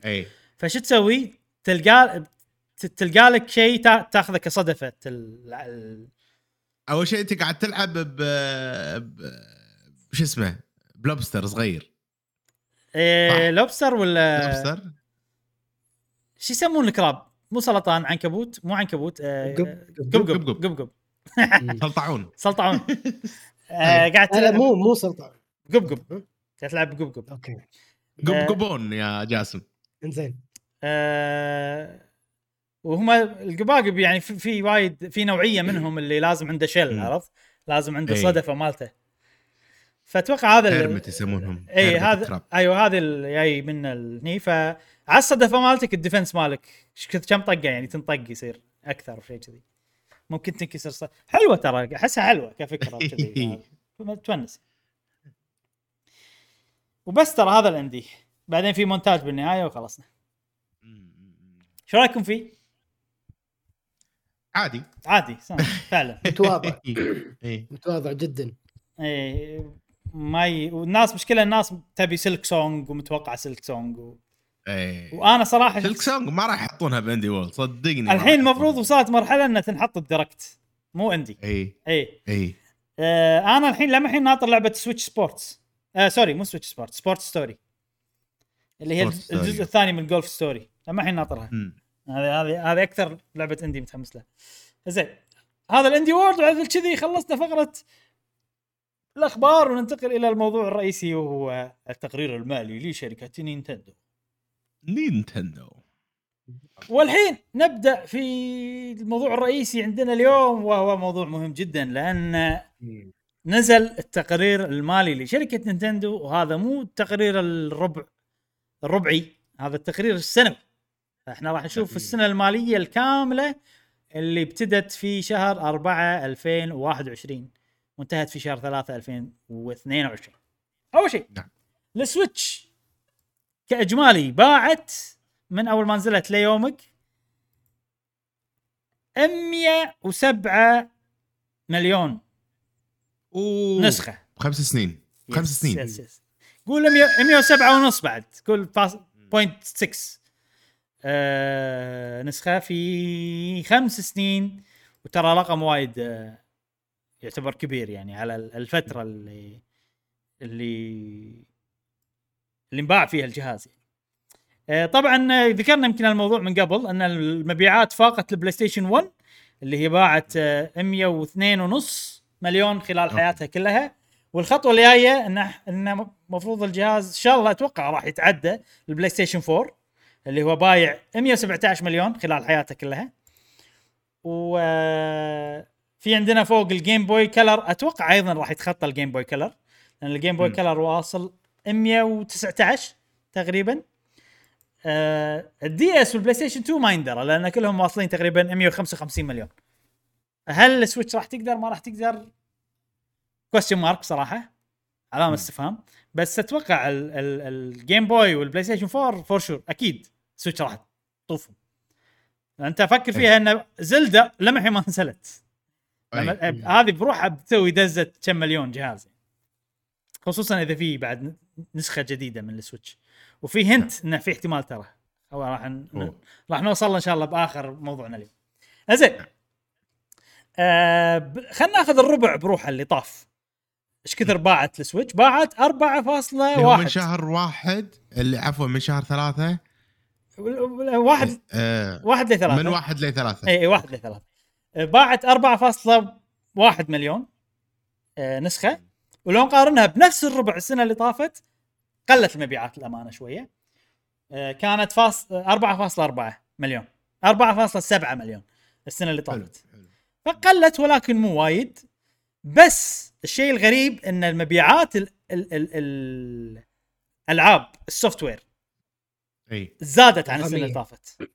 اي فش تسوي؟ تلقى تلقى لك شيء تاخذه كصدفه. ال... اول شيء انت قاعد تلعب ب شو اسمه بلوبستر صغير. ايه لوبستر ولا لوبستر شو يسمون الكراب؟ مو سلطان، عنكبوت، مو عنكبوت آه قبقب قبقب قبقب سلطعون سلطعون آه قاعد تلعب مو مو سلطعون قبقب، قاعد تلعب قبقب. اوكي قبقبون يا جاسم انزين. آه وهما القباقب يعني في, في وايد في نوعيه منهم اللي لازم عنده شل، عرفت؟ لازم عنده صدفه مالته. فاتوقع هذا هيرمت يسمونهم. اي هذا ايوه هذا جاي من هني. فعلى الصدفه مالتك الديفنس مالك كم طقه يعني تنطق يصير اكثر شيء كذي، ممكن تنكسر صد... حلوه ترى، احسها حلوه كفكره كذي تونس. وبس ترى هذا الاندي، بعدين في مونتاج بالنهايه وخلصنا. شو رايكم فيه؟ عادي عادي فعلا متواضع متواضع جدا. اي ماي والناس مشكله الناس تبي سلك سونج ومتوقع سلك سونج و... اي وانا صراحه سلك سونج ما راح يحطونها باندي وولد صدقني. الحين المفروض وصلت مرحله انها تنحط بديركت مو اندي. اي اي اي آه انا الحين لما الحين ناطر لعبه سويتش سبورتس آه سوري مو سويتش سبورت سبورت ستوري اللي هي الجزء الثاني من جولف ستوري، لما الحين ناطرها. هذه هذه هذه اكثر لعبه اندي متحمس لها. زين هذا الاندي وورد، وعدل كذي خلصنا فقره الأخبار وننتقل إلى الموضوع الرئيسي وهو التقرير المالي لشركة نينتندو. نينتندو. والحين نبدأ في الموضوع الرئيسي عندنا اليوم، وهو موضوع مهم جدا لأن نزل التقرير المالي لشركة نينتندو. وهذا مو التقرير الربع الربعي، هذا التقرير السنوي. فإحنا راح نشوف السنة المالية الكاملة اللي ابتدت في شهر أربعة ألفين وواحد وعشرين وانتهت في شهر ثلاثة ألفين واثنين وعشرين. أول شيء نعم. السويتش كإجمالي باعت من أول ما نزلت ليومك مية وسبعة مليون أوه. نسخة خمس سنين خمس سنين يس يس. قول مية وسبعة ونص بعد قول صفر فاصلة ستة آه نسخة في خمس سنين، وترى رقم وايد آه يعتبر كبير يعني على الفترة اللي اللي اللي انباع فيها الجهاز. طبعا ذكرنا يمكن الموضوع من قبل ان المبيعات فاقت البلاي ستيشن واحد اللي هي باعت مية واثنين ونص مليون خلال حياتها كلها. والخطوة اللي جاية انه انه مفروض الجهاز ان شاء الله اتوقع راح يتعدى البلاي ستيشن أربعة اللي هو بايع مية وسبعة عشر مليون خلال حياتها كلها. و في عندنا فوق الجيم بوي كلر، اتوقع ايضا راح يتخطى الجيم بوي كلر لان الجيم بوي م. كلر واصل مية وتسعة عشر تقريبا. آه الدي اس والبلاي ستيشن اثنين ما يندرى لان كلهم واصلين تقريبا مية وخمسة وخمسين مليون. هل السويتش راح تقدر ما راح تقدر؟ كويستشن مارك صراحه، علامه استفهام. بس اتوقع الجيم بوي والبلاي ستيشن أربعة فور شور اكيد السويتش راح تطوفهم. انت فكر فيها ان زلدا لما هي ما نزلت هذه بروحها بتسوي دزة كم مليون جهاز، خصوصا اذا في بعد نسخه جديده من السويتش. وفي هنت انه في احتمال ترى او راح ن... راح نوصل ان شاء الله باخر موضوعنا اليوم. زين آه خلينا ناخذ الربع بروحه اللي طاف. ايش كثر باعت السويتش؟ باعت أربعة فاصلة واحد من شهر واحد اللي عفوا من شهر ثلاثة واحد آه واحد لثلاثة من واحد لثلاثة اي واحد لثلاثة باعت أربعة فاصلة واحد مليون آه نسخة. ولو نقارنها بنفس الربع السنة اللي طافت قلت المبيعات الأمانة شوية آه كانت فاص أربعة فاصلة أربعة مليون أربعة فاصلة سبعة مليون السنة اللي طافت فقلت ولكن مو وايد. بس الشيء الغريب ان المبيعات ال ال ال ال الالعاب السوفت وير اي زادت عن السنه اللي طافت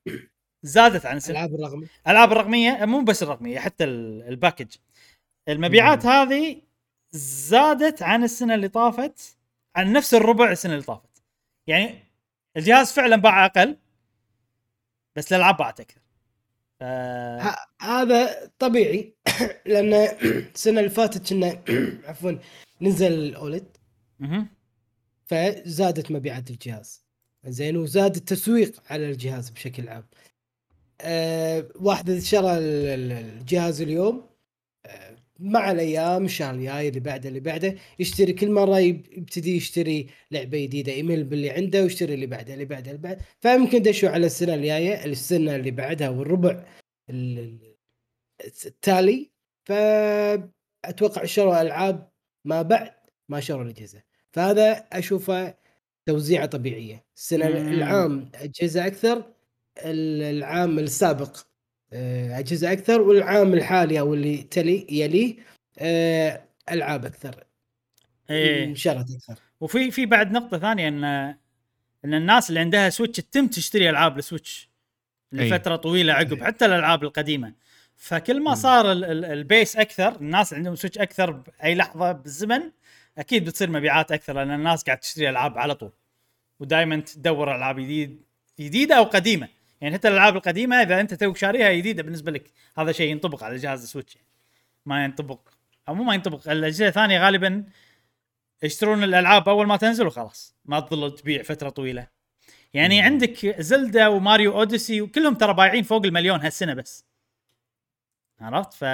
زادت عن السنه الالعاب الرقميه الالعاب الرقميه مو بس الرقميه حتى الباكج المبيعات هذه زادت عن السنه اللي طافت عن نفس الربع السنه اللي طافت. يعني الجهاز فعلا باع اقل بس الالعاب باعت اكثر. آه هذا طبيعي لأن السنة اللي فاتت كنا عفوا ننزل الأولد فزادت مبيعات الجهاز زين وزاد التسويق على الجهاز بشكل عام. آه واحدة شرى الجهاز اليوم آه مع الأيام الشهر الجاي اللي بعده اللي بعده يشتري كل مرة يبتدي يشتري لعبة جديدة يمل باللي عنده ويشتري اللي بعده اللي بعده اللي بعده فممكن دشوا على السنة الجاية السنة اللي بعدها والربع التالي فأتوقع شروا ألعاب ما بعد ما شروا الأجهزة. فهذا أشوفه توزيعة طبيعية. السنة العام أجهزة أكثر العام السابق أجهزة أكثر والعام الحالي أو اللي تلي يلي ألعاب أكثر انشرت أكثر. وفي في بعد نقطة ثانية إن إن الناس اللي عندها سويتش تم تشتري ألعاب لسويتش لفترة طويلة عقب حتى الألعاب القديمة. فكل ما صار البيس أكثر الناس عندهم سويتش أكثر بأي لحظة بالزمن أكيد بتصير مبيعات أكثر لأن الناس قاعد تشتري ألعاب على طول ودائما تدور ألعاب جديدة جديدة أو قديمة. يعني حتى الألعاب القديمة إذا أنت توك شاريها جديدة بالنسبة لك هذا شيء ينطبق على جهاز السويتش ما ينطبق أو مو ما ينطبق. الأجهزة الثانية غالبا يشترون الألعاب أول ما تنزل وخلاص ما تظل تبيع فترة طويلة. يعني عندك زلدا وماريو أوديسي وكلهم ترى بايعين فوق المليون هالسنة بس عرفت ف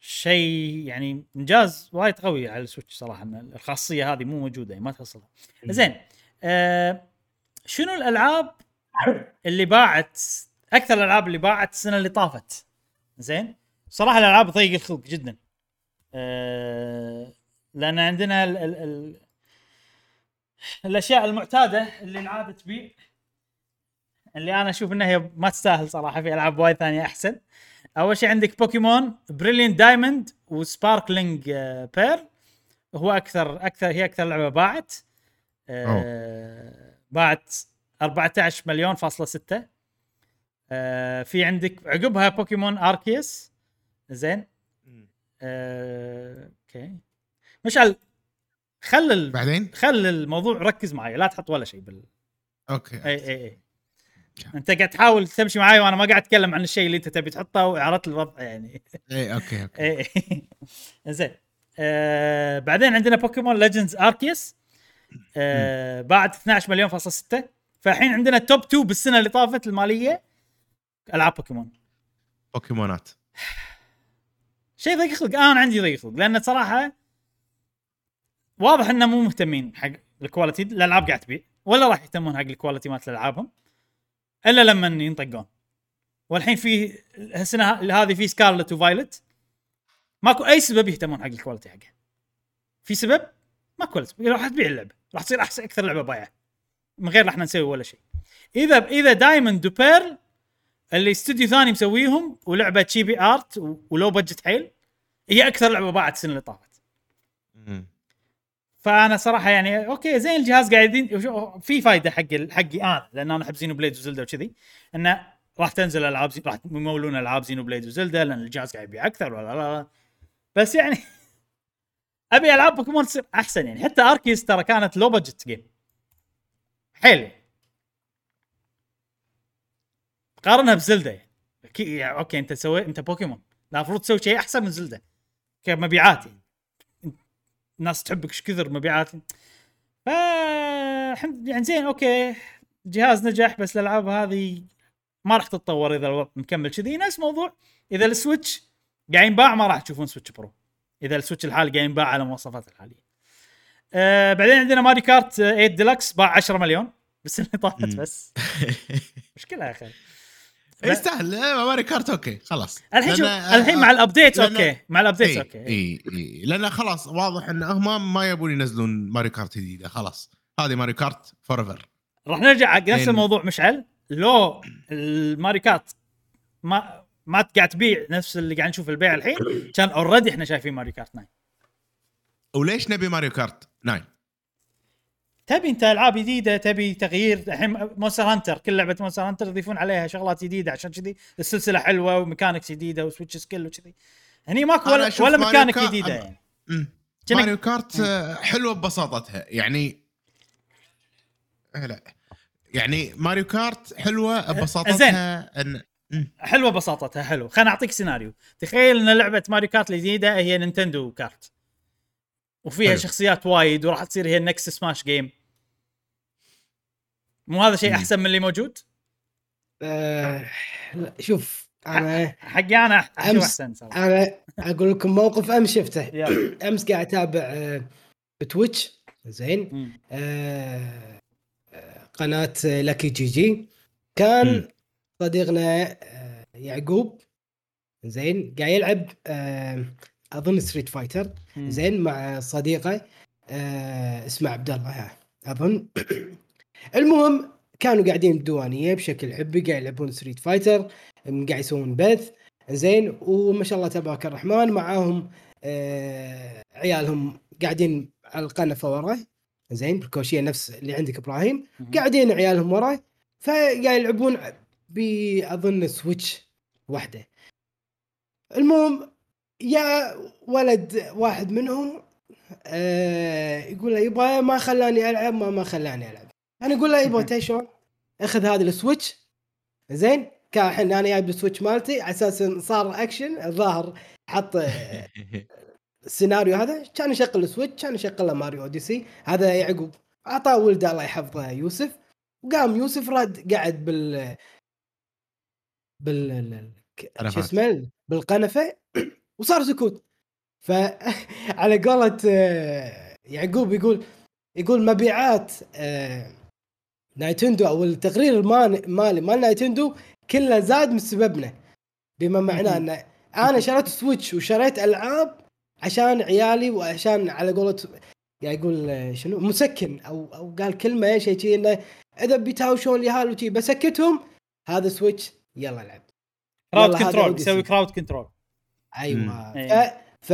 شيء يعني إنجاز وايد قوي على السويتش صراحة. الخاصية هذه مو موجودة ما تحصلها. زين آه شنو الألعاب اللي باعت أكثر الألعاب اللي باعت السنة اللي طافت؟ زين صراحة الألعاب ضيق الخلق جدا آه لأن عندنا ال ال ال الأشياء المعتادة اللي العادة تبيع اللي أنا أشوف إنها هي ما تستاهل صراحة. في ألعاب وايد ثانية أحسن. أول شيء عندك بوكيمون بريليانت دايموند وسباركلينج بير هو أكثر أكثر هي أكثر لعبة باعت آه باعت أربعتاشر مليون فاصلة ستة. آه في عندك عقبها بوكيمون أركيس زين آه أوكي مشعل خل بعدين خل الموضوع ركز معي لا تحط ولا شيء بال أوكي أي أي, أي. انت قاعد تحاول تمشي معاي وانا ما قاعد اتكلم عن الشيء اللي انت تبي تحطه وعرضت الوضع يعني اي اوكي اوكي زين آه بعدين عندنا بوكيمون ليجندز اركيس آه بعد اثناشر مليون فاصلة ستة. فالحين عندنا توب اثنين بالسنه اللي طافت الماليه العاب بوكيمون بوكيمونات شيء ضيق خلق. انا عندي ضيق خلق لان صراحه واضح انهم مو مهتمين حق الكواليتي. الالعاب قاعد تبيع ولا راح يهتمون حق الكواليتي مالت الالعابهم الا لما ينطقون. والحين في السنه هذه في سكارلت وفايلت ماكو اي سبب يهتمون حق الكواليتي حقها. في سبب ماكو سبب راح تبيع اللعبه راح تصير احسن اكثر لعبه بايعه من غير احنا نسوي ولا شيء. اذا اذا دايموند وبيرل اللي استوديو ثاني مسويهم ولعبه تشي بي ارت ولو بجت حيل هي اكثر لعبه باعت السنه اللي طافت. فانا صراحه يعني اوكي زين الجهاز قاعدين في فايده حق حقي انا لان انا احب زينو بليد وزلدا وكذي انه راح تنزل العاب زي... راح يمولون العاب زينو بليد وزلدا لان الجهاز قاعد يبيع اكثر ولا لا. بس يعني ابي العاب بوكيمون تصير احسن. يعني حتى اركيس ترى كانت لو بادجت جيم حلو قارنها بزلدا يعني. يعني اوكي انت سوي انت بوكيمون المفروض تسوي شيء احسن من زلدا كمبيعات يعني. ناس تحبك ايش كثر مبيعات. فالحمد يعني زين اوكي جهاز نجح، بس الالعاب هذه ما راح تتطور اذا الوضع مكمل كذي. نفس موضوع اذا السويتش قاعد ينباع ما راح تشوفون سويتش برو اذا السويتش الحالي قاعد ينباع على مواصفاته الحاليه. أه بعدين عندنا ماري كارت ثمانية ديلكس باع عشرة مليون بس اللي طافت بس مشكله يا اخي يستاهل. ماري كارت اوكي خلاص الحين الحين مع الابديت اوكي مع الابديت اوكي اي اي لان خلاص واضح ان هم ما يبون ينزلون ماري كارت جديده خلاص. هذه ماري كارت فوريفر. راح نرجع على نفس الموضوع مشعل، لو الماري كارت ما ما قاعد تبيع نفس اللي قاعد نشوف البيع الحين كان اوريدي احنا شايفين ماري كارت تسعة. وليش نبي ماريو كارت تسعة؟ تبي انت العاب جديده، تبي تغيير. الحين مونستر هانتر كل لعبه مونستر هانتر يضيفون عليها شغلات جديده عشان كذي السلسله حلوه وميكانكس جديده وسويتش سكيل وكذي. هني ماكو ولا, ولا ميكانيك جديده يعني. ماريو كارت حلوه ببساطتها يعني. لا يعني ماريو كارت حلوه ببساطتها ان حلوه ببساطتها حلو. خليني اعطيك سيناريو. تخيل ان لعبه ماريو كارت الجديده هي نينتندو كارت وفيها حلو. شخصيات وايد وراح تصير هي النكست سماش جيم. مو هذا شيء احسن من اللي موجود؟ أه لا شوف انا حقي انا اشوف احسن صراحه. انا اقول لكم موقف امس شفته. امس قاعد اتابع بتويتش زين أه قناه لاكي جي جي. كان صديقنا يعقوب زين قاعد يلعب أه اظن ستريت فايتر زين مع صديقه آه اسمه عبد الله اظن. المهم كانوا قاعدين بالديوانيه بشكل حبي قاعد يلعبون ستريت فايتر قاعد يسوون بث زين. وما شاء الله تبارك الرحمن معاهم آه عيالهم قاعدين على القناه وراه زين بالكوشيه نفس اللي عندك ابراهيم. قاعدين عيالهم وراه فقاعد يلعبون باظن سويتش واحده. المهم يا ولد واحد منهم آه يقول له يبغى ما خلاني ألعب ما ما خلاني ألعب. أنا أقول له يبغى تيشون أخذ هذا السويتش زين. كأحين أنا جايب السويتش مالتي على أساس صار أكشن الظاهر حط السيناريو هذا كان يشغل السويتش كان يشغله ماريو أوديسي. هذا يعقوب أعطاه ولده الله يحفظه يوسف. وقام يوسف رد قاعد بال بال شو اسمه بالقنفة وصار سكوت. فعلى قولة يعقوب يقول يقول مبيعات نايتندو او التقرير المالي مال نايتندو كله زاد من سببنا. بما معناه ان انا شريت سويتش وشريت العاب عشان عيالي وعشان على قولة يعني يقول شنو مسكن او او قال كلمه شيء شيء انه اذا بيتهاوشون لي هالوتي بسكتهم هذا سويتش يلا العب كراود كنترول يسوي كراود كنترول ايوه. ف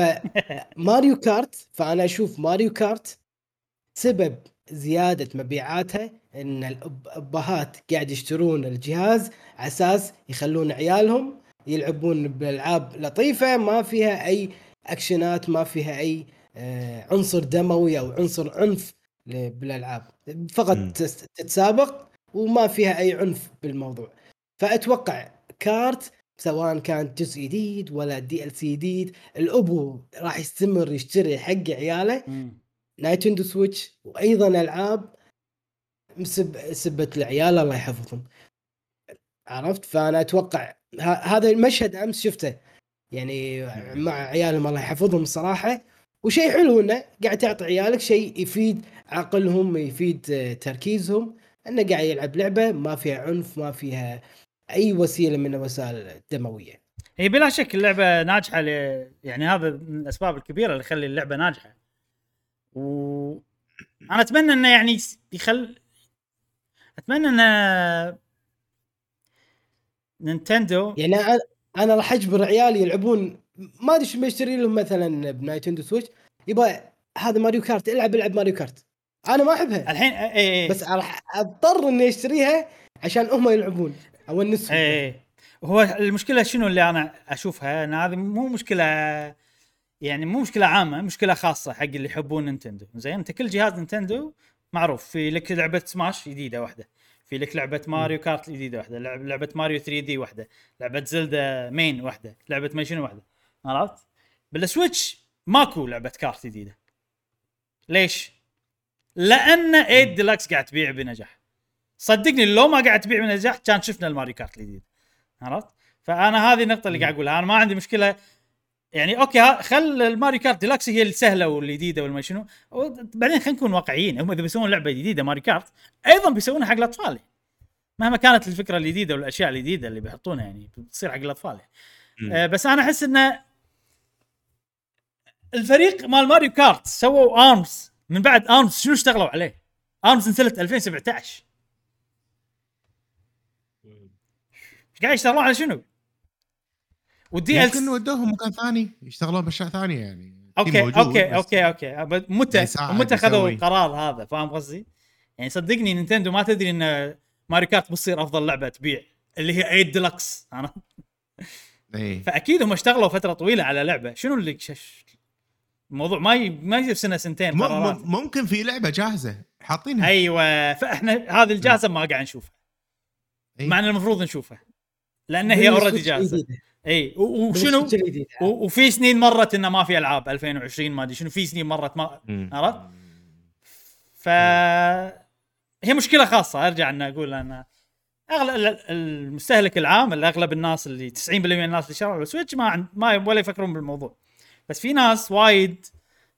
ماريو كارت فانا اشوف ماريو كارت سبب زياده مبيعاتها ان الابهات قاعد يشترون الجهاز على اساس يخلون عيالهم يلعبون بالالعاب لطيفه ما فيها اي اكشنات ما فيها اي عنصر دموي او عنصر عنف بالالعاب. فقط تتسابق وما فيها اي عنف بالموضوع. فاتوقع كارت سواء كان جزء جديد ولا دي ال سي جديد الابو راح يستمر يشتري حق عياله نايتندو سويتش وايضا العاب مسب سبت العيال الله يحفظهم عرفت. فانا اتوقع هذا المشهد امس شفته يعني مع عيالهم الله يحفظهم الصراحه. وشيء حلو انه قاعد تعطي عيالك شيء يفيد عقلهم يفيد تركيزهم انه قاعد يلعب لعبه ما فيها عنف ما فيها اي وسيله من الوسائل الدمويه. هي بلا شك اللعبه ناجحه ل... يعني هذا من الاسباب الكبيره اللي خلي اللعبه ناجحه. وانا اتمنى انه يعني يخل اتمنى ان نينتندو يعني انا انا راح اجبر عيالي يلعبون ما ادري شو بشتري لهم مثلا بنايتندو سويتش يبقى هذا ماريو كارت العب العب ماريو كارت. انا ما احبها الحين اي اي اي. بس راح اضطر اني اشتريها عشان هم يلعبون او النسبه. اي هو المشكله شنو اللي انا اشوفها ان هذه مو مشكله يعني مو مشكله عامه مشكله خاصه حق اللي يحبون نينتندو زين. انت كل جهاز نينتندو معروف في لك لعبه سماش جديده واحده في لك لعبه ماريو كارت جديده واحده لعبه ماريو ثري دي واحده لعبه زلدا مين واحده لعبه ماشين واحده عرفت. بالسويتش ماكو لعبه كارت جديده. ليش؟ لان ايد ديلكس قاعد تبيع بنجاح. صدقني لو ما قاعد تبيع بنجاح كان شفنا الماريو كارت الجديد. عرفت؟ فانا هذه النقطه اللي قاعد اقولها، انا ما عندي مشكله يعني اوكي خل الماريو كارت ديلكس هي السهله والجديده والما شنو، وبعدين خلينا نكون واقعيين، هم اذا بيسوون لعبه جديده ماريو كارت ايضا بيسوونها حق الاطفال مهما كانت الفكره الجديده والاشياء الجديده اللي بيحطونها، يعني بتصير حق الاطفال. أه بس انا احس ان الفريق مال ماريو كارت سووا ارمز، من بعد ارمز شنو اشتغلوا عليه؟ ارمز نزلت ألفين وسبعة عشر، قاعد يشتغلوا على شنو؟ والدي ال ودوهم مكان ثاني يشتغلون بشيء ثاني يعني. اوكي اوكي اوكي اوكي متى متى اخذوا القرار هذا؟ فاهم قصدي؟ يعني صدقني نينتندو ما تدري ان ماريو كارت بتصير افضل لعبه تبيع اللي هي ايد ديلكس. انا فاكيد هم اشتغلوا فتره طويله على لعبه. شنو اللي كشش الموضوع ما ي... ما يجي سنه سنتين قرارات. ممكن في لعبه جاهزه حاطينها، ايوه، فاحنا هذه الجاهزه ما قاعد نشوفها. أيه. مع ان المفروض نشوفها لان هي اوريدي جاهزه. اي وشنو وفي سنين مرت انه ما في العاب ألفين وعشرين ما ادري شنو، في سنين مرت ما عرفت. ف هي مشكله خاصه، ارجع ان اقول انا اغلب المستهلك العام اللي اغلب الناس اللي تسعين بالمية من الناس اللي شروا السويتش ما ما ولا يفكرون بالموضوع، بس في ناس وايد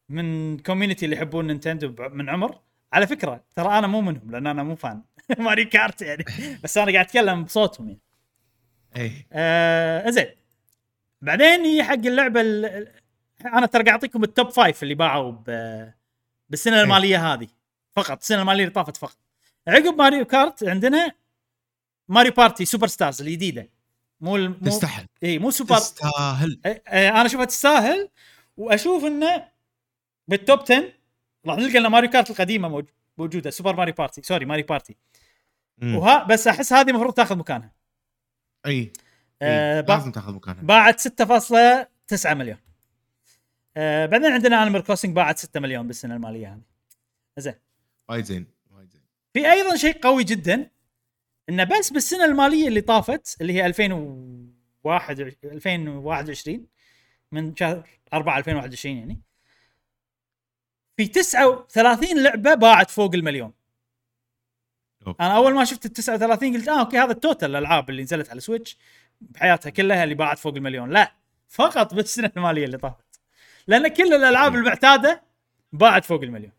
من كوميونتي اللي يحبون نينتندو من عمر. على فكره ترى انا مو منهم لان انا مو فان ماري كارت يعني، بس انا قاعد اتكلم بصوتهم يعني. اي آه زين، بعدين هي حق اللعبه ال... انا ترى قاعد اعطيكم التوب خمسة اللي باعوا ب... بالسنه الماليه هذه فقط، السنه الماليه اللي طافت فقط. عقب ماريو كارت عندنا ماريو بارتي سوبر ستارز الجديده، مو الم... تستاهل. اي مو سوبر تستاهل. آه آه انا اشوفها تستاهل، واشوف انه بالتوب عشرة راح نلقى لنا ماريو كارت القديمه موجوده، سوبر ماريو بارتي سوري ماريو بارتي م. وها بس احس هذه المفروض تاخذ مكانها. اي آه أي. لازم تاخذ مكانها. باعت ستة فاصلة تسعة مليون. آه بعدين عندنا انيمال كروسنج باعت ستة مليون بالسنه الماليه هذه. زين وايد زين وايد زين. في ايضا شيء قوي جدا انه بس بالسنه الماليه اللي طافت اللي هي ألفين وواحد وعشرين من شهر أربعة ألفين وواحد وعشرين يعني، في تسعة وثلاثين لعبه باعت فوق المليون. أوكي. انا اول ما شفت ال تسعة وثلاثين قلت اه اوكي هذا التوتال الالعاب اللي نزلت على سويتش بحياتها كلها اللي باعت فوق المليون. لا، فقط بالسنه الماليه اللي طافت، لان كل الالعاب المعتاده باعت فوق المليون.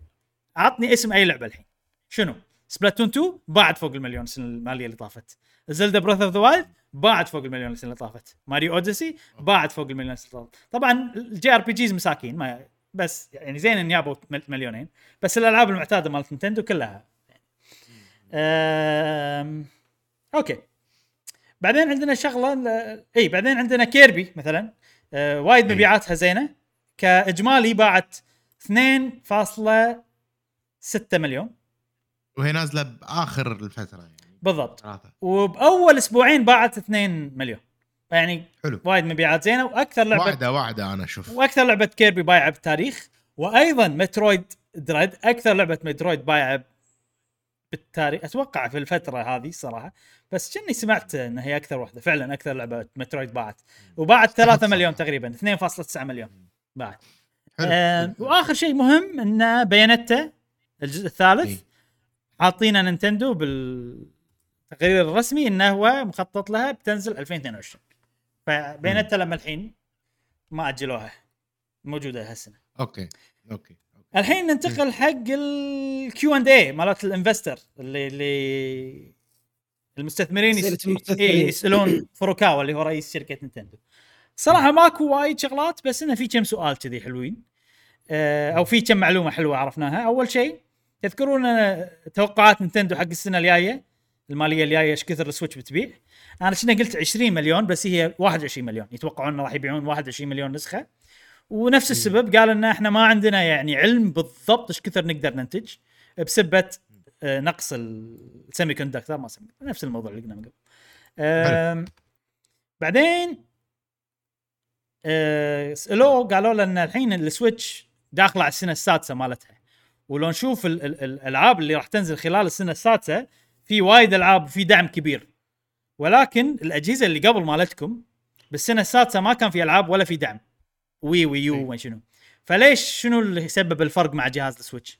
عطني اسم اي لعبه الحين. شنو؟ سبلاتون تو باعت فوق المليون السنه الماليه اللي طافت. زلدا بروث اوف ذا وايلد باعت فوق المليون السنه اللي طافت. ماريو اوديسي باعت فوق المليون السنه اللي طافت. طبعا الجي ار بي جيز مساكين ما بس يعني زين ان يابوا مليونين، بس الالعاب المعتاده مالت نينتندو كلها. أم... اوكي بعدين عندنا شغله اي بعدين عندنا كيربي مثلا أه... وايد مبيعاتها زينه، كاجمالي باعت اثنين فاصلة ستة مليون وهي نازله باخر الفتره يعني بالضبط ثلاثة. وباول اسبوعين باعت اثنين مليون، يعني حلو. وايد مبيعات زينه، واكثر لعبه واحده واحده انا اشوف واكثر لعبه كيربي بايعه بالتاريخ، وايضا مترويد دريد اكثر لعبه مترويد بايعه بالتاريخ اتوقع في الفتره هذه صراحه، بس كني سمعت ان هي اكثر واحده فعلا اكثر لعبه مترويد باعت، وبعد ثلاثة مليون تقريبا اثنين فاصلة تسعة مليون باعت. آه واخر شيء مهم ان بايونيتا الجزء الثالث عاطينا نينتندو بالتقرير الرسمي انه هو مخطط لها بتنزل ألفين واثنين وعشرين، فبايونيتا لما الحين ما اجلوها موجوده هالسنه. اوكي اوكي الحين ننتقل حق الكيو اند اي مالت الانفستر اللي اللي المستثمرين يسالون فروكاوا اللي هو رئيس شركه نينتندو. صراحه ماكو وايد شغلات، بس انه في كم سؤال كذي حلوين او في كم معلومه حلوه عرفناها. اول شيء تذكرون توقعات نينتندو حق السنه الجايه الماليه الجايه ايش كثر السويتش بتبيع؟ انا شنو قلت عشرين مليون، بس هي واحد وعشرين مليون. يتوقعون انه راح يبيعون واحد وعشرين مليون نسخه، ونفس السبب قال ان احنا ما عندنا يعني علم بالضبط ايش كثر نقدر ننتج بسبب نقص السيمي كوندكتر ما سمي. نفس الموضوع اللي قلنا من قبل. بعدين سألوه قالوا لنا الحين السويتش داخله على السنه السادسه مالتها، ولو نشوف الالعاب اللي راح تنزل خلال السنه السادسه في وايد العاب وفي دعم كبير، ولكن الاجهزه اللي قبل مالتكم بالسنه السادسه ما كان في العاب ولا في دعم وي وي يو وشنو، فليش شنو اللي سبب الفرق مع جهاز السويتش؟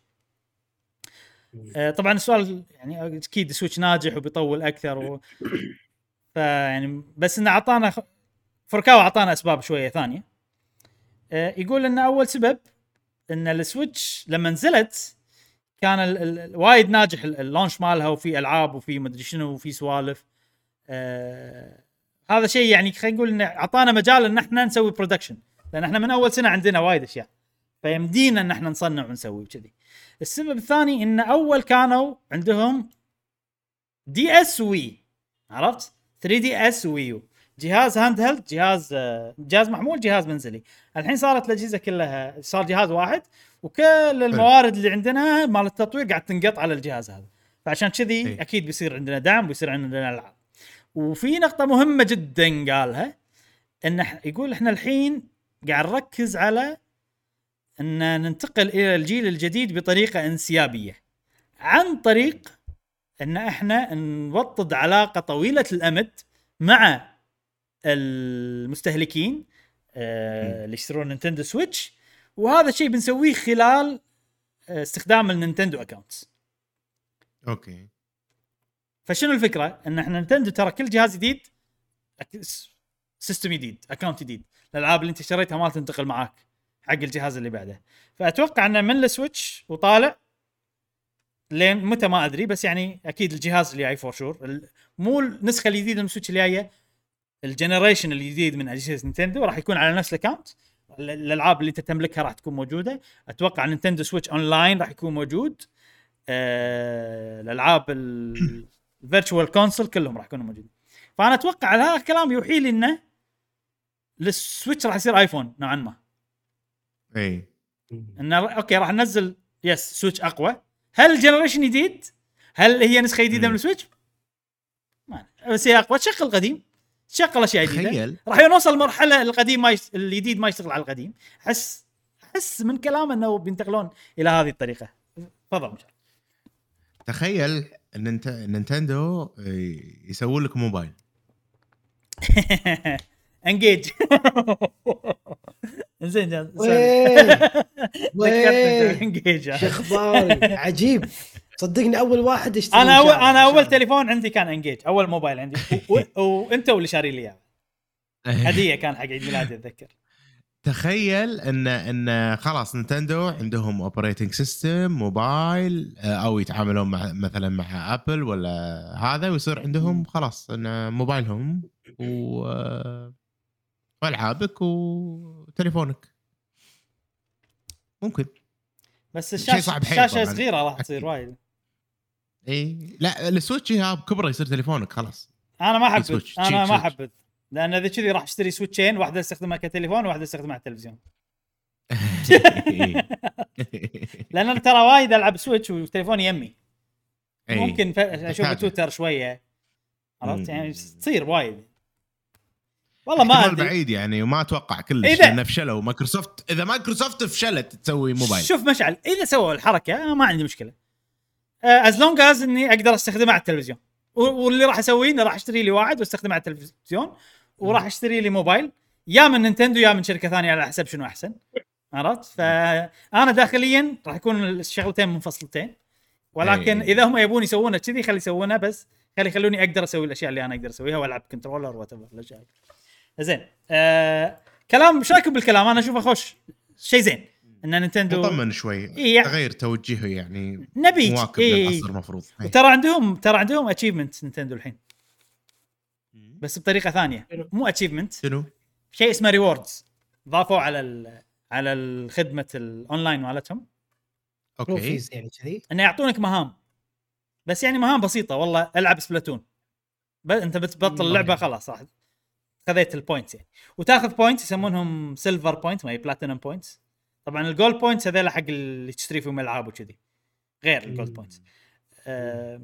طبعا السؤال يعني اكيد سويتش ناجح وبيطول اكثر و... فيعني بس انه اعطانا فوركاو اعطانا اسباب شويه ثانيه. يقول ان اول سبب ان السويتش لما نزلت كان ال... ال... وايد ناجح اللونش مالها وفي العاب وفي مدري شنو وفي سوالف. أه... هذا شيء يعني خلينا نقول انه اعطانا مجال ان احنا نسوي برودكشن، لان احنا من اول سنه عندنا وايد اشياء فيمدينا ان احنا نصنع ونسوي وكذي. السبب الثاني ان اول كانوا عندهم دي اس وي، عرفت ثري دي اس ويو، جهاز هاند هيلد، جهاز جهاز محمول، جهاز منزلي. الحين صارت الاجهزه كلها صار جهاز واحد، وكل الموارد اللي عندنا مال التطوير قاعد تنقط على الجهاز هذا، فعشان كذي اكيد بيصير عندنا دعم ويصير عندنا العاب. وفي نقطه مهمه جدا قالها ان يقول احنا الحين قاعد نركز على ان ننتقل الى الجيل الجديد بطريقه انسيابيه، عن طريق ان احنا نوطد علاقه طويله الامد مع المستهلكين اللي يشترون نينتندو سويتش، وهذا الشيء بنسويه خلال استخدام النينتندو اكاونتس. اوكي، فشنو الفكره؟ ان احنا نينتندو ترى كل جهاز جديد سيستم جديد، اكاونت جديد، الالعاب اللي انت اشتريتها ما تنتقل معاك حق الجهاز اللي بعده. فأتوقع أنه من السويتش وطالع لين متى ما أدري، بس يعني أكيد الجهاز اللي جاي فور شور، مو النسخة الجديدة من السويتش اللي جاية، الجنريشن الجديد من أجهزة نينتندو راح يكون على نفس الأكاونت، الألعاب اللي تتملكها راح تكون موجودة. أتوقع نينتندو سويتش أونلاين راح يكون موجود، أه... الألعاب الفيرتشوال كونسول كلهم راح يكونوا موجودين. فأنا أتوقع على هذا الكلام يوحي لي إنه للسويتش راح يصير آيفون نوعا ما. اي انه اوكي راح ننزل يس سويتش اقوى. هل جنريشن جديد؟ هل هي نسخه جديده من السويتش؟ ما بس هي اقوى، تشغل القديم، تشغل اشياء جديده، راح نوصل مرحله القديم ما يش... الجديد ما يشتغل على القديم. احس احس من كلامه انه بينتقلون الى هذه الطريقه. تفضل. تخيل ان انت نينتندو يسوون لك موبايل انجيج زين جد وين شخبار عجيب صدقني. اول واحد اشتري انا أول انا اول تليفون عندي كان انجيج، اول موبايل عندي وانت اللي شاري لي اياه هديه كان حق عيد ميلادي اتذكر. تخيل ان ان خلاص نينتندو عندهم اوبريتنج سيستم موبايل، او يتعاملون مع مثلا مع ابل ولا هذا، ويصير عندهم خلاص ان موبايلهم و ألعابك وتليفونك ممكن، بس الشاشة شاشة صغيرة راح تصير وايد. إيه لا السويتش هاب كبرى يصير تليفونك خلاص. أنا ما حبيت أنا ما حبيت لأن إذا كذي راح أشتري سويتشين، واحدة استخدمها كتليفون وواحدة استخدمها على التلفزيون. لأن ترى وايد ألعب سويتش وتليفوني يمي، ممكن أشوف تويتر شوية، عرفت يعني تصير وايد. والله ما ادري بعيد يعني، وما اتوقع كلش انه فشلوا مايكروسوفت. اذا مايكروسوفت فشلت تسوي موبايل، شوف مشعل اذا سووا الحركه انا ما عندي مشكله، از لونج از اني اقدر استخدمه على التلفزيون، واللي راح اسويه اني راح اشتري لي واحد واستخدمه على التلفزيون، وراح اشتري لي موبايل يا من نينتندو يا من شركه ثانيه على حسب شنو احسن، عرفت؟ فانا داخليا راح يكون الشغلتين منفصلتين، ولكن اذا هم يبون يسوونه كذي خلي يسوونه، بس خلي خلوني اقدر اسوي الاشياء اللي انا اقدر اسويها والعب كنترولر واتبع الاشياء. زين آه، كلام شاكب بالكلام انا اشوفه خوش شيء زين ان نينتندو تطمن شوي تغير توجهه يعني مواكب للعصر المفروض. وترى عندهم ترى عندهم اتشيفمنت نينتندو الحين، بس بطريقه ثانيه، مو اتشيفمنت شيء اسمه ريوردز ضافوا على على الخدمه الاونلاين مالتهم. اوكي يعني كذي ان يعطونك مهام، بس يعني مهام بسيطه، والله العب سبلاتون انت بتبطل اللعبه خلاص راح خذيت البوينتس يعني، وتاخذ بوينتس يسمونهم سيلفر بوينتس ما هي بلاتينم بوينتس. طبعا الجولد بوينتس هذول حق اللي تشتري فيهم العاب وكذي غير الجولد بوينتس. أه...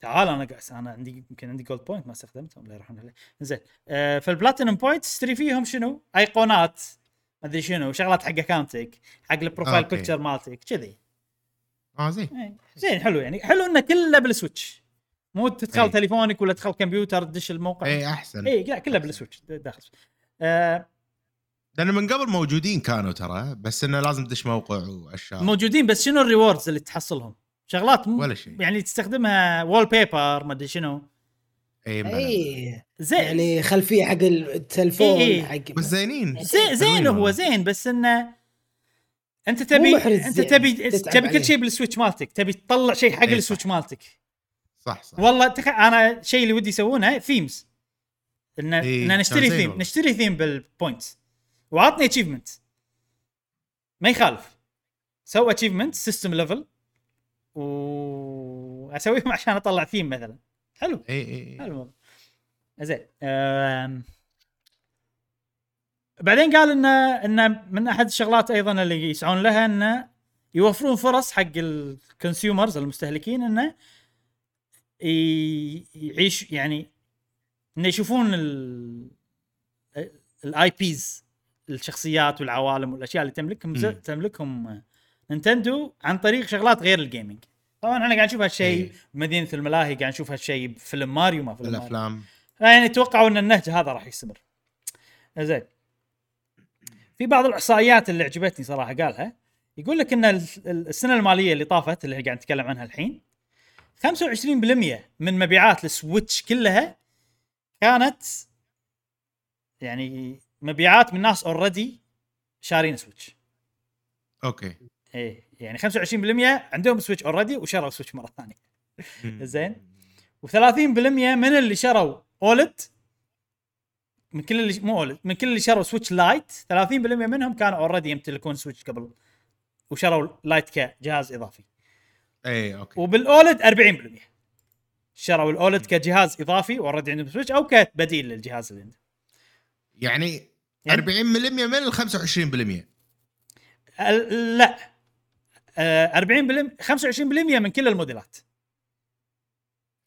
تعال انا قاعد انا عندي يمكن عندي جولد بوينت ما استخدمتهم الله يرحمه عليه. زين أه... فالبلاتينم بوينتس تشتري فيهم شنو ايقونات ما ادري شنو شغلات حق اكاونتك حق البروفايل بيكتشر مالتك كذي. اه زين زين حلو يعني حلو انه كله بالسويتش، مو تدخل أي. تليفونك ولا تدخل كمبيوتر تدش الموقع اي احسن اي لا كله بالسويتش داخل. آه لانه من قبل موجودين كانوا ترى، بس انه لازم تدش موقع واشياء موجودين. بس شنو الريوردز اللي تحصلهم؟ شغلات م... يعني تستخدمها وول بيبر ما ادري شنو اي يعني خلفيه حق التلفون إيه. حق بس زينين زي... زين هو زين بس انه انت تبي انت تبي تبي كل شيء بالسويتش مالتك تبي تطلع شيء حق إيه السويتش مالتك صح صح والله تخ... انا شيء اللي ودي يسوونه ثيمز ان إيه. إن نشتري ثيم نشتري ثيم بالبوينتس وعطني اتشيفمنت ما يخالف سوى اتشيفمنت سيستم ليفل واسويهم عشان اطلع ثيم مثلا حلو اي اي حلو زين أم... بعدين قال ان ان من احد الشغلات ايضا اللي يسعون لها ان يوفرون فرص حق الكونسيومرز المستهلكين انه يعيش يعني ان يشوفون الاي بيز الشخصيات والعوالم والاشياء اللي تملكهم م. تملكهم نينتندو عن طريق شغلات غير الجيمينج. طبعا احنا قاعد نشوف هالشيء بمدينه الملاهي قاعد نشوف هالشيء بفيلم ماريو ما في الافلام يعني يتوقعوا ان النهج هذا راح يستمر. زين في بعض الاحصائيات اللي عجبتني صراحه قالها يقول لك ان السنه الماليه اللي طافت اللي قاعد نتكلم عنها الحين خمسة وعشرين بالمئة من مبيعات السويتش كلها كانت يعني مبيعات من ناس اوريدي شارين سويتش. اوكي ايه يعني خمسة وعشرين بالمئة عندهم سويتش اوريدي وشروا سويتش مره ثانيه زين و30% من اللي شروا اولد من كل اللي مو اولد من كل اللي شروا سويتش لايت ثلاثين بالمئة منهم كانوا اوريدي يمتلكون سويتش قبل وشروا لايت كجهاز اضافي. اي اوكي وبالاولد أربعين بالمئة شروا الاولد كجهاز اضافي اوريدي عندهم سويتش او كبديل للجهاز اللي عنده. يعني, يعني أربعين بالمئة من ال خمسة وعشرين بالمئة لا أربعين بالمئة خمسة وعشرين بالمئة من كل الموديلات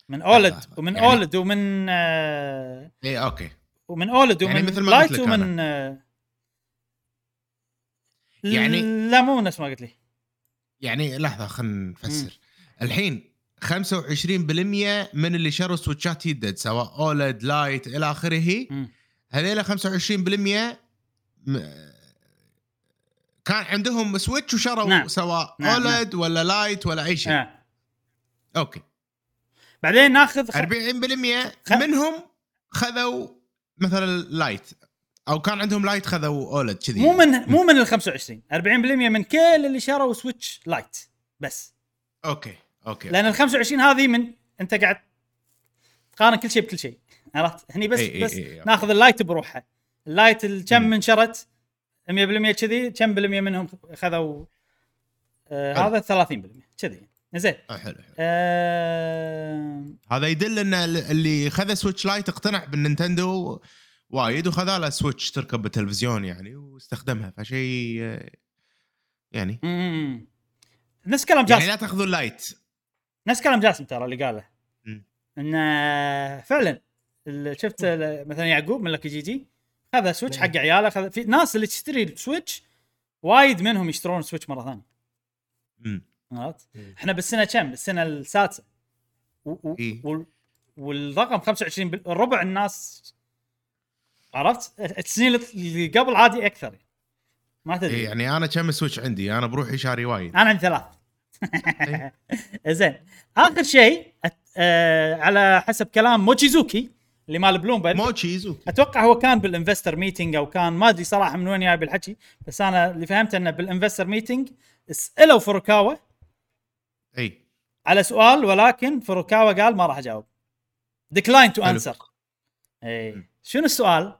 من اولد ومن يعني اولد ومن آه اي اوكي ومن اولد ومن يعني مثل ما قلت ومن آه يعني لا مو نفس ما قلت لي يعني لحظه خلينا نفسر الحين خمسة وعشرين بالمئة من اللي شروا سويتشات يدد سواء اولد لايت الى اخره هذيلا خمسة وعشرين بالمئة كان عندهم سويتش وشروا نعم. سواء نعم. اولد ولا لايت ولا اي شيء. نعم. اوكي بعدين ناخذ خ... أربعين بالمئة خ... منهم خذوا مثلا لايت او كان عندهم لايت خذوا اولد كذي مو من مو من ال خمسة وعشرين أربعين بالمئة من كل اللي شروا سويتش لايت بس. اوكي اوكي لان ال خمسة وعشرين هذه من انت قاعد تقارن كل شيء بكل شيء عرفت هني بس أي بس أي أي ناخذ اللايت بروحها اللايت الكم انشرت مية بالمية كذي كم بالمية منهم خذوا آه هذا ثلاثين بالمية كذي زين حلو آه هذا يدل ان اللي خذ سويتش لايت اقتنع بالنينتندو وايد وخذها له سويتش تركب بالتلفزيون يعني واستخدمها فشيء يعني امم نفس كلام جاسم يعني لا تاخذوا اللايت نفس كلام جاسم ترى اللي قاله ان فعلا شفت مثلا يعقوب من لك جي جي هذا سويتش حق عياله خذ في ناس اللي تشتري السويتش وايد منهم يشترون سويتش مره ثانيه امم عرفت احنا بالسنه كم بالسنه السادسه و... و... والرقم خمسة وعشرين بالربع الناس عرفت السنين اللي قبل عادي اكثر ما تدري يعني انا كم سويتش عندي انا بروحي شاري وايد انا عندي ثلاث زين اخر شيء أه... على حسب كلام موتشيزوكي اللي مال بلومبرج موتشيزوكي اتوقع هو كان بالانفستر ميتينج او كان ما ادري صراحه من وين جايب الحكي بس انا اللي فهمت انه بالانفستر ميتينج اسالوا فروكاوا اي على سؤال ولكن فروكاوا قال ما راح اجاوب ديكلاين تو انسر اي شنو السؤال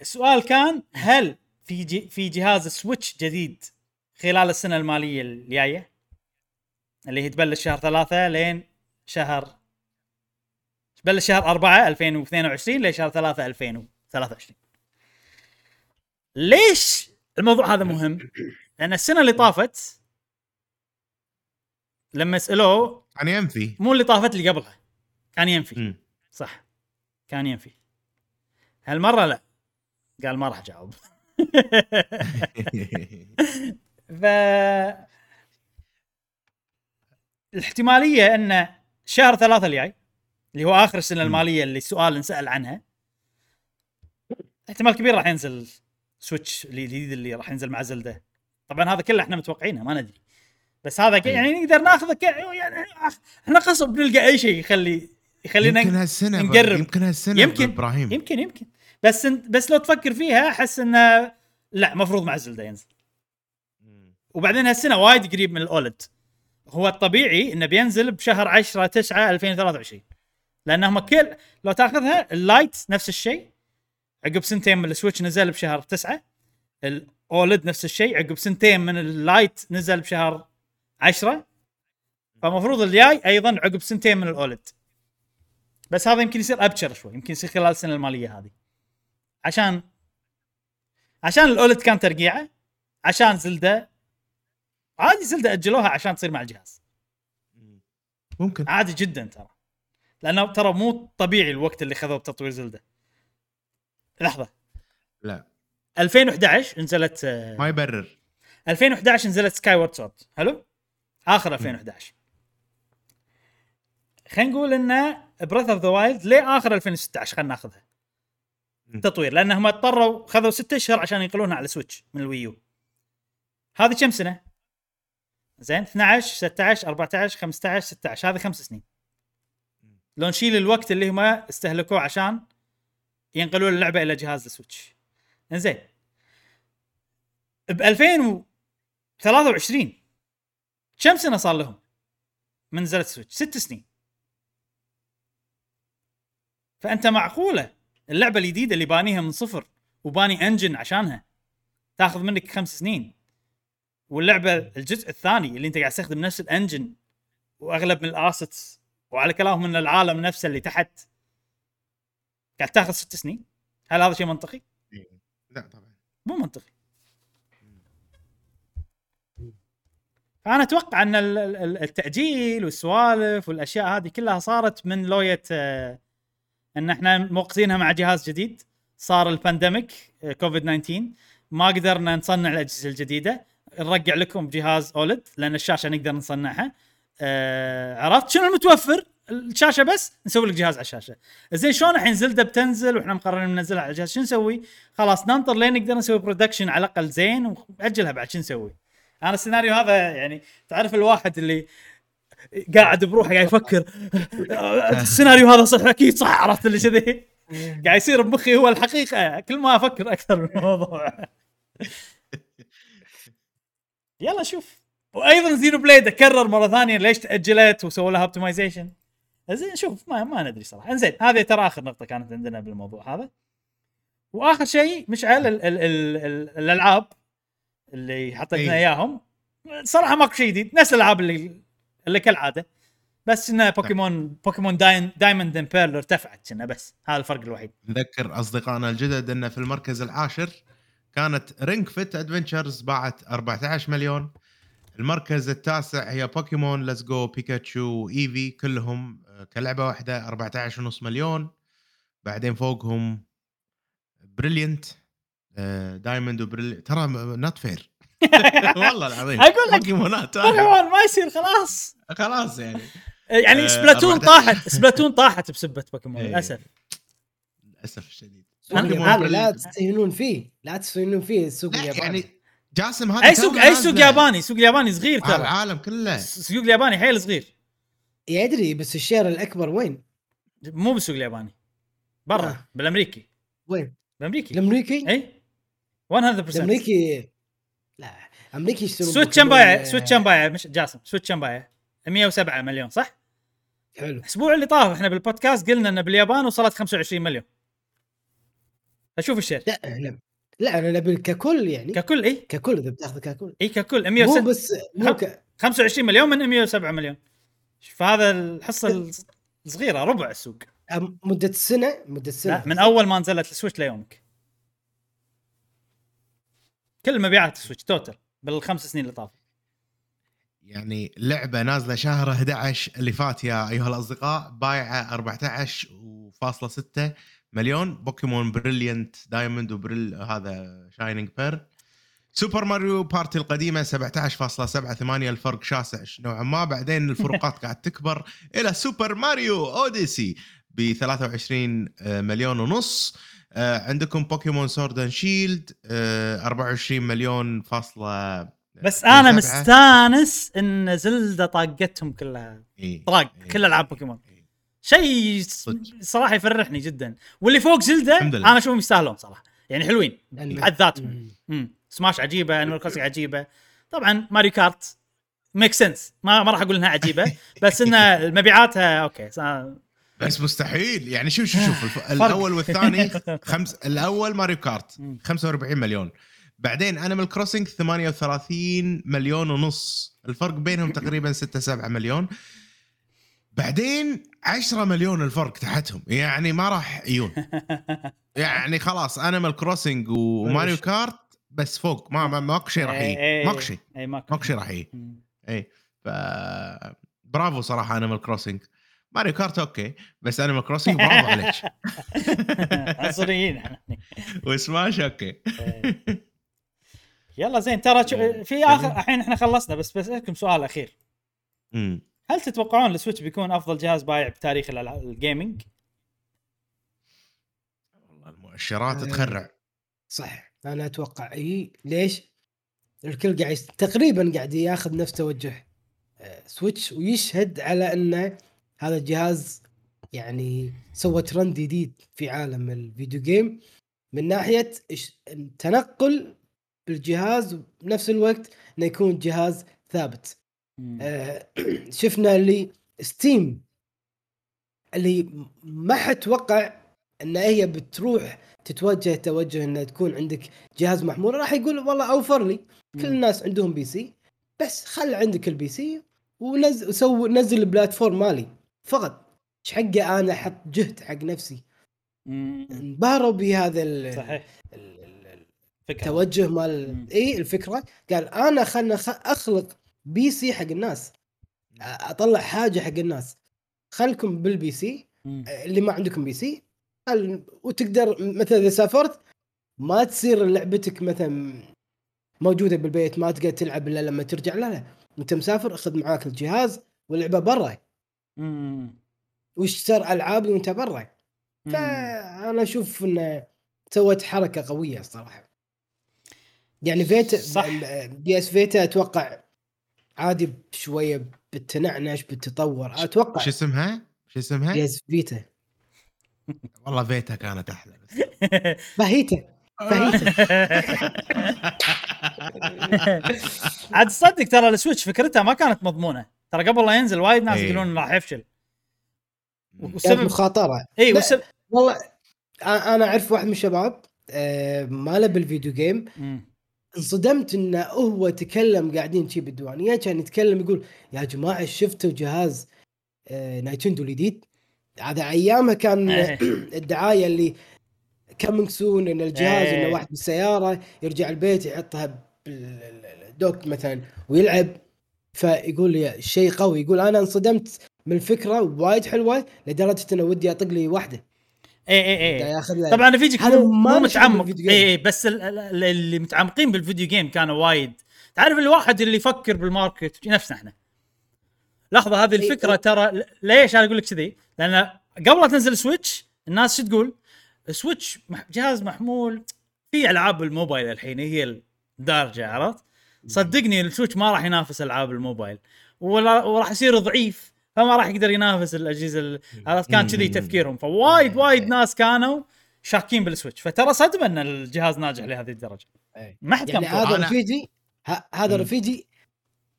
السؤال كان هل في جي في جهاز سويتش جديد خلال السنه الماليه الجايه اللي هي تبلش شهر ثلاثة لين شهر بلش شهر أربعة ألفين واثنين وعشرين لشهر ثلاثة ألفين وثلاثة وعشرين. ليش الموضوع هذا مهم؟ لأن السنة اللي طافت لما سألوه كان ينفي مو اللي طافت اللي قبلها كان ينفي صح كان ينفي هالمرة لا قال ما راح أجاوب فالاحتمالية أن شهر ثلاثة الجاي اللي هو آخر السنة المالية اللي السؤال نسأل عنها احتمال كبير راح ينزل سويتش الجديد اللي راح ينزل مع زلدة طبعا هذا كله احنا متوقعينه ما ندري بس هذا يعني نقدر ناخذه ك... يعني احنا قصب بنلقى اي شيء يخلي يخلينا يمكن هالسنه نقرب. يمكن هالسنه يمكن ابراهيم يمكن يمكن بس بس لو تفكر فيها احس انه لا مفروض مع الزلده ينزل. وبعدين هالسنه وايد قريب من الاولد، هو الطبيعي انه بينزل بشهر عشرة تسعة ألفين وثلاثة وعشرين لان هم كل لو تاخذها اللايت نفس الشيء عقب سنتين من السويتش نزل بشهر تسعة، الاولد نفس الشيء عقب سنتين من اللايت نزل بشهر عشرة، فمفروض الجاي ايضا عقب سنتين من الاولد. بس هذا يمكن يصير ابشر شوي، يمكن يصير خلال السنه الماليه هذه، عشان عشان الاولد كان ترقيعه، عشان زلده عادي زلده اجلوها عشان تصير مع الجهاز، ممكن عادي جدا ترى، لانه ترى مو طبيعي الوقت اللي خذوه بتطوير زلده. لحظه لا ألفين وإحدى عشر نزلت ما يبرر، ألفين وإحدى عشر نزلت سكاي وورد سورد، حلو اخر ألفين وإحدى عشر، خلينا نقول انه بريث اوف ذا وايلد ليه اخر ألفين وستة عشر، خلينا ناخذها تطوير لانهم اضطروا خذوا ستة اشهر عشان ينقلونها على سويتش من الويو. هذه كم سنه؟ زين اثنا عشر ستة عشر أربعة عشر خمسة عشر ستة عشر، هذه خمس سنين لو نشيل الوقت اللي هم استهلكوه عشان ينقلون اللعبه الى جهاز السويتش. انزين ب ألفين وثلاثة وعشرين كم سنه صار لهم من نزلت سويتش؟ ست سنين. فانت معقوله اللعبه الجديده اللي بانيها من صفر وباني انجن عشانها تاخذ منك خمس سنين، واللعبه الجزء الثاني اللي انت قاعد تستخدم نفس الانجن واغلب من الاسيتس وعلى كلامهم من العالم نفسه اللي تحت قاعد تاخذ ست سنين؟ هل هذا شيء منطقي؟ لا طبعا مو منطقي. فأنا أتوقع أن التأجيل والسوالف والأشياء هذه كلها صارت من لوية أن احنا موقزينها مع جهاز جديد، صار البانديميك كوفيد تسعة عشر ما قدرنا نصنع الأجهزة الجديدة، نرجع لكم بجهاز أولد لأن الشاشة نقدر نصنعها. أه عرفت شنو المتوفر؟ الشاشة بس نسوي لك جهاز على الشاشة. زين شلون الحين زلدة بتنزل وإحنا مقررين ننزلها على الجهاز، شنو نسوي؟ خلاص ننطر لين نقدر نسوي برودكشن على الأقل زين ونأجلها بعد، شنو نسوي؟ أنا السيناريو هذا يعني تعرف الواحد اللي قاعد بروحه قاعد يفكر السيناريو هذا صح أكيد صح، عرفت اللي كذي قاعد يصير بمخي هو الحقيقة كل ما أفكر أكثر بالموضوع. يلا شوف. وأيضا زينو بلايد أكرر مرة ثانية ليش تأجلت وسووا لها أوبتمايزيشن. زين شوف ما ما ندري صراحة. إنزين هذه ترى آخر نقطة كانت عندنا بالموضوع هذا. وآخر شيء مشعل ال ال ال الألعاب اللي حطيتنا اياهم صراحه ماكو شيء جديد، نفس الالعاب اللي اللي كالعاده، بس ان بوكيمون بوكيمون داين دايموند اند بيرل ارتفعت كنا، بس هذا الفرق الوحيد. نذكر اصدقائنا الجدد ان في المركز العاشر كانت رينج فيت ادفنتشرز باعت أربعة عشر مليون، المركز التاسع هي بوكيمون ليتس جو بيكاتشو ايفي كلهم كلعبه واحده أربعة عشر ونص مليون، بعدين فوقهم بريليانت دايموند وبريل ترى نوت فير والله العظيم اقول لك بوكيمونات ما يصير خلاص خلاص يعني يعني سبلاتون طاحت سبلاتون طاحت بسبه بوكيمون للاسف للاسف الشديد. لا تستهينون فيه لا تستهينون فيه السوق الياباني جاسم، هذا اي سوق اي سوق ياباني سوق ياباني صغير ترى العالم كله السوق الياباني حيل صغير يدري، بس الشير الاكبر وين؟ مو بالسوق الياباني برا بالامريكي. وين بالامريكي؟ الامريكي اي مية بالمية امريكي. لا امريكي يشترون سويت كم بايع سويت كم بايع مش جاسم سويت كم بايع مية وسبعة مليون صح؟ حلو. الاسبوع اللي طاف احنا بالبودكاست قلنا ان باليابان وصلت خمسة وعشرين مليون. اشوف الشير لا لا لا انا نبي ككل يعني ككل اي ككل اذا بتاخذ ككل اي ككل مية وسبعة مو بس مو ك... خمسة وعشرين مليون من مية وسبعة مليون، فهذا الحصه الصغيره ربع السوق مده السنه مده السنه لا من اول ما نزلت السويتش ليومك كل مبيعات السويتش توتال بالخمس سنين اللي طافت. يعني لعبه نازله شهر أحد عشر اللي فات يا ايها الاصدقاء بايعه أربعة عشر فاصلة ستة مليون، بوكيمون بريليانت دايموند وبريل هذا شاينينج بير. سوبر ماريو بارتي القديمه سبعة عشر فاصلة سبعة ثمانية، الفرق شاسع نوعا ما. بعدين الفروقات قاعد تكبر الى سوبر ماريو اوديسي ب ثلاثة وعشرين مليون ونص. آه عندكم بوكيمون سورد اند شيلد آه أربعة وعشرين مليون فاصلة بس انا مستانس ان زلدة طاقتهم كلها إيه. طاق إيه. كل العاب بوكيمون إيه. شيء صراحه يفرحني جدا، واللي فوق زلدة انا اشوفهم يستاهلون صراحه، يعني حلوين بحد ذاتهم. سماش عجيبه، انوال كلاسيك عجيبه، طبعا ماريو كارت ميك سنس، ما ما راح اقول انها عجيبه بس ان مبيعاتها اوكي بس مستحيل. يعني شوف شوف شوف الاول والثاني خمس، الاول ماريو كارت خمسة وأربعين مليون، بعدين أنيمال كروسنج ثمانية وثلاثين مليون ونص، الفرق بينهم تقريبا ستة سبعة مليون، بعدين عشرة مليون الفرق تحتهم، يعني ما راح يجون. يعني خلاص أنيمال كروسنج وماريو كارت بس فوق، ما ما ماكو شيء راح يجي، ماكو شيء ماكو شيء راح يجي. اي ف برافو صراحة أنيمال كروسنج. ماريو كارت اوكي بس أنيمال كروسنج برافو عليك. عنصريين احنا. وسماش اوكي. يلا زين، ترى في اخر الحين احنا خلصنا، بس بسألكم سؤال اخير. امم هل تتوقعون السويتش بيكون افضل جهاز بايع بتاريخ الجيمنج؟ والله المؤشرات تخرع صح. انا اتوقع اي، ليش؟ الكل قاعد تقريبا قاعد ياخذ نفس توجه سويتش، ويشهد على انه هذا الجهاز يعني سوى ترند جديد في عالم الفيديو جيم من ناحيه تنقل الجهاز، بنفس الوقت انه يكون جهاز ثابت. آه شفنا اللي ستيم اللي ما حتوقع ان هي بتروح تتوجه توجه انها تكون عندك جهاز محمول، راح يقول والله اوفر لي، كل الناس عندهم بي سي بس خل عندك البي سي ونزل وسو نزل البلاتفورم مالي فقط. ايش حقه انا احط جهد حق نفسي؟ انبهروا بهذا ال صحيح توجه مال ايه الفكره. قال انا خلنا اخلق بي سي حق الناس، اطلع حاجه حق الناس، خلكم بالبي سي اللي ما عندكم بي سي، وتقدر مثلا اذا سافرت ما تصير لعبتك مثلا موجوده بالبيت ما تقدر تلعب الا لما ترجع، لا لا انت مسافر اخذ معاك الجهاز واللعبه برا. امم وش صار العاب وانت برا؟ فانا اشوف انه سوت حركه قويه الصراحه. يعني فيتا بي اس فيتا اتوقع عادي شويه بالتنعنش بالتطور، اتوقع شو اسمها شو اسمها بي اس فيتا. والله فيتا كانت احلى بس فهيتا فهيتا عاد تصدق ترى السويتش فكرتها ما كانت مضمونه، ترى قبل لا ينزل وايد ناس يقولون راح يفشل وسبب مخاطره. اي وسبب والله انا اعرف واحد من الشباب ماله بالفيديو جيم، انصدمت انه هو تكلم قاعدين شي بالديوانيه كان يتكلم يقول يا جماعه شفتوا جهاز نايتندو الجديد؟ هذا ايامها كان الدعايه اللي كامينج سون، ان الجهاز انه واحد بالسياره يرجع البيت يحطها بالدوك مثلا ويلعب. فيقول لي شيء قوي، يقول انا انصدمت من الفكره وايد حلوه لدرجه انه ودي اطق لي واحده. اي اي اي طبعا فيجيك مو متعمق اي بس اللي متعمقين بالفيديو جيم كانوا وايد، تعرف الواحد اللي يفكر بالماركت نفسنا احنا. لحظه هذه الفكره ترى ليش انا اقول لك كذي، لان قبل لا تنزل سويتش الناس شو تقول؟ سويتش جهاز محمول في العاب الموبايل الحين هي الدارجه، عرفت؟ صدقني السويتش ما راح ينافس العاب الموبايل ولا وراح يصير ضعيف فما راح يقدر ينافس الأجهزة. هذا كان كذي تفكيرهم، فوايد وايد ناس كانوا شاكين بالسويتش، فترى صدمة أن الجهاز ناجح لهذه الدرجة. ما حد يعني هذا رفيجي هذا رفيجي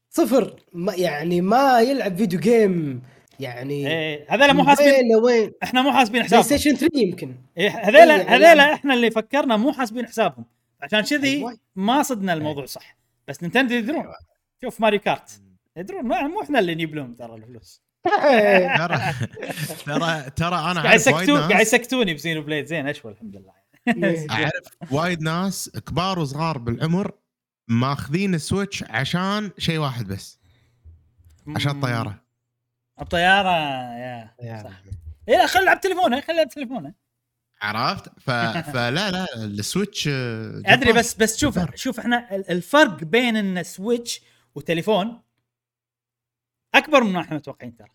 صفر ما يعني ما يلعب فيديو جيم، يعني هذا مو حاسبين، احنا مو حاسبين حسابهم بلاي ستيشن ثلاثة يمكن، هذا هذا احنا اللي فكرنا مو حاسبين حسابهم عشان كذي ما صدنا الموضوع صح. بس نينتندو يدرون، شوف ماريو كارت يدرون، مو احنا اللي نجيب لهم ترى الفلوس. ترى ترى ترى انا قاعد يسكتوني بزينو بليد زين اشوى الحمد لله. اعرف وايد ناس كبار وصغار بالعمر ماخذين السويتش عشان شيء واحد بس، عشان الطياره. الطياره يا صح، يلا خلي العب تليفونه خلي العب تليفونه عرفت. فلا لا السويتش ادري بس بس شوف شوف احنا الفرق بين السويتش وتليفون اكبر من احنا متوقعين ترى.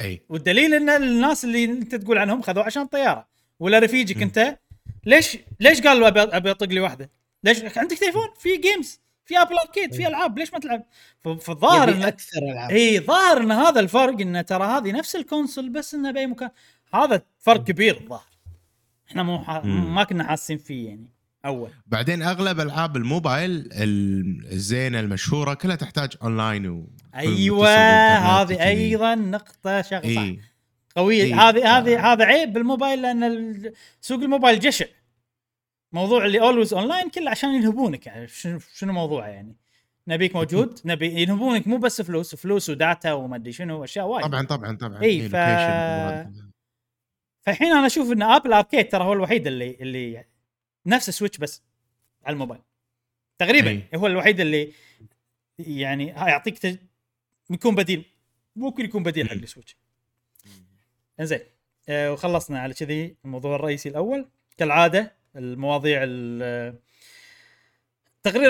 اي والدليل ان الناس اللي انت تقول عنهم خذوا عشان طياره، ولا رفيجك م. انت ليش ليش قال ابي اطق لي واحده؟ ليش عندك تليفون في جيمز في ابل اركيد، في العاب، ليش ما تلعب؟ فالظاهر ان اكثر العاب اي ظاهر ان هذا الفرق، ان ترى هذه نفس الكونسول بس انه باي مكان، هذا فرق كبير الظاهر احنا مو ح... ما كنا حاسين فيه يعني اول. بعدين اغلب العاب الموبايل الزينه المشهوره كلها تحتاج اونلاين و... ايوه هذه ايضا نقطه شغله إيه. قويه هذه إيه. هذه هذا عيب بالموبايل، لان سوق الموبايل جشع، موضوع اللي اولويز اونلاين كله عشان ينهبونك. يعني شنو موضوعه يعني؟ نبيك موجود، نبي ينهبونك، مو بس فلوس، فلوس وداتا وما ادري شنو اشياء وايد. طبعا طبعا طبعا اي ف... فالحين انا اشوف ان ابل اركيد ترى هو الوحيد اللي اللي نفس سويتش بس على الموبايل تقريبا. أي. هو الوحيد اللي يعني يعطيك تج... يكون بديل، ممكن يكون بديل حق السويتش. انزين آه وخلصنا على كذي الموضوع الرئيسي الاول. كالعاده المواضيع التقرير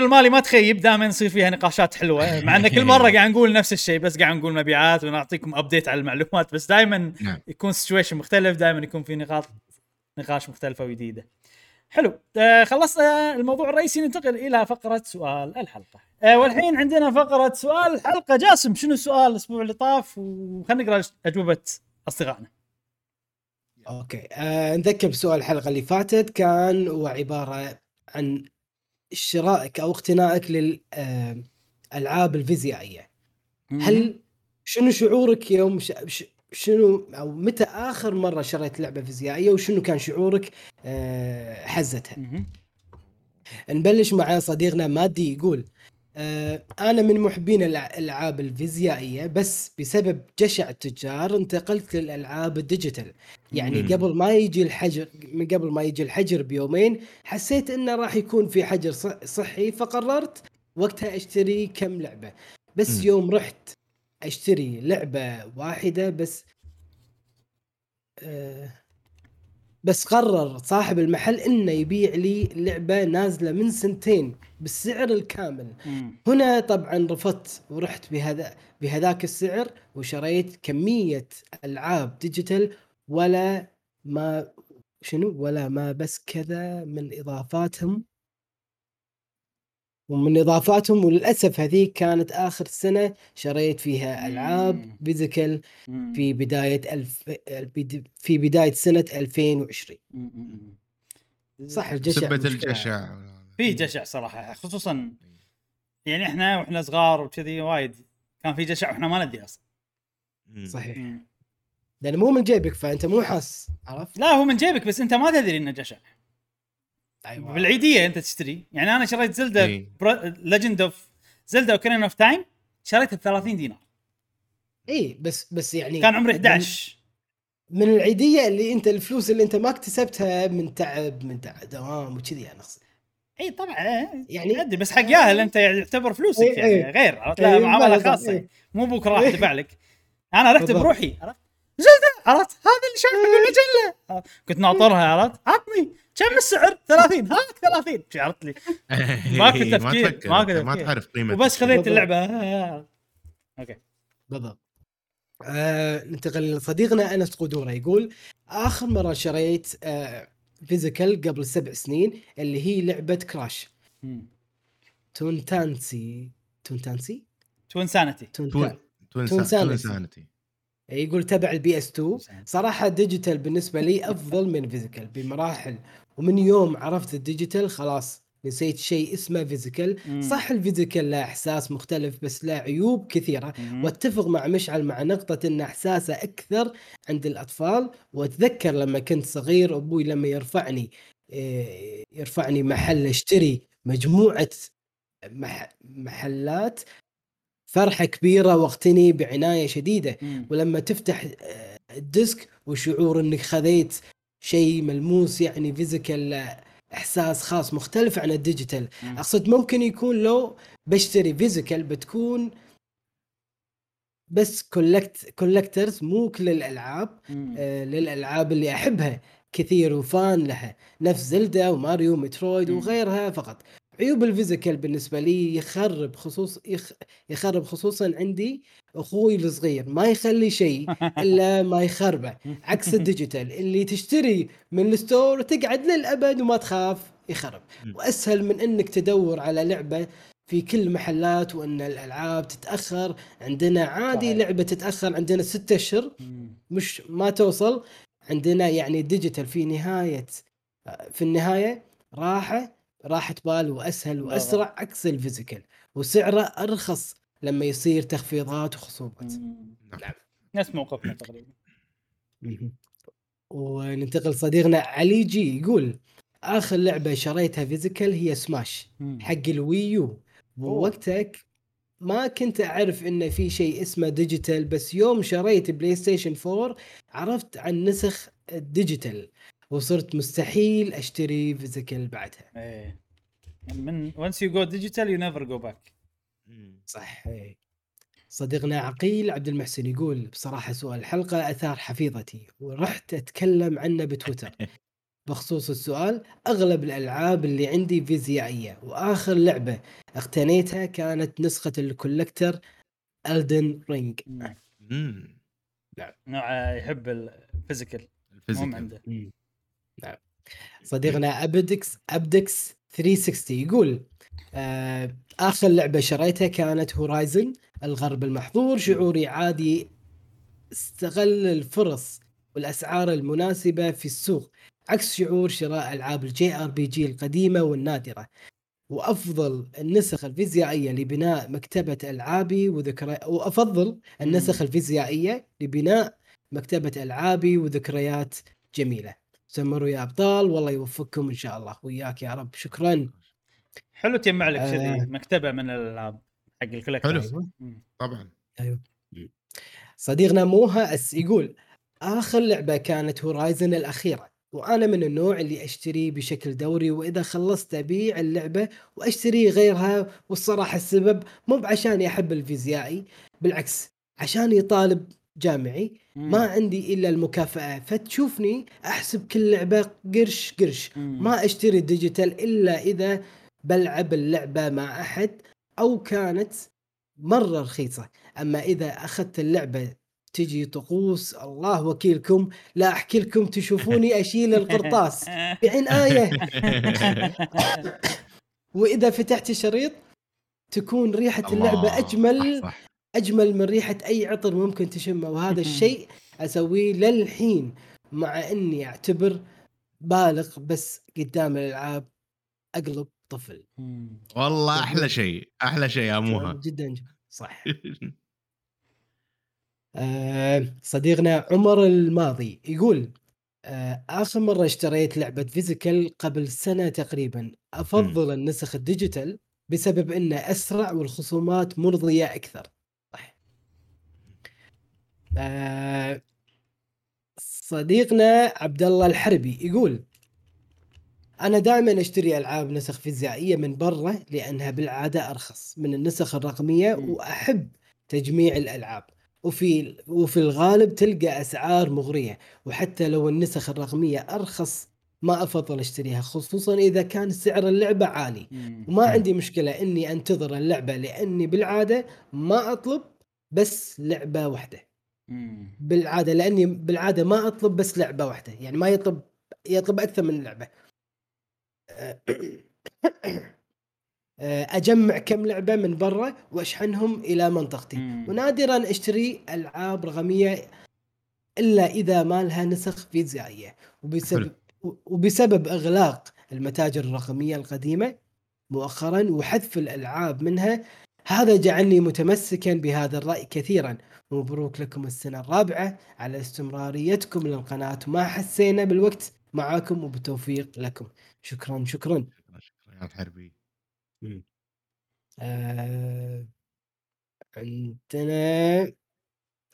المالي ما تخيب، دائما يصير فيها نقاشات حلوه، مع ان كل مره قاعد نقول نفس الشيء، بس قاعد نقول مبيعات ونعطيكم ابديت على المعلومات، بس دائما يكون سيتويشن مختلف، دائما يكون في نقاط نقاش مختلفه وجديده. حلو آه خلصنا الموضوع الرئيسي، ننتقل الى فقره سؤال الحلقه. آه والحين عندنا فقره سؤال الحلقه. جاسم شنو سؤال الاسبوع اللي طاف؟ وخلنا نقرا اجوبه اصدقائنا. اوكي آه نذكر بسؤال الحلقه اللي فاتت، كان وعباره عن شرائك او اقتنائك للالعاب الفيزيائيه. هل شنو شعورك يوم ش... شنو أو متى آخر مرة شريت لعبة فيزيائية، وشنو كان شعورك أه حزتها؟ نبلش مع صديقنا مادي. يقول أه أنا من محبين الألعاب الفيزيائية، بس بسبب جشع التجار انتقلت للألعاب الديجيتال. يعني قبل ما يجي الحجر من قبل ما يجي الحجر بيومين حسيت إنه راح يكون في حجر صحي، فقررت وقتها أشتري كم لعبة. بس يوم رحت اشتري لعبه واحده بس أه بس قرر صاحب المحل انه يبيع لي لعبه نازله من سنتين بالسعر الكامل. مم. هنا طبعا رفضت ورحت بهذا بهذاك السعر، وشريت كميه العاب ديجيتال ولا ما شنو ولا ما بس كذا من اضافاتهم ومن إضافاتهم. وللأسف هذه كانت آخر سنة شريت فيها ألعاب فيزيكال في بداية ألف في بداية سنة ألفين وعشرين. صح الجشع، سبت الجشع في جشع صراحة، خصوصا يعني إحنا وإحنا صغار وكذي وايد كان في جشع وإحنا ما ندري أصلا. صحيح، لأنه مو من جيبك فأنت مو حاس، عرفت؟ لا هو من جيبك بس أنت ما تدري إنه جشع. أيوة. بالعيدية أنت تشتري. يعني أنا شريت زلدة إيه. برا... Legend of Zelda Ocarina of Time شريتها بثلاثين دينار. إيه بس بس يعني كان عمري إحدى عشر. من... من العيدية اللي أنت الفلوس اللي أنت ما اكتسبتها من تعب من تعب دوام وكذي أنا أقصد. إيه طبعًا يعني أدري بس حق ياهل أنت يعتبر فلوسك إيه يعني إيه. غير عرفت لا إيه معاملة خاصة إيه. مو بوك راح إيه. تبع لك. أنا رحت بالضبط. بروحي عرفت زلدة عرفت هذا اللي شايفه بالمجلة كنت ناطرها عرفت عطني. كم السعر؟ ثلاثين. هاك ثلاثين. شعرت لي ما كنت تفكير ما كنت ما تعرف قيمة، وبس خذيت اللعبة. اوكي بالضبط. آه، ننتقل لصديقنا أنس قدورة. يقول آخر مرة شريت آه، فيزيكال قبل سبع سنين اللي هي لعبة كراش تونتانسي تونتانسي تونسانتي تونسانتي تونسانتي. يقول تبع البي اس تو. صراحة ديجيتال بالنسبة لي أفضل من فيزيكال بمراحل، ومن يوم عرفت الديجيتال خلاص نسيت شيء اسمه فيزيكال. مم. صح الفيزيكال لا إحساس مختلف بس لا عيوب كثيرة. مم. واتفق مع مشعل مع نقطة إن إحساسه أكثر عند الأطفال. وأتذكر لما كنت صغير أبوي لما يرفعني يرفعني محل اشتري مجموعة محلات فرحة كبيرة واغتني بعناية شديدة. مم. ولما تفتح الديسك وشعور انك خذيت شيء ملموس، يعني فيزيكال احساس خاص مختلف عن الديجيتال. مم. اقصد ممكن يكون لو بشتري فيزيكال بتكون بس كولكت كولكترز، مو كل الالعاب آه للالعاب اللي احبها كثير وفان لها نفس زلدة وماريو مترويد مم. وغيرها فقط. عيوب الفيزيكال بالنسبة لي يخرب خصوص يخ... يخرب خصوصا عندي أخوي الصغير ما يخلي شيء إلا ما يخربه، عكس الديجيتال اللي تشتري من الستور وتقعد للأبد وما تخاف يخرب، وأسهل من أنك تدور على لعبة في كل محلات، وان الالعاب تتاخر عندنا عادي. صحيح. لعبه تتاخر عندنا ستة اشهر مش ما توصل عندنا، يعني ديجيتال في نهايه في النهايه راحه راحه بال واسهل واسرع عكس الفيزيكال، وسعره ارخص لما يصير تخفيضات وخصومات. نعم نفس موقفنا تقريبا. وننتقل صديقنا علي جي يقول اخر لعبه شريتها فيزيكال هي سماش حق الويو، ووقتك ما كنت أعرف إنه في شيء اسمه ديجيتال، بس يوم شريت بلاي ستيشن فور عرفت عن نسخ الديجيتال وصرت مستحيل أشتري فيزيكال بعدها. إيه من once you go digital you never go back. صح. إيه. صديقنا عقيل عبد المحسن يقول بصراحة سؤال الحلقة أثار حفيظتي ورحت أتكلم عنه بتويتر بخصوص السؤال. أغلب الألعاب اللي عندي فيزيائية، وآخر لعبة اقتنيتها كانت نسخة الكولكتر ألدن رينج. مم. نعم. نوع يحب الفيزيكال. الفيزيكال. عنده. نعم. صديقنا أبدكس أبدكس ثلاثمية وستين يقول آه آخر لعبة شريتها كانت هورايزن الغرب المحظور. شعوري عادي استغل الفرص والأسعار المناسبة في السوق، عكس شعور شراء ألعاب الجي آر بي جي القديمة والنادرة، وأفضل النسخ الفيزيائية لبناء مكتبة ألعابي وذكريات وأفضل النسخ الفيزيائية لبناء مكتبة ألعابي وذكريات جميلة. سمروا يا أبطال والله يوفقكم إن شاء الله. وياك يا رب. شكرا. حلو تجمع لك آه. مكتبة من الألعاب حق الكولكتر. طبعا. أيوه. صديقنا موها أس يقول آخر لعبة كانت هورايزن الأخيرة، وأنا من النوع اللي أشتري بشكل دوري، وإذا خلصت أبيع اللعبة وأشتري غيرها، والصراحة السبب مو بعشان أحب الفيزيائي، بالعكس عشان طالب جامعي ما عندي إلا المكافأة، فتشوفني أحسب كل لعبة قرش قرش، ما أشتري الديجيتال إلا إذا بلعب اللعبة مع أحد أو كانت مرة رخيصة. أما إذا أخذت اللعبة تجي طقوس الله وكيلكم، لا أحكي لكم تشوفوني أشيل القرطاس بعين آية، وإذا فتحت شريط تكون ريحة اللعبة أجمل أجمل من ريحة أي عطر ممكن تشمه، وهذا الشيء أسويه للحين مع أني أعتبر بالغ، بس قدام الألعاب أقلب طفل. والله أحلى شيء أحلى شيء يا موها، جدا صح. آه صديقنا عمر الماضي يقول آه آخر مرة اشتريت لعبة فيزيكال قبل سنة تقريبا. أفضل م. النسخ الديجيتال بسبب أنه أسرع والخصومات مرضية أكثر. آه صديقنا عبد الله الحربي يقول أنا دائما أشتري ألعاب نسخ فيزيائية من برا لأنها بالعادة أرخص من النسخ الرقمية، وأحب تجميع الألعاب، وفي وفي الغالب تلقى أسعار مغرية، وحتى لو النسخ الرقمية أرخص ما أفضل أشتريها، خصوصا إذا كان سعر اللعبة عالي. وما عندي مشكلة إني أنتظر اللعبة لأني بالعادة ما أطلب بس لعبة واحدة، بالعادة لأني بالعادة ما أطلب بس لعبة واحدة، يعني ما يطلب يطلب أكثر من لعبة. أجمع كم لعبة من برا وأشحنهم إلى منطقتي، ونادرا أشتري ألعاب رقمية إلا إذا ما لها نسخ فيزيائية. وبسبب, وبسبب إغلاق المتاجر الرقمية القديمة مؤخرا وحذف الألعاب منها، هذا جعلني متمسكا بهذا الرأي كثيرا. ومبروك لكم السنة الرابعة على استمراريتكم للقناة، وما حسينا بالوقت معاكم، وبالتوفيق لكم. شكرا شكرا شكرا يا الحربي. آه... عندنا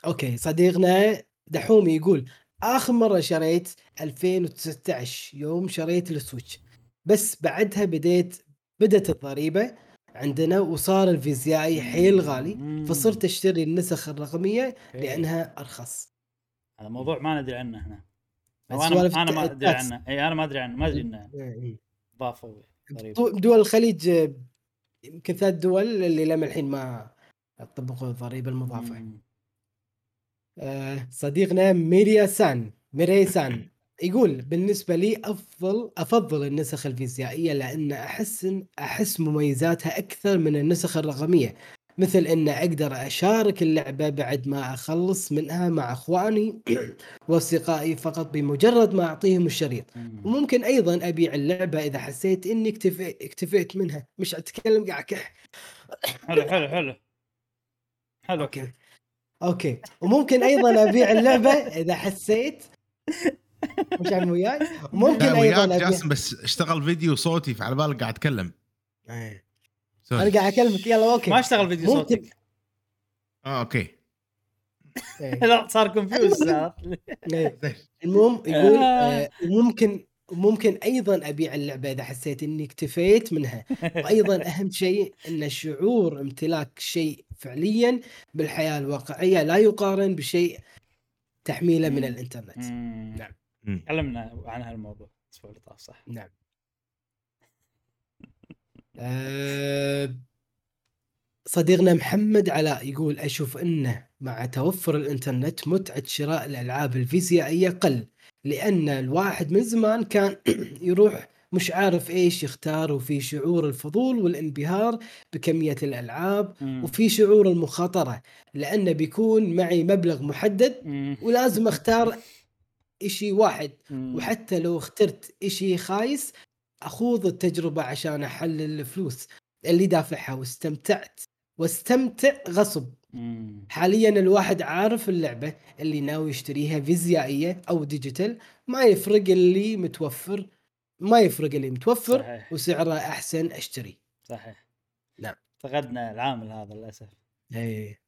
أوكي صديقنا دحومي يقول آخر مرة شريت ألفين وتسعة عشر يوم شريت السويتش، بس بعدها بديت بدت الضريبة عندنا وصار الفيزيائي حيل غالي، فصرت أشتري النسخ الرقمية لأنها أرخص. هذا موضوع ما ندري عنه هنا، أنا, أنا ما أدري عنه أي أنا ما أدري عنه ما أدري عنه ضافوا دول الخليج يمكن ثلاث دول اللي لما الحين ما طبقوا الضريبة المضافة. آه صديقنا ميريا سان ميريسان يقول بالنسبة لي أفضل أفضل النسخ الفيزيائية، لأن أحس إن أحس مميزاتها أكثر من النسخ الرقمية، مثل أن أقدر أشارك اللعبة بعد ما أخلص منها مع أخواني وأصدقائي فقط بمجرد ما أعطيهم الشريط، وممكن أيضا أبيع اللعبة إذا حسيت إني اكتفئت اكتفئت منها. مش أتكلم قاعك. حلو حلو حلو حلو أوكي أوكي وممكن أيضا أبيع اللعبة إذا حسيت مش عم وياي ممكن ايضا جاسم، بس اشتغل فيديو صوتي فعلى بالك قاعد اتكلم. اي انا قاعد اكلمك. يلا اوكي ما اشتغل فيديو صوتي. اه اوكي لا صار كونفيوز. المهم يقول آه ممكن ممكن ايضا ابيع اللعبه اذا حسيت اني اكتفيت منها. وايضا اهم شيء ان شعور امتلاك شيء فعليا بالحياه الواقعيه لا يقارن بشيء تحميله من الانترنت. مم. نعم تكلمنا عن هالموضوع الاسبوع اللي طاف صح. نعم أه صديقنا محمد علاء يقول اشوف انه مع توفر الانترنت متعة شراء الالعاب الفيزيائية قل، لان الواحد من زمان كان يروح مش عارف ايش يختار، وفي شعور الفضول والانبهار بكمية الالعاب، وفي شعور المخاطرة لانه بيكون معي مبلغ محدد ولازم اختار اشي واحد، وحتى لو اخترت اشي خايس اخوض التجربة عشان احلل الفلوس اللي دافعها واستمتعت واستمتع غصب. حاليا الواحد عارف اللعبة اللي ناوي يشتريها فيزيائية او ديجيتال، ما يفرق اللي متوفر ما يفرق اللي متوفر صحيح. وسعره أحسن أشتري صحيح. نعم فقدنا العامل هذا للأسف. أي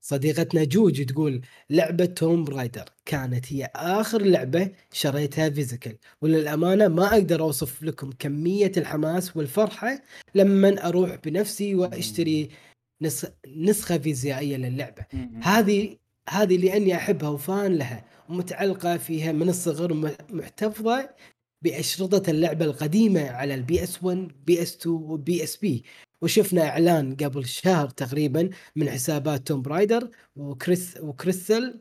صديقتنا جوج تقول لعبة توم رايدر كانت هي آخر لعبة شريتها فيزيكال، وللأمانة ما أقدر أوصف لكم كمية الحماس والفرحة لمن أروح بنفسي وأشتري نسخة فيزيائية للعبة. هذه هذه لأني أحبها وفان لها ومتعلقة فيها من الصغر، محتفظة بأشرطة اللعبة القديمة على البي اس واحد بي اس اثنين وبي اس بي. وشفنا إعلان قبل شهر تقريبا من حسابات توم برايدر وكريس وكريستل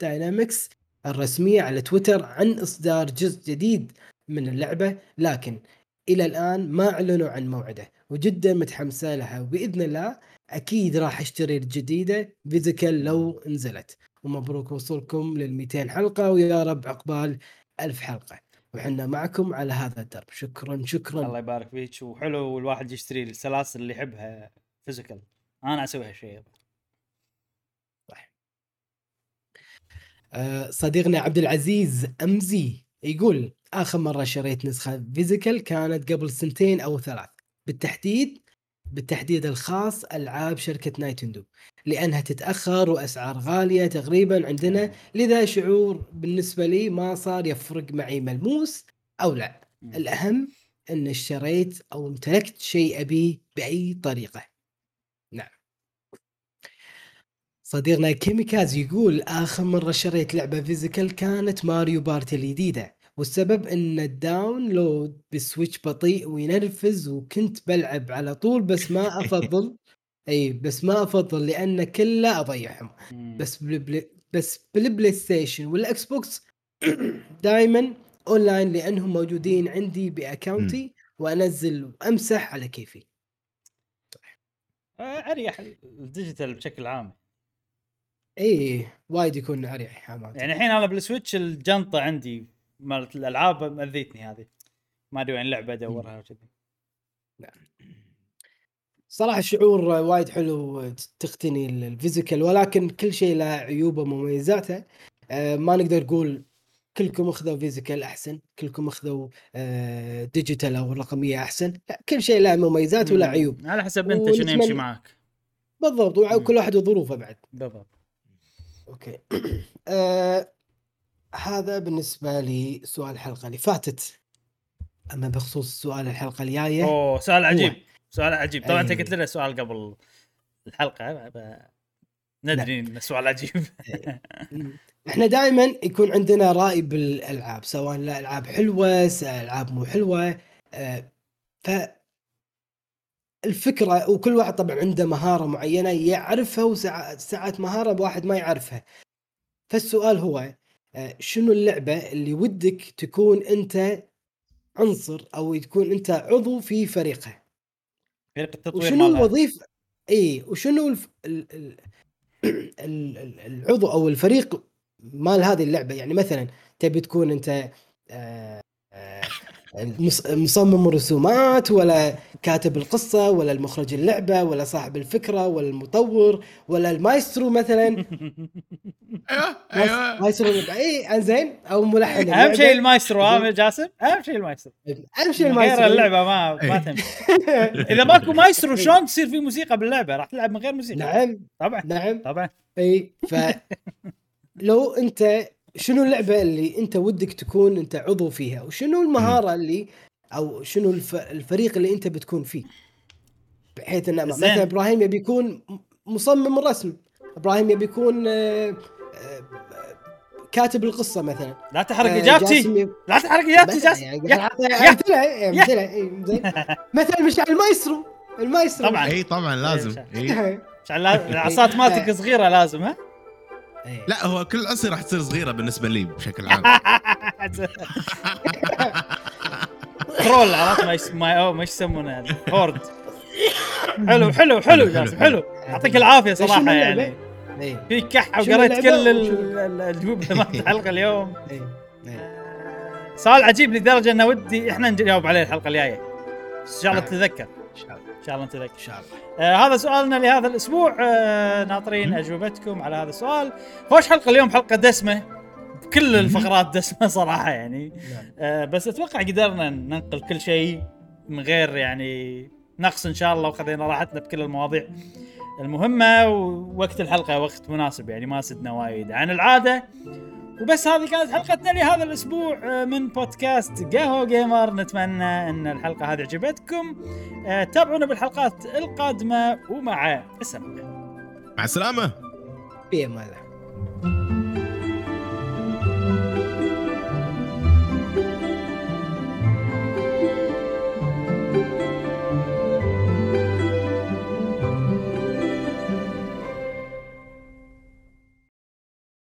داينامكس الرسمية على تويتر عن إصدار جزء جديد من اللعبة، لكن إلى الآن ما أعلنوا عن موعده، وجدا متحمسة لها، وبإذن الله أكيد راح أشتري الجديدة فيزيكال لو نزلت. ومبروك وصولكم للمئتين حلقة، ويا رب عقبال ألف حلقة وحنا معكم على هذا الدرب. شكرا شكرا الله يبارك فيك. وحلو الواحد يشتري السلاسل اللي يحبها فيزيكال، انا اسوي هالشيء. صح. صديقنا عبد العزيز امزي يقول اخر مره شريت نسخه فيزيكال كانت قبل سنتين او ثلاث، بالتحديد بالتحديد الخاص العاب شركه نايتندو، لانها تتاخر واسعار غاليه تقريبا عندنا، لذا شعور بالنسبه لي ما صار يفرق معي ملموس او لا. الاهم ان اشتريت او امتلكت شيء ابي باي طريقه. نعم صديقنا كيميكاز يقول اخر مره شريت لعبه فيزيكال كانت ماريو بارتي الجديده، والسبب ان الداونلود بالسويتش بطيء وينرفز، وكنت بلعب على طول بس ما افضل اي بس ما افضل لان كله اضيعهم. بس بل بس بالبلاي ستيشن والاكس بوكس دائما اونلاين لانهم موجودين عندي باكاونتي وانزل وامسح على كيفي. اريح الديجيتال بشكل عام اي وايد يكون اريح. يعني الحين انا بالسويتش الجنطه عندي مالت الالعاب ماذيتني، هذه ما ادري وين لعبه ادورها وكذا. صراحة شعور وايد حلو تقتني الفيزيكال، ولكن كل شيء له عيوبه ومميزاته. أه ما نقدر نقول كلكم اخذوا فيزيكال احسن، كلكم اخذوا أه ديجيتال او الرقمية احسن، لا كل شيء له مميزات ولا عيوب على حسب انت شنو يمشي معك بالضبط، وكل واحد وظروفه بعد بالضبط. اوكي أه هذا بالنسبة لي سؤال الحلقة اللي فاتت. اما بخصوص سؤال الحلقة الجاية، اوه سؤال عجيب سؤال عجيب طبعا. أيه. انت قلت لنا سؤال قبل الحلقه ب... ندري ان السؤال عجيب. احنا دائما يكون عندنا راي بالالعاب، سواء الالعاب حلوه سواء العاب مو حلوه. ف الفكره وكل واحد طبعا عنده مهاره معينه يعرفها، وساعات مهاره واحد ما يعرفها. فالسؤال هو آه، شنو اللعبة اللي ودك تكون أنت عنصر أو تكون أنت عضو في فريقها؟ فريق التطوير وشنو مالها. الوظيفة إيه وشنو الف... ال... ال... ال... ال... العضو أو الفريق مال هذه اللعبة. يعني مثلا تبي تكون أنت آه... آه... مصمم الرسومات ولا كاتب القصة ولا المخرج اللعبة ولا صاحب الفكرة ولا المطور ولا المايسترو مثلا؟ ايوه ايوه مايسترو اي انزين او ملحن. اهم شيء المايسترو. ها جاسم اهم شيء المايسترو اهم شيء المايسترو غير اللعبة ما ما تمشي. اذا ماكو مايسترو شلون تصير في موسيقى باللعبة؟ راح تلعب من غير موسيقى. نعم طبعا نعم طبعا اي. ف لو انت شنو اللعبة اللي أنت ودك تكون أنت عضو فيها وشنو المهارة اللي أو شنو الف... الفريق اللي أنت بتكون فيه؟ بحيث أن مثلا إبراهيم يبي يكون مصمم الرسم، إبراهيم يبي يكون كاتب القصة مثلا. لا تحرك إجابتي لا تحرك إجابتي جاسم. مثلا مش على المايسترو المايسترو طبعا إيه طبعا لازم إيه العصات مالتك صغيرة لازم. ها أيه. لا هو كل عصر راح تصير صغيرة بالنسبة لي بشكل عام. ترول عرفت ما ما يسمونه هذا هورد. حلو حلو حلو جاسم حلو يعطيك العافية صراحة. يعني فيك كحة وقريت كل الجواب تبعت الحلقة اليوم. سؤال عجيب لدرجة أنه ودي إحنا نجاوب عليه الحلقة الجاية إن شاء الله. تتذكر إن شاء الله أنت ذاك إن شاء الله. آه هذا سؤالنا لهذا الأسبوع. آه ناطرين مم. أجوبتكم على هذا السؤال. خوش حلقة اليوم، حلقة دسمة بكل الفقرات دسمة صراحة يعني. آه بس أتوقع قدرنا ننقل كل شيء من غير يعني نقص إن شاء الله، وخذينا راحتنا بكل المواضيع المهمة، ووقت الحلقة وقت مناسب يعني ما سدنا وايد عن العادة. وبس هذه كانت حلقتنا لهذا الأسبوع من بودكاست قهوة جيمر. نتمنى أن الحلقة هذه عجبتكم. تابعونا بالحلقات القادمة، ومع السلامة. مع السلامة. بأمان الله.